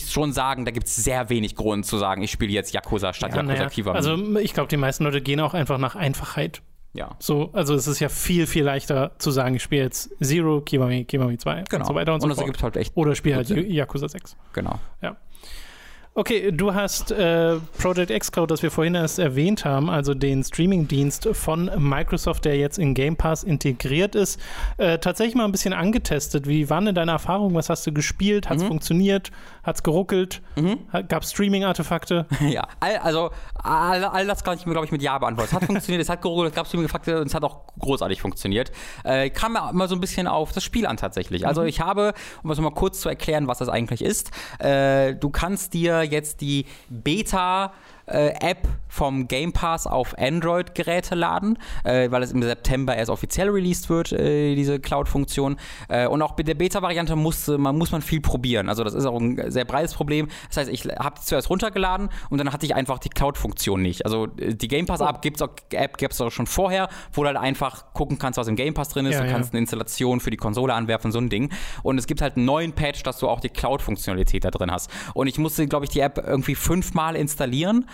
schon sagen, da gibt es sehr wenig Grund zu sagen, ich spiele jetzt Yakuza statt Yakuza Kiwami. Also ich glaube, die meisten Leute gehen auch einfach nach Einfachheit. Ja. So, also es ist ja viel, viel leichter zu sagen, ich spiele jetzt Zero, Kiwami, Kiwami 2 und so weiter und so fort. Und das ergibt halt echt. Oder spiele halt Yakuza 6. Genau. Ja. Okay, du hast Project xCloud, das wir vorhin erst erwähnt haben, also den Streaming-Dienst von Microsoft, der jetzt in Game Pass integriert ist, tatsächlich mal ein bisschen angetestet. Wie waren denn deine Erfahrungen? Was hast du gespielt? Hat's funktioniert? Hat's geruckelt? Gab's Streaming-Artefakte? Ja, all das kann ich mir, glaube ich, mit Ja beantworten. Es hat funktioniert, es hat geruckelt, es gab Streaming-Artefakte und es hat auch großartig funktioniert. Kam mal so ein bisschen auf das Spiel an tatsächlich. Also ich habe, um das mal kurz zu erklären, was das eigentlich ist, du kannst dir jetzt die Beta-App vom Game Pass auf Android-Geräte laden, weil es im September erst offiziell released wird, diese Cloud-Funktion. Und auch mit der Beta-Variante muss man viel probieren. Also das ist auch ein sehr breites Problem. Das heißt, ich habe es zuerst runtergeladen und dann hatte ich einfach die Cloud-Funktion nicht. Also die Game Pass-App gibt's auch schon vorher, wo du halt einfach gucken kannst, was im Game Pass drin ist. Ja, du kannst eine Installation für die Konsole anwerfen, so ein Ding. Und es gibt halt einen neuen Patch, dass du auch die Cloud-Funktionalität da drin hast. Und ich musste, glaube ich, die App irgendwie 5-mal installieren,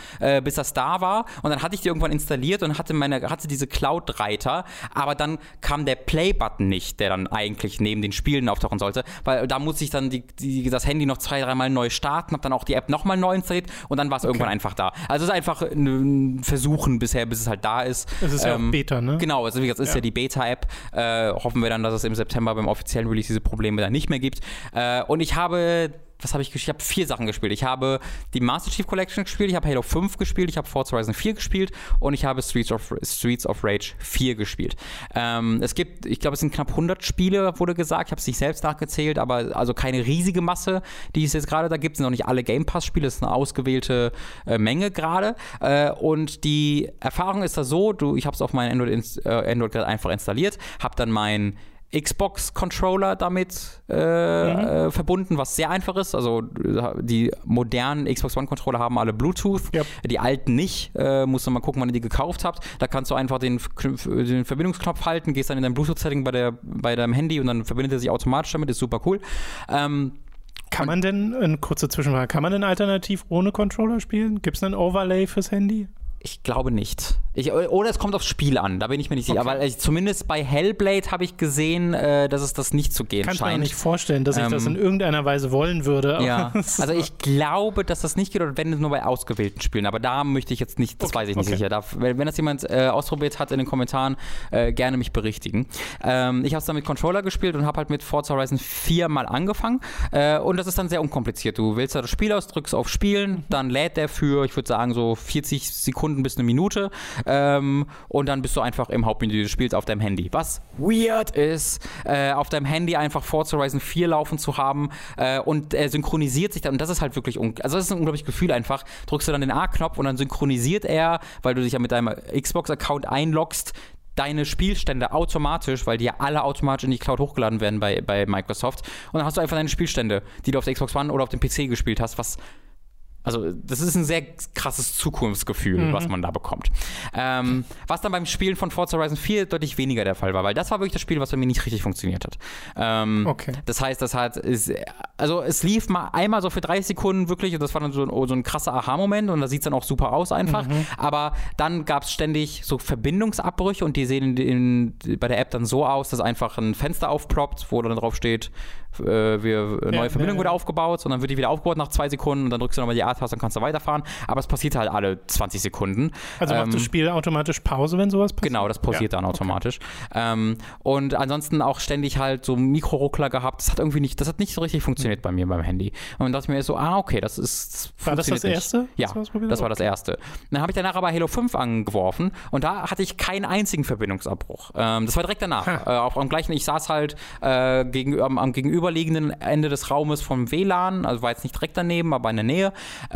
bis das da war. Und dann hatte ich die irgendwann installiert und hatte diese Cloud-Reiter, aber dann kam der Play-Button nicht, der dann eigentlich neben den Spielen auftauchen sollte, weil da musste ich dann das Handy noch 2-3 Mal neu starten, habe dann auch die App nochmal neu installiert und dann war es irgendwann einfach da. Also es ist einfach ein Versuchen bisher, bis es halt da ist. Es ist ja auch Beta, ne? Genau, also wie gesagt, es ist ja die Beta-App. Hoffen wir dann, dass es im September beim offiziellen Release diese Probleme dann nicht mehr gibt. Und ich habe 4 Sachen gespielt. Ich habe die Master Chief Collection gespielt, ich habe Halo 5 gespielt, ich habe Forza Horizon 4 gespielt und ich habe Streets of Rage 4 gespielt. Es gibt, ich glaube, es sind knapp 100 Spiele, wurde gesagt. Ich habe es nicht selbst nachgezählt, aber also keine riesige Masse, die es jetzt gerade da gibt. Es sind noch nicht alle Game Pass-Spiele, es ist eine ausgewählte Menge gerade. Und die Erfahrung ist da so, ich habe es auf meinen Android-Gerät einfach installiert, habe dann meinen Xbox-Controller damit verbunden, was sehr einfach ist. Also die modernen Xbox One-Controller haben alle Bluetooth, die alten nicht. Musst du mal gucken, wann ihr die gekauft habt. Da kannst du einfach den Verbindungsknopf halten, gehst dann in dein Bluetooth-Setting bei deinem Handy und dann verbindet er sich automatisch damit. Ist super cool. Kann man denn, eine kurze Zwischenfrage, kann man denn alternativ ohne Controller spielen? Gibt es einen Overlay fürs Handy? Ich glaube nicht. Oder es kommt aufs Spiel an, da bin ich mir nicht sicher. Aber zumindest bei Hellblade habe ich gesehen, dass es das nicht zu gehen scheint. Ich kann mir nicht vorstellen, dass ich das in irgendeiner Weise wollen würde. Ja. Also ich glaube, dass das nicht geht, und wenn nur bei ausgewählten Spielen. Aber da möchte ich jetzt nicht, das weiß ich nicht sicher. Wenn das jemand ausprobiert hat in den Kommentaren, gerne mich berichtigen. Ich habe es dann mit Controller gespielt und habe halt mit Forza Horizon 4 mal angefangen. Und das ist dann sehr unkompliziert. Du wählst da das Spiel aus, drückst auf Spielen, dann lädt der für, ich würde sagen, so 40 Sekunden bis eine Minute. Und dann bist du einfach im Hauptmenü des Spiels auf deinem Handy. Was weird ist, auf deinem Handy einfach Forza Horizon 4 laufen zu haben, und er synchronisiert sich dann, und das ist halt wirklich, das ist ein unglaubliches Gefühl einfach. Drückst du dann den A-Knopf und dann synchronisiert er, weil du dich ja mit deinem Xbox-Account einloggst, deine Spielstände automatisch, weil die ja alle automatisch in die Cloud hochgeladen werden bei Microsoft. Und dann hast du einfach deine Spielstände, die du auf der Xbox One oder auf dem PC gespielt hast, was Also das ist ein sehr krasses Zukunftsgefühl, was man da bekommt. Was dann beim Spielen von Forza Horizon 4 deutlich weniger der Fall war, weil das war wirklich das Spiel, was bei mir nicht richtig funktioniert hat. Okay. Das heißt, das hat, also es lief mal einmal so für 30 Sekunden wirklich und das war dann so ein krasser Aha-Moment und da sieht es dann auch super aus einfach. Aber dann gab es ständig so Verbindungsabbrüche und die sehen bei der App dann so aus, dass einfach ein Fenster aufploppt, wo dann drauf steht, neue Verbindung wurde aufgebaut und dann wird die wieder aufgebaut nach 2 Sekunden und dann drückst du nochmal die A-Taste und kannst du weiterfahren. Aber es passiert halt alle 20 Sekunden. Also macht das Spiel automatisch Pause, wenn sowas passiert? Genau, das passiert dann automatisch. Okay. Und ansonsten auch ständig halt so Mikroruckler gehabt. Das hat nicht so richtig funktioniert bei mir beim Handy. Und dann dachte ich mir so, okay, das ist funktioniert. War das das Erste? Nicht. Ja, das war das Erste. Dann habe ich danach aber Halo 5 angeworfen und da hatte ich keinen einzigen Verbindungsabbruch. Das war direkt danach. Auch am gleichen, ich saß halt am gegenüberliegenden Ende des Raumes vom WLAN, also war jetzt nicht direkt daneben, aber in der Nähe. Und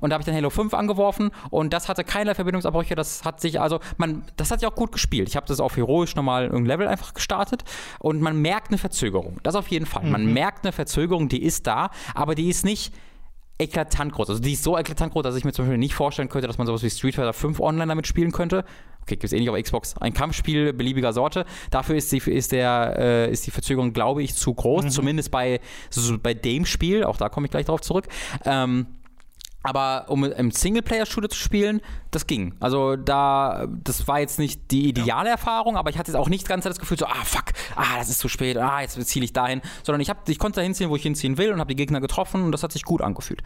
da habe ich dann Halo 5 angeworfen und das hatte keinerlei Verbindungsabbrüche. Das hat sich auch gut gespielt. Ich habe das auf heroisch normal irgendein Level einfach gestartet und man merkt eine Verzögerung. Das auf jeden Fall. Man merkt eine Verzögerung, die ist da, aber die ist nicht eklatant groß. Also die ist so eklatant groß, dass ich mir zum Beispiel nicht vorstellen könnte, dass man sowas wie Street Fighter 5 online damit spielen könnte. Okay, gibt es ähnlich auf Xbox. Ein Kampfspiel beliebiger Sorte. Dafür ist die Verzögerung, glaube ich, zu groß. Zumindest bei dem Spiel. Auch da komme ich gleich drauf zurück. Aber um im Singleplayer-Shooter zu spielen, das ging. Also das war jetzt nicht die ideale Erfahrung, aber ich hatte jetzt auch nicht ganz das Gefühl so, fuck, das ist zu spät, jetzt ziele ich dahin. Sondern ich konnte da hinziehen, wo ich hinziehen will und habe die Gegner getroffen und das hat sich gut angefühlt.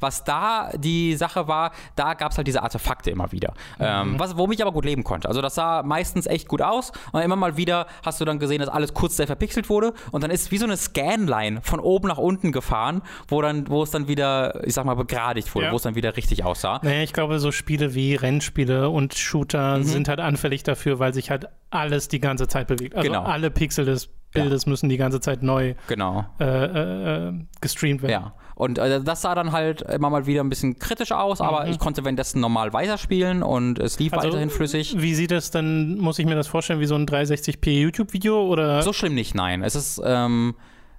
Was da die Sache war, da gab es halt diese Artefakte immer wieder. Womit ich aber gut leben konnte. Also das sah meistens echt gut aus und immer mal wieder hast du dann gesehen, dass alles kurz sehr verpixelt wurde und dann ist wie so eine Scanline von oben nach unten gefahren, wo es dann wieder, ich sag mal, begradigt wurde, wo es dann wieder richtig aussah. Naja, ich glaube, so Spiele wie Rennspiele und Shooter sind halt anfällig dafür, weil sich halt alles die ganze Zeit bewegt. Also alle Pixel des Bildes müssen die ganze Zeit neu gestreamt werden. Ja. Und das sah dann halt immer mal wieder ein bisschen kritisch aus, aber ich konnte währenddessen normal weiterspielen und es lief weiterhin flüssig. Wie sieht das dann, muss ich mir das vorstellen, wie so ein 360p YouTube-Video oder? So schlimm nicht, nein.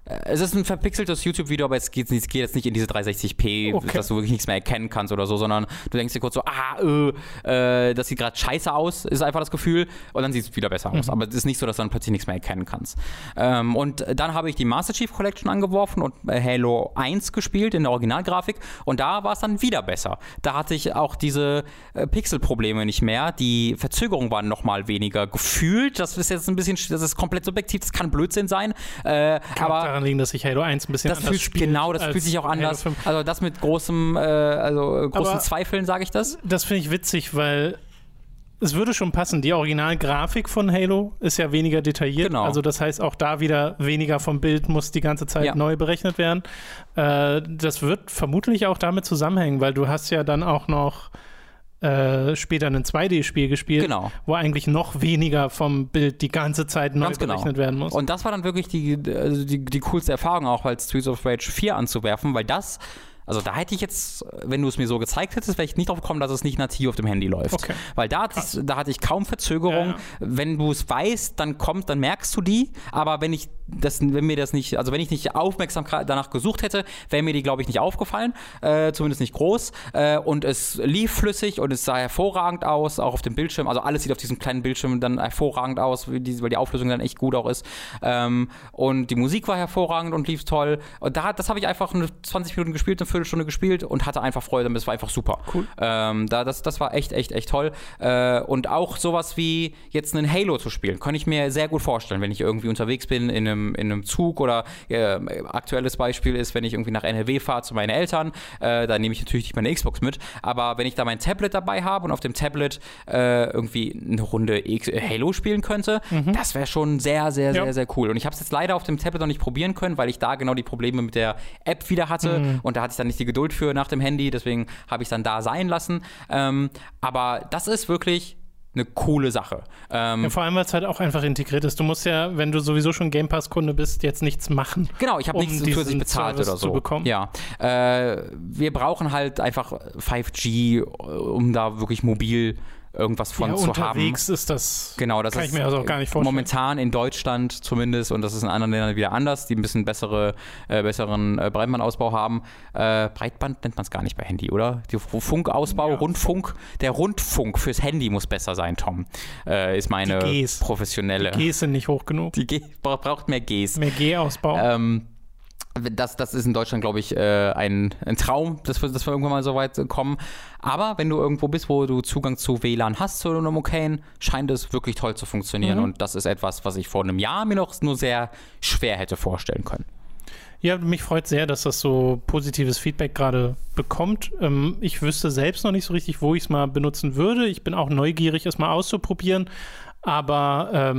Es ist ein verpixeltes YouTube-Video, aber es geht jetzt nicht in diese 360p, dass du wirklich nichts mehr erkennen kannst oder so, sondern du denkst dir kurz so, das sieht gerade scheiße aus, ist einfach das Gefühl, und dann sieht es wieder besser aus. Aber es ist nicht so, dass du dann plötzlich nichts mehr erkennen kannst. Und dann habe ich die Master Chief Collection angeworfen und Halo 1 gespielt in der Originalgrafik und da war es dann wieder besser. Da hatte ich auch diese Pixel-Probleme nicht mehr, die Verzögerung war nochmal weniger gefühlt, das ist jetzt ein bisschen, das ist komplett subjektiv, das kann Blödsinn sein, aber daran liegen, dass ich Halo 1 ein bisschen das anders spiele. Genau, das fühlt sich auch anders. Also das mit großen Zweifeln, sage ich das. Das finde ich witzig, weil es würde schon passen. Die Originalgrafik von Halo ist ja weniger detailliert. Genau. Also das heißt, auch da wieder weniger vom Bild muss die ganze Zeit neu berechnet werden. Das wird vermutlich auch damit zusammenhängen, weil du hast ja dann auch noch später ein 2D-Spiel gespielt, wo eigentlich noch weniger vom Bild die ganze Zeit neu berechnet werden muss. Und das war dann wirklich die coolste Erfahrung auch, als Streets of Rage 4 anzuwerfen, weil das, also da hätte ich jetzt, wenn du es mir so gezeigt hättest, wäre ich nicht drauf gekommen, dass es nicht nativ auf dem Handy läuft. Okay. Weil da hatte ich kaum Verzögerung. Ja. Wenn du es weißt, dann merkst du die. Aber wenn ich nicht aufmerksam danach gesucht hätte, wäre mir die, glaube ich, nicht aufgefallen. Zumindest nicht groß. Und es lief flüssig und es sah hervorragend aus, auch auf dem Bildschirm. Also alles sieht auf diesem kleinen Bildschirm dann hervorragend aus, weil die Auflösung dann echt gut auch ist. Und die Musik war hervorragend und lief toll. Und das habe ich einfach 20 Minuten gespielt, eine Viertelstunde gespielt und hatte einfach Freude und es war einfach super. Cool. Das war echt, echt, echt toll. Und auch sowas wie jetzt einen Halo zu spielen, kann ich mir sehr gut vorstellen, wenn ich irgendwie unterwegs bin in einem Zug oder aktuelles Beispiel ist, wenn ich irgendwie nach NRW fahre zu meinen Eltern, da nehme ich natürlich nicht meine Xbox mit, aber wenn ich da mein Tablet dabei habe und auf dem Tablet irgendwie eine Runde Halo spielen könnte, das wäre schon sehr, sehr, sehr, sehr cool. Und ich habe es jetzt leider auf dem Tablet noch nicht probieren können, weil ich da genau die Probleme mit der App wieder hatte und da hatte ich dann nicht die Geduld für nach dem Handy, deswegen habe ich es dann da sein lassen. Aber das ist wirklich eine coole Sache. Vor allem, weil es halt auch einfach integriert ist. Du musst ja, wenn du sowieso schon Game Pass-Kunde bist, jetzt nichts machen. Genau, ich habe nichts für sich bezahlt Service oder so. Zu bekommen. Ja. Wir brauchen halt einfach 5G, um da wirklich mobil irgendwas von zu haben. Unterwegs ist das, genau, das kann ich mir also auch gar nicht vorstellen. Momentan in Deutschland zumindest, und das ist in anderen Ländern wieder anders, die ein bisschen besseren Breitbandausbau haben. Breitband nennt man es gar nicht bei Handy, oder? Der Funkausbau, ja. Rundfunk. Der Rundfunk fürs Handy muss besser sein, Tom. Ist meine professionelle. Die Gs sind nicht hoch genug. Die G braucht mehr Gs. Mehr G-Ausbau. Das ist in Deutschland, glaube ich, ein Traum, dass wir irgendwann mal so weit kommen. Aber wenn du irgendwo bist, wo du Zugang zu WLAN hast, zu einem okayen, scheint es wirklich toll zu funktionieren. Mhm. Und das ist etwas, was ich vor einem Jahr mir noch nur sehr schwer hätte vorstellen können. Ja, mich freut sehr, dass das so positives Feedback gerade bekommt. Ich wüsste selbst noch nicht so richtig, wo ich es mal benutzen würde. Ich bin auch neugierig, es mal auszuprobieren. Aber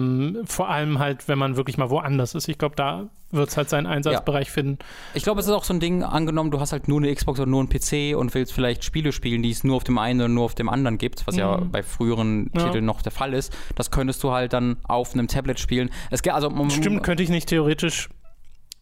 vor allem halt, wenn man wirklich mal woanders ist. Ich glaube, da wird es halt seinen Einsatzbereich finden. Ich glaube, es ist auch so ein Ding, angenommen, du hast halt nur eine Xbox oder nur einen PC und willst vielleicht Spiele spielen, die es nur auf dem einen oder nur auf dem anderen gibt, was ja bei früheren Titeln noch der Fall ist. Das könntest du halt dann auf einem Tablet spielen. Stimmt, könnte ich nicht theoretisch.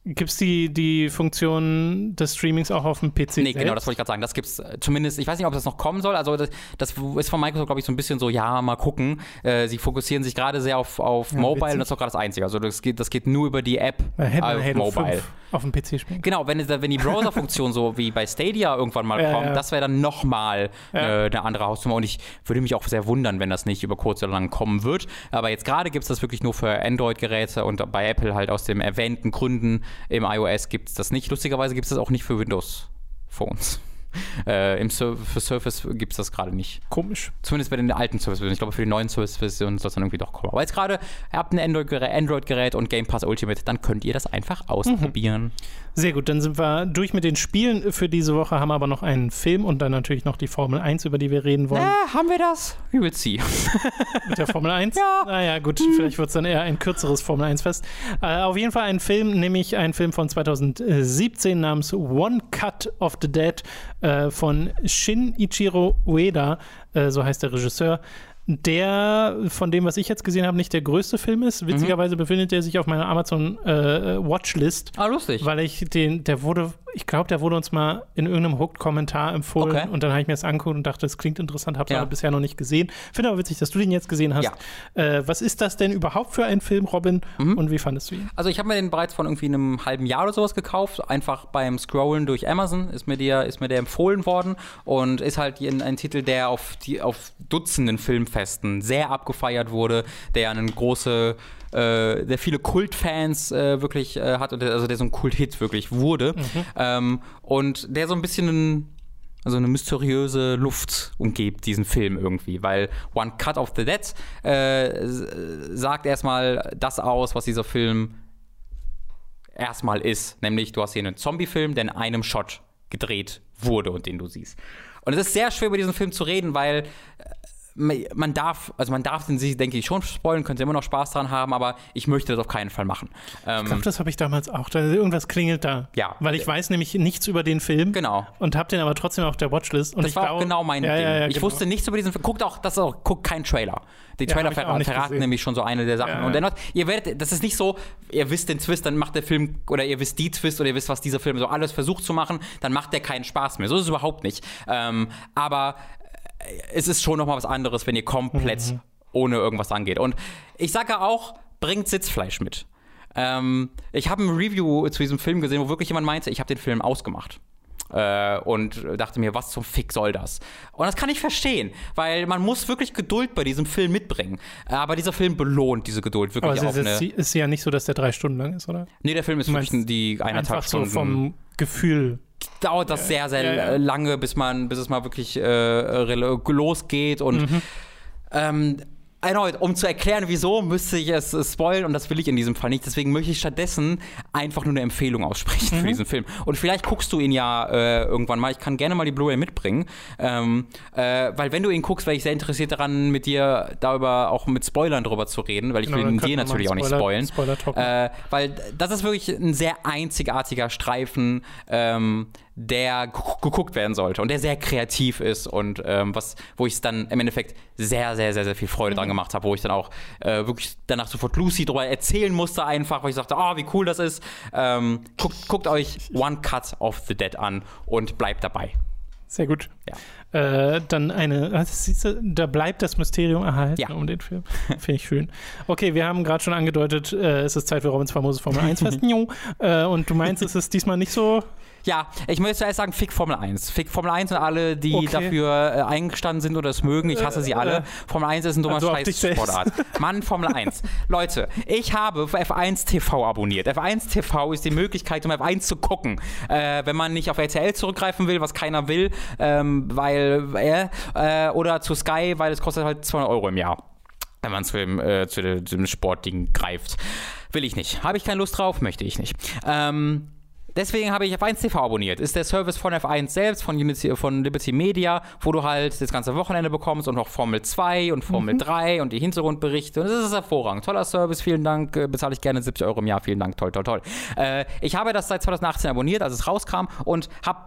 Gibt es die Funktion des Streamings auch auf dem PC? Nee, genau, das wollte ich gerade sagen. Das gibt es zumindest, ich weiß nicht, ob das noch kommen soll. Also das ist von Microsoft, glaube ich, so ein bisschen so, ja, mal gucken. Sie fokussieren sich gerade sehr auf Mobile, witzig. Und das ist auch gerade das Einzige. Also das geht nur über die App auf Mobile. 5 auf dem PC spielen. Genau, wenn die Browser-Funktion so wie bei Stadia irgendwann mal kommt, das wäre dann nochmal eine andere Hausnummer. Und ich würde mich auch sehr wundern, wenn das nicht über kurz oder lang kommen wird. Aber jetzt gerade gibt es das wirklich nur für Android-Geräte und bei Apple halt aus den erwähnten Gründen. Im iOS gibt es das nicht. Lustigerweise gibt es das auch nicht für Windows-Phones. Für Surface gibt es das gerade nicht. Komisch. Zumindest bei den alten Surface-Versionen. Ich glaube, für die neuen Surface-Versionen soll es dann irgendwie doch kommen. Aber jetzt gerade, ihr habt ein Android-Gerät und Game Pass Ultimate, dann könnt ihr das einfach ausprobieren. Mhm. Sehr gut, dann sind wir durch mit den Spielen für diese Woche, haben aber noch einen Film und dann natürlich noch die Formel 1, über die wir reden wollen. Haben wir das? We will see. Mit der Formel 1? Ja. Naja, gut, vielleicht wird es dann eher ein kürzeres Formel 1-Fest. Auf jeden Fall einen Film, nämlich einen Film von 2017 namens One Cut of the Dead, von Shinichiro Ueda, so heißt der Regisseur, der, von dem, was ich jetzt gesehen habe, nicht der größte Film ist. Witzigerweise befindet er sich auf meiner Amazon-Watchlist. Lustig. Weil der wurde uns mal in irgendeinem Hooked-Kommentar empfohlen. Okay. Und dann habe ich mir das angeguckt und dachte, das klingt interessant, habe es aber bisher noch nicht gesehen. Finde aber witzig, dass du den jetzt gesehen hast. Ja. Was ist das denn überhaupt für ein Film, Robin? Und wie fandest du ihn? Also ich habe mir den bereits von irgendwie einem halben Jahr oder sowas gekauft. Einfach beim Scrollen durch Amazon ist mir der empfohlen worden. Und ist halt ein Titel, der auf Dutzenden Filmfesten sehr abgefeiert wurde, der eine große der viele Kultfans wirklich hat, also der so ein Kulthit wirklich wurde. Und der so ein bisschen eine mysteriöse Luft umgibt diesen Film irgendwie, weil One Cut of the Dead sagt erstmal das aus, was dieser Film erstmal ist. Nämlich, du hast hier einen Zombie-Film, der in einem Shot gedreht wurde und den du siehst. Und es ist sehr schwer, über diesen Film zu reden, weil man darf den sich, denke ich, schon spoilen, könnte immer noch Spaß dran haben, aber ich möchte das auf keinen Fall machen. Ich glaube, das habe ich damals auch. Da irgendwas klingelt da. Ja. Weil ich weiß nämlich nichts über den Film. Genau. Und habe den aber trotzdem auf der Watchlist. Und das war auch genau mein Ding. Ja, ich wusste nichts über diesen Film. Guckt keinen Trailer. Die Trailer verraten nämlich schon so eine der Sachen. Ja. Und dennoch, das ist nicht so, ihr wisst den Twist, dann macht der Film, oder ihr wisst die Twist, oder ihr wisst, was dieser Film so alles versucht zu machen, dann macht der keinen Spaß mehr. So ist es überhaupt nicht. Aber es ist schon nochmal was anderes, wenn ihr komplett ohne irgendwas angeht. Und ich sage auch, bringt Sitzfleisch mit. Ich habe ein Review zu diesem Film gesehen, wo wirklich jemand meinte, ich habe den Film ausgemacht. Und dachte mir, was zum Fick soll das? Und das kann ich verstehen, weil man muss wirklich Geduld bei diesem Film mitbringen. Aber dieser Film belohnt diese Geduld wirklich auch. Aber es ist ja nicht so, dass der 3 Stunden lang ist, oder? Nee, der Film ist wirklich die 1,5 Stunden. So vom Gefühl dauert das sehr, sehr lange, bis es mal wirklich losgeht. Und erneut, um zu erklären, wieso, müsste ich es spoilen, und das will ich in diesem Fall nicht. Deswegen möchte ich stattdessen einfach nur eine Empfehlung aussprechen für diesen Film. Und vielleicht guckst du ihn ja irgendwann mal. Ich kann gerne mal die Blu-ray mitbringen. Weil wenn du ihn guckst, wäre ich sehr interessiert daran, mit dir darüber, auch mit Spoilern drüber zu reden, weil ich will ihn dir natürlich auch nicht spoilen. Weil das ist wirklich ein sehr einzigartiger Streifen, der geguckt werden sollte und der sehr kreativ ist und wo ich es dann im Endeffekt sehr, sehr, sehr, sehr viel Freude dran gemacht habe, wo ich dann auch wirklich danach sofort Lucy drüber erzählen musste einfach, weil ich sagte, wie cool das ist. Guckt euch One Cut of the Dead an und bleibt dabei. Sehr gut. Ja. Dann siehst du, da bleibt das Mysterium erhalten um den Film. Finde ich schön. Okay, wir haben gerade schon angedeutet, es ist Zeit für Robins famoses Formel 1 Fest. Und du meinst, es ist diesmal nicht so? Ja, ich möchte zuerst sagen, fick Formel 1. Fick Formel 1 und alle, die dafür eingestanden sind oder es mögen. Ich hasse sie alle. Formel 1 ist ein dummer Scheiß-Sportart. Mann, Formel 1. Leute, ich habe F1 TV abonniert. F1 TV ist die Möglichkeit, um F1 zu gucken. Wenn man nicht auf RTL zurückgreifen will, was keiner will, oder zu Sky, weil es kostet halt 200 Euro im Jahr, wenn man zu dem Sportding greift. Will ich nicht. Habe ich keine Lust drauf, möchte ich nicht. Deswegen habe ich F1 TV abonniert. Ist der Service von F1 selbst, von Liberty Media, wo du halt das ganze Wochenende bekommst und noch Formel 2 und Formel 3 und die Hintergrundberichte. Und das ist hervorragend. Toller Service, vielen Dank. Bezahle ich gerne 70 Euro im Jahr. Vielen Dank, toll, toll, toll. Ich habe das seit 2018 abonniert, als es rauskam, und habe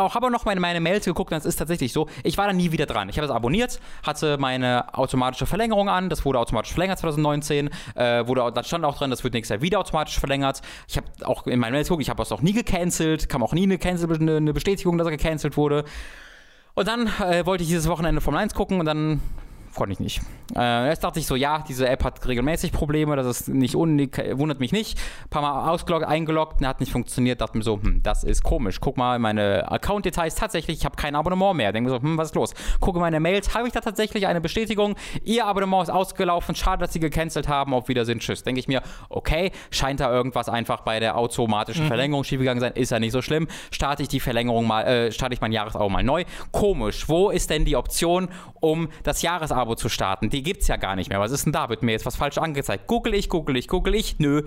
auch noch meine Mails geguckt, und das ist tatsächlich so. Ich war da nie wieder dran. Ich habe es abonniert, hatte meine automatische Verlängerung an. Das wurde automatisch verlängert 2019. Da stand auch dran, das wird nächstes Jahr wieder automatisch verlängert. Ich habe auch in meinen Mails geguckt, ich habe es auch nie gecancelt. Kam auch nie eine Bestätigung, dass er gecancelt wurde. Und dann wollte ich dieses Wochenende Formel 1 gucken und dann konnte ich nicht. Erst dachte ich so, ja, diese App hat regelmäßig Probleme, das ist nicht wundert mich nicht. Ein paar Mal ausgeloggt, eingeloggt, hat nicht funktioniert. Dachte mir so, das ist komisch. Guck mal meine Account-Details. Tatsächlich, ich habe kein Abonnement mehr. Denke mir so, was ist los? Gucke meine Mails, habe ich da tatsächlich eine Bestätigung? Ihr Abonnement ist ausgelaufen, schade, dass sie gecancelt haben, auf Wiedersehen, tschüss. Denke ich mir, okay, scheint da irgendwas einfach bei der automatischen Verlängerung schiefgegangen sein, ist ja nicht so schlimm. Starte ich die Verlängerung mal, starte ich mein Jahresabo mal neu. Komisch, wo ist denn die Option, um das Jahresabo zu starten? Die gibt's ja gar nicht mehr. Was ist denn da? Wird mir jetzt was falsch angezeigt? Google ich? Nö.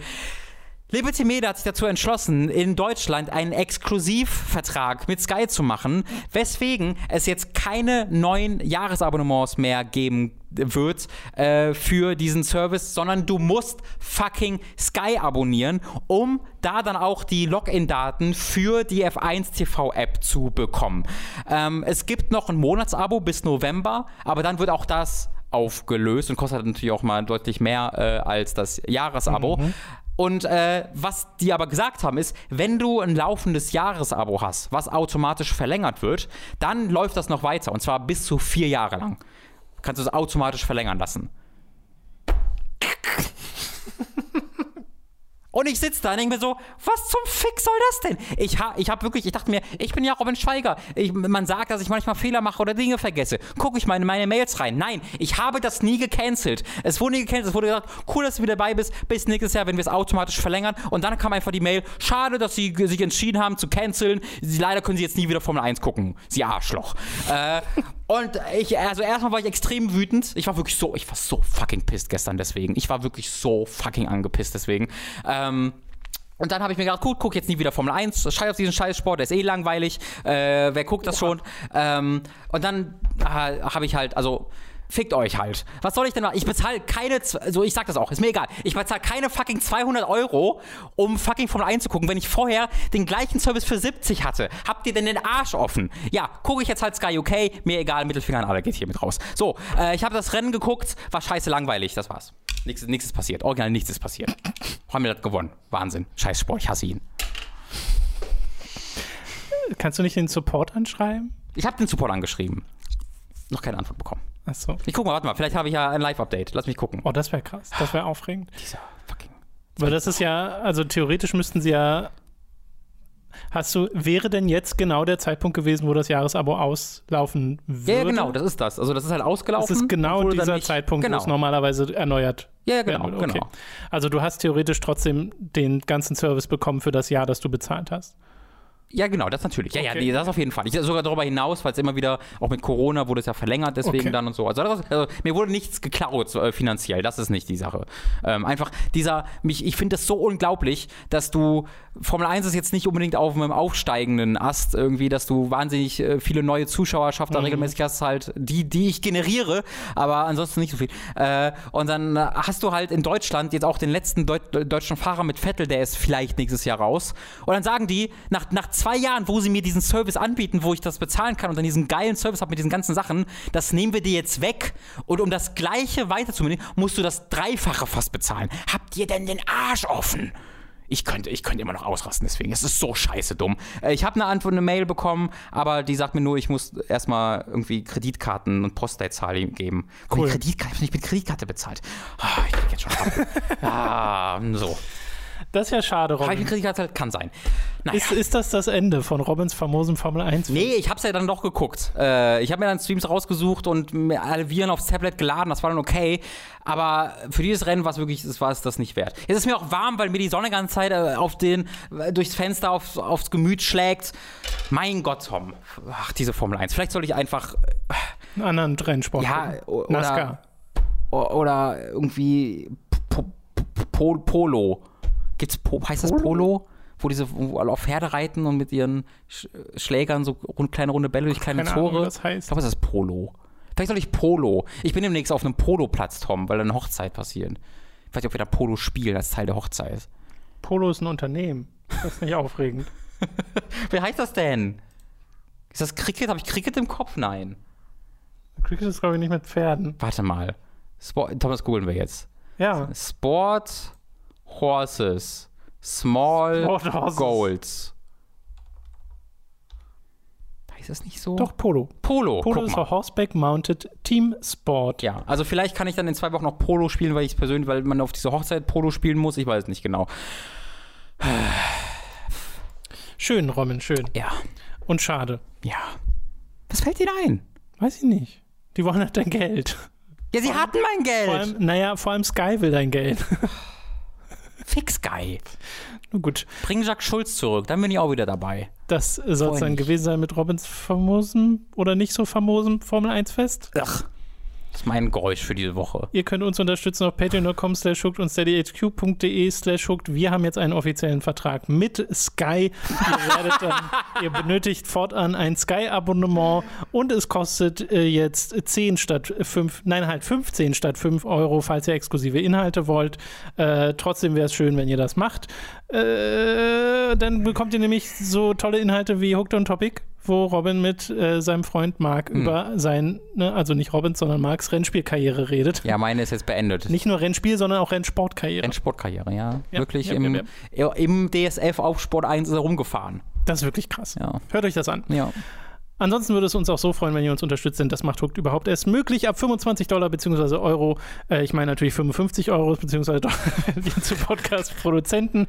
Liberty Media hat sich dazu entschlossen, in Deutschland einen Exklusivvertrag mit Sky zu machen, weswegen es jetzt keine neuen Jahresabonnements mehr geben wird für diesen Service, sondern du musst fucking Sky abonnieren, um da dann auch die Login-Daten für die F1 TV-App zu bekommen. Es gibt noch ein Monatsabo bis November, aber dann wird auch das aufgelöst und kostet natürlich auch mal deutlich mehr als das Jahresabo. Und was die aber gesagt haben ist, wenn du ein laufendes Jahresabo hast, was automatisch verlängert wird, dann läuft das noch weiter, und zwar bis zu 4 Jahre lang. Kannst du es automatisch verlängern lassen. Und ich sitze da und denke mir so, was zum Fick soll das denn? Ich dachte mir, ich bin ja Robin Schweiger. Man sagt, dass ich manchmal Fehler mache oder Dinge vergesse. Gucke ich mal in meine Mails rein. Nein, ich habe das nie gecancelt. Es wurde nie gecancelt. Es wurde gesagt, cool, dass du wieder dabei bist. Bis nächstes Jahr, wenn wir es automatisch verlängern. Und dann kam einfach die Mail, schade, dass sie sich entschieden haben zu canceln. Leider können sie jetzt nie wieder Formel 1 gucken. Sie Arschloch. Und erstmal war ich extrem wütend. Ich war so fucking pissed gestern deswegen. Ich war wirklich so fucking angepisst deswegen. Und dann habe ich mir gedacht, gut, guck jetzt nie wieder Formel 1, scheiß auf diesen Scheißsport, der ist eh langweilig, wer guckt das schon? Und dann habe ich halt, fickt euch halt. Was soll ich denn machen? Ich bezahle keine, ich sag das auch, ist mir egal, ich bezahle keine fucking 200 Euro, um fucking Formel 1 zu gucken, wenn ich vorher den gleichen Service für 70 hatte. Habt ihr denn den Arsch offen? Ja, gucke ich jetzt halt Sky UK, mir egal, Mittelfinger an alle, geht hier mit raus. So, ich habe das Rennen geguckt, war scheiße langweilig, das war's. Nichts ist passiert, original nichts ist passiert. Haben wir das gewonnen. Wahnsinn. Scheiß Sport, ich hasse ihn. Kannst du nicht den Support anschreiben? Ich habe den Support angeschrieben. Noch keine Antwort bekommen. Ach so. Ich guck mal, warte mal, vielleicht habe ich ja ein Live-Update. Lass mich gucken. Oh, das wäre krass. Das wäre aufregend. Dieser fucking... Weil das ist ja, theoretisch müssten sie ja... Wäre denn jetzt genau der Zeitpunkt gewesen, wo das Jahresabo auslaufen würde? Ja, genau, das ist das. Also das ist halt ausgelaufen. Das ist genau dieser Zeitpunkt, wo es normalerweise erneuert. Ja, genau. Also du hast theoretisch trotzdem den ganzen Service bekommen für das Jahr, das du bezahlt hast. Ja, genau, das natürlich. Ja, okay. Ja, das auf jeden Fall. Ich sogar darüber hinaus, weil es immer wieder, auch mit Corona wurde es ja verlängert, deswegen dann und so. Also mir wurde nichts geklaut finanziell, das ist nicht die Sache. Einfach ich finde das so unglaublich, dass du, Formel 1 ist jetzt nicht unbedingt auf einem aufsteigenden Ast irgendwie, dass du wahnsinnig viele neue Zuschauerschaft da regelmäßig hast, halt die ich generiere, aber ansonsten nicht so viel. Und dann hast du halt in Deutschland jetzt auch den letzten deutschen Fahrer mit Vettel, der ist vielleicht nächstes Jahr raus. Und dann sagen die, nach 2 Jahren, wo sie mir diesen Service anbieten, wo ich das bezahlen kann und dann diesen geilen Service habe mit diesen ganzen Sachen, das nehmen wir dir jetzt weg, und um das Gleiche weiterzunehmen, musst du das Dreifache fast bezahlen. Habt ihr denn den Arsch offen? Ich könnte immer noch ausrasten, deswegen. Es ist so scheiße dumm. Ich habe eine Antwort, eine Mail bekommen, aber die sagt mir nur, ich muss erstmal irgendwie Kreditkarten und Postleitzahl geben. Cool. Und Kreditkarte, ich bin nicht mit Kreditkarte bezahlt. Oh, ich krieg jetzt schon so. Das ist ja schade, Robin. Kreditkarte kann sein. Naja. Ist das das Ende von Robins famosen Formel 1? Nee, ich hab's ja dann doch geguckt. Ich habe mir dann Streams rausgesucht und mir alle Viren aufs Tablet geladen. Das war dann okay. Aber für dieses Rennen war es wirklich, war es das nicht wert. Jetzt ist mir auch warm, weil mir die Sonne die ganze Zeit durchs Fenster aufs Gemüt schlägt. Mein Gott, Tom. Ach, diese Formel 1. Vielleicht soll ich einfach einen anderen Rennsport. Ja, oder irgendwie Polo. Heißt das Polo? Wo alle auf Pferde reiten und mit ihren Schlägern so kleine runde Bälle durch kleine Tore. Das heißt. Ich glaube, das ist Polo. Vielleicht soll ich Polo. Ich bin demnächst auf einem Poloplatz, Tom, weil da eine Hochzeit passiert. Ich weiß nicht, ob wir da Polo spielen als Teil der Hochzeit. Polo ist ein Unternehmen. Das ist nicht aufregend. Wer heißt das denn? Ist das Cricket? Habe ich Cricket im Kopf? Nein. Cricket ist, glaube ich, nicht mit Pferden. Warte mal. Thomas, googeln wir jetzt. Ja. Sport Horses. Small Goals. Heißt das nicht so? Doch, Polo. Polo ist ein Horseback Mounted Team Sport. Ja, also vielleicht kann ich dann in 2 Wochen noch Polo spielen, weil man auf diese Hochzeit Polo spielen muss. Ich weiß nicht genau. Schön, Robin, schön. Ja. Und schade. Ja. Was fällt dir ein? Weiß ich nicht. Die wollen halt dein Geld. Ja, sie hatten mein Geld. Vor allem Sky will dein Geld. Fix Guy. Nun gut. Bring Jacques Schulz zurück, dann bin ich auch wieder dabei. Das soll es dann gewesen sein mit Robins famosen oder nicht so famosen Formel-1-Fest. Ach, das ist mein Geräusch für diese Woche. Ihr könnt uns unterstützen auf patreon.com/hooked und steadyhq.de/hooked. Wir haben jetzt einen offiziellen Vertrag mit Sky. Ihr benötigt fortan ein Sky-Abonnement und es kostet jetzt 15 statt 5 Euro, falls ihr exklusive Inhalte wollt. Trotzdem wäre es schön, wenn ihr das macht. Dann bekommt ihr nämlich so tolle Inhalte wie Hooked on Topic, wo Robin mit seinem Freund Marc über also nicht Robins, sondern Marcs Rennspielkarriere redet. Ja, meine ist jetzt beendet. Nicht nur Rennspiel, sondern auch Rennsportkarriere. Rennsportkarriere, ja. Wirklich im DSF auf Sport 1 rumgefahren. Das ist wirklich krass. Ja. Hört euch das an. Ja. Ansonsten würde es uns auch so freuen, wenn ihr uns unterstützt, denn das macht Hooked überhaupt erst möglich. Ab $25 bzw. Euro, ich meine natürlich 55 Euro bzw. Dollar, zu Podcast-Produzenten,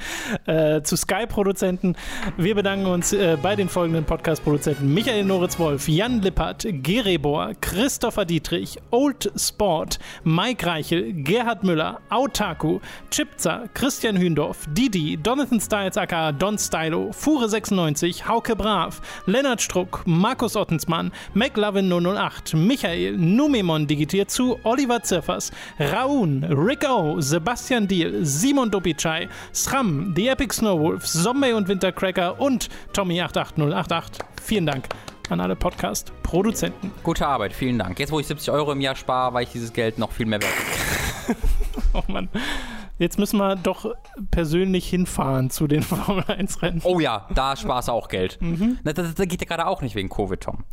zu Sky-Produzenten. Wir bedanken uns bei den folgenden Podcast-Produzenten: Michael Noritz-Wolf, Jan Lippert, Gerebor, Christopher Dietrich, Old Sport, Mike Reichel, Gerhard Müller, Autaku, Chipza, Christian Hündorf, Didi, Donathan Styles aka Don Stylo, Fure96, Hauke Brav, Lennart Struck, Markus Ottensmann, McLovin008, Michael, Numemon digitiert zu, Oliver Zirfers, Raun, Rick O, Sebastian Diehl, Simon Dopichai, Sram, The Epic Snowwolf, Zombie und Wintercracker und Tommy88088. Vielen Dank an alle Podcast-Produzenten. Gute Arbeit, vielen Dank. Jetzt, wo ich 70 Euro im Jahr spare, weil ich dieses Geld noch viel mehr wert bin. Oh Mann. Jetzt müssen wir doch persönlich hinfahren zu den Formel-1-Rennen. Oh ja, da sparst du auch Geld. Mhm. Das geht ja gerade auch nicht wegen Covid, Tom.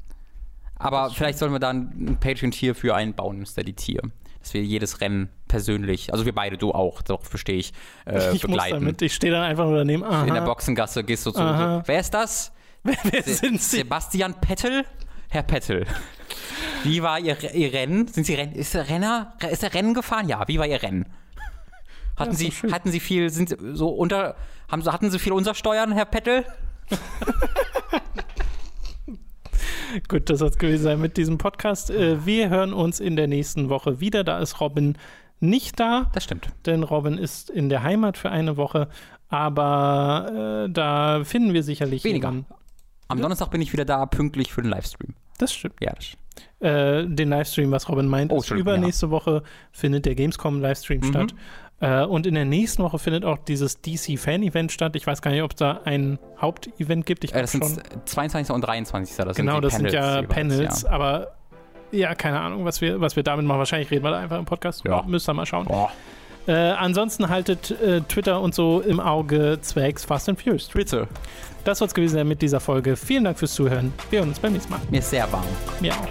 Aber vielleicht sollten wir da ein Patreon-Tier für einbauen, ein Steady-Tier. Dass wir jedes Rennen persönlich, also wir beide, du auch, doch verstehe ich, begleiten. Ich stehe dann einfach nur daneben. Aha. In der Boxengasse gehst du zu. So. Wer ist das? Wer sind Sie? Sebastian Vettel? Herr Vettel. Wie war Ihr Rennen? Sind Sie Rennen? Ist der Renner? Ist der Rennen gefahren? Ja, wie war Ihr Rennen? Hatten Sie viel Untersteuern, Herr Pettel? Gut, das soll's gewesen sein mit diesem Podcast. Wir hören uns in der nächsten Woche wieder. Da ist Robin nicht da. Das stimmt. Denn Robin ist in der Heimat für eine Woche. Aber da finden wir sicherlich weniger. Am Donnerstag bin ich wieder da, pünktlich für den Livestream. Das stimmt. Ja, das stimmt. Den Livestream, was Robin meint, ist übernächste Woche findet der Gamescom-Livestream statt. Und in der nächsten Woche findet auch dieses DC-Fan-Event statt. Ich weiß gar nicht, ob es da ein Hauptevent gibt. Ich glaube schon. Das sind 22. und 23. Das sind Panels. Ja. Aber ja, keine Ahnung, was wir damit machen. Wahrscheinlich reden wir da einfach im Podcast. Ja. Müsst ihr mal schauen. Ansonsten haltet Twitter und so im Auge zwecks Fast and Furious. Bitte. Das soll's gewesen sein mit dieser Folge. Vielen Dank fürs Zuhören. Wir hören uns beim nächsten Mal. Mir ist sehr warm. Mir auch.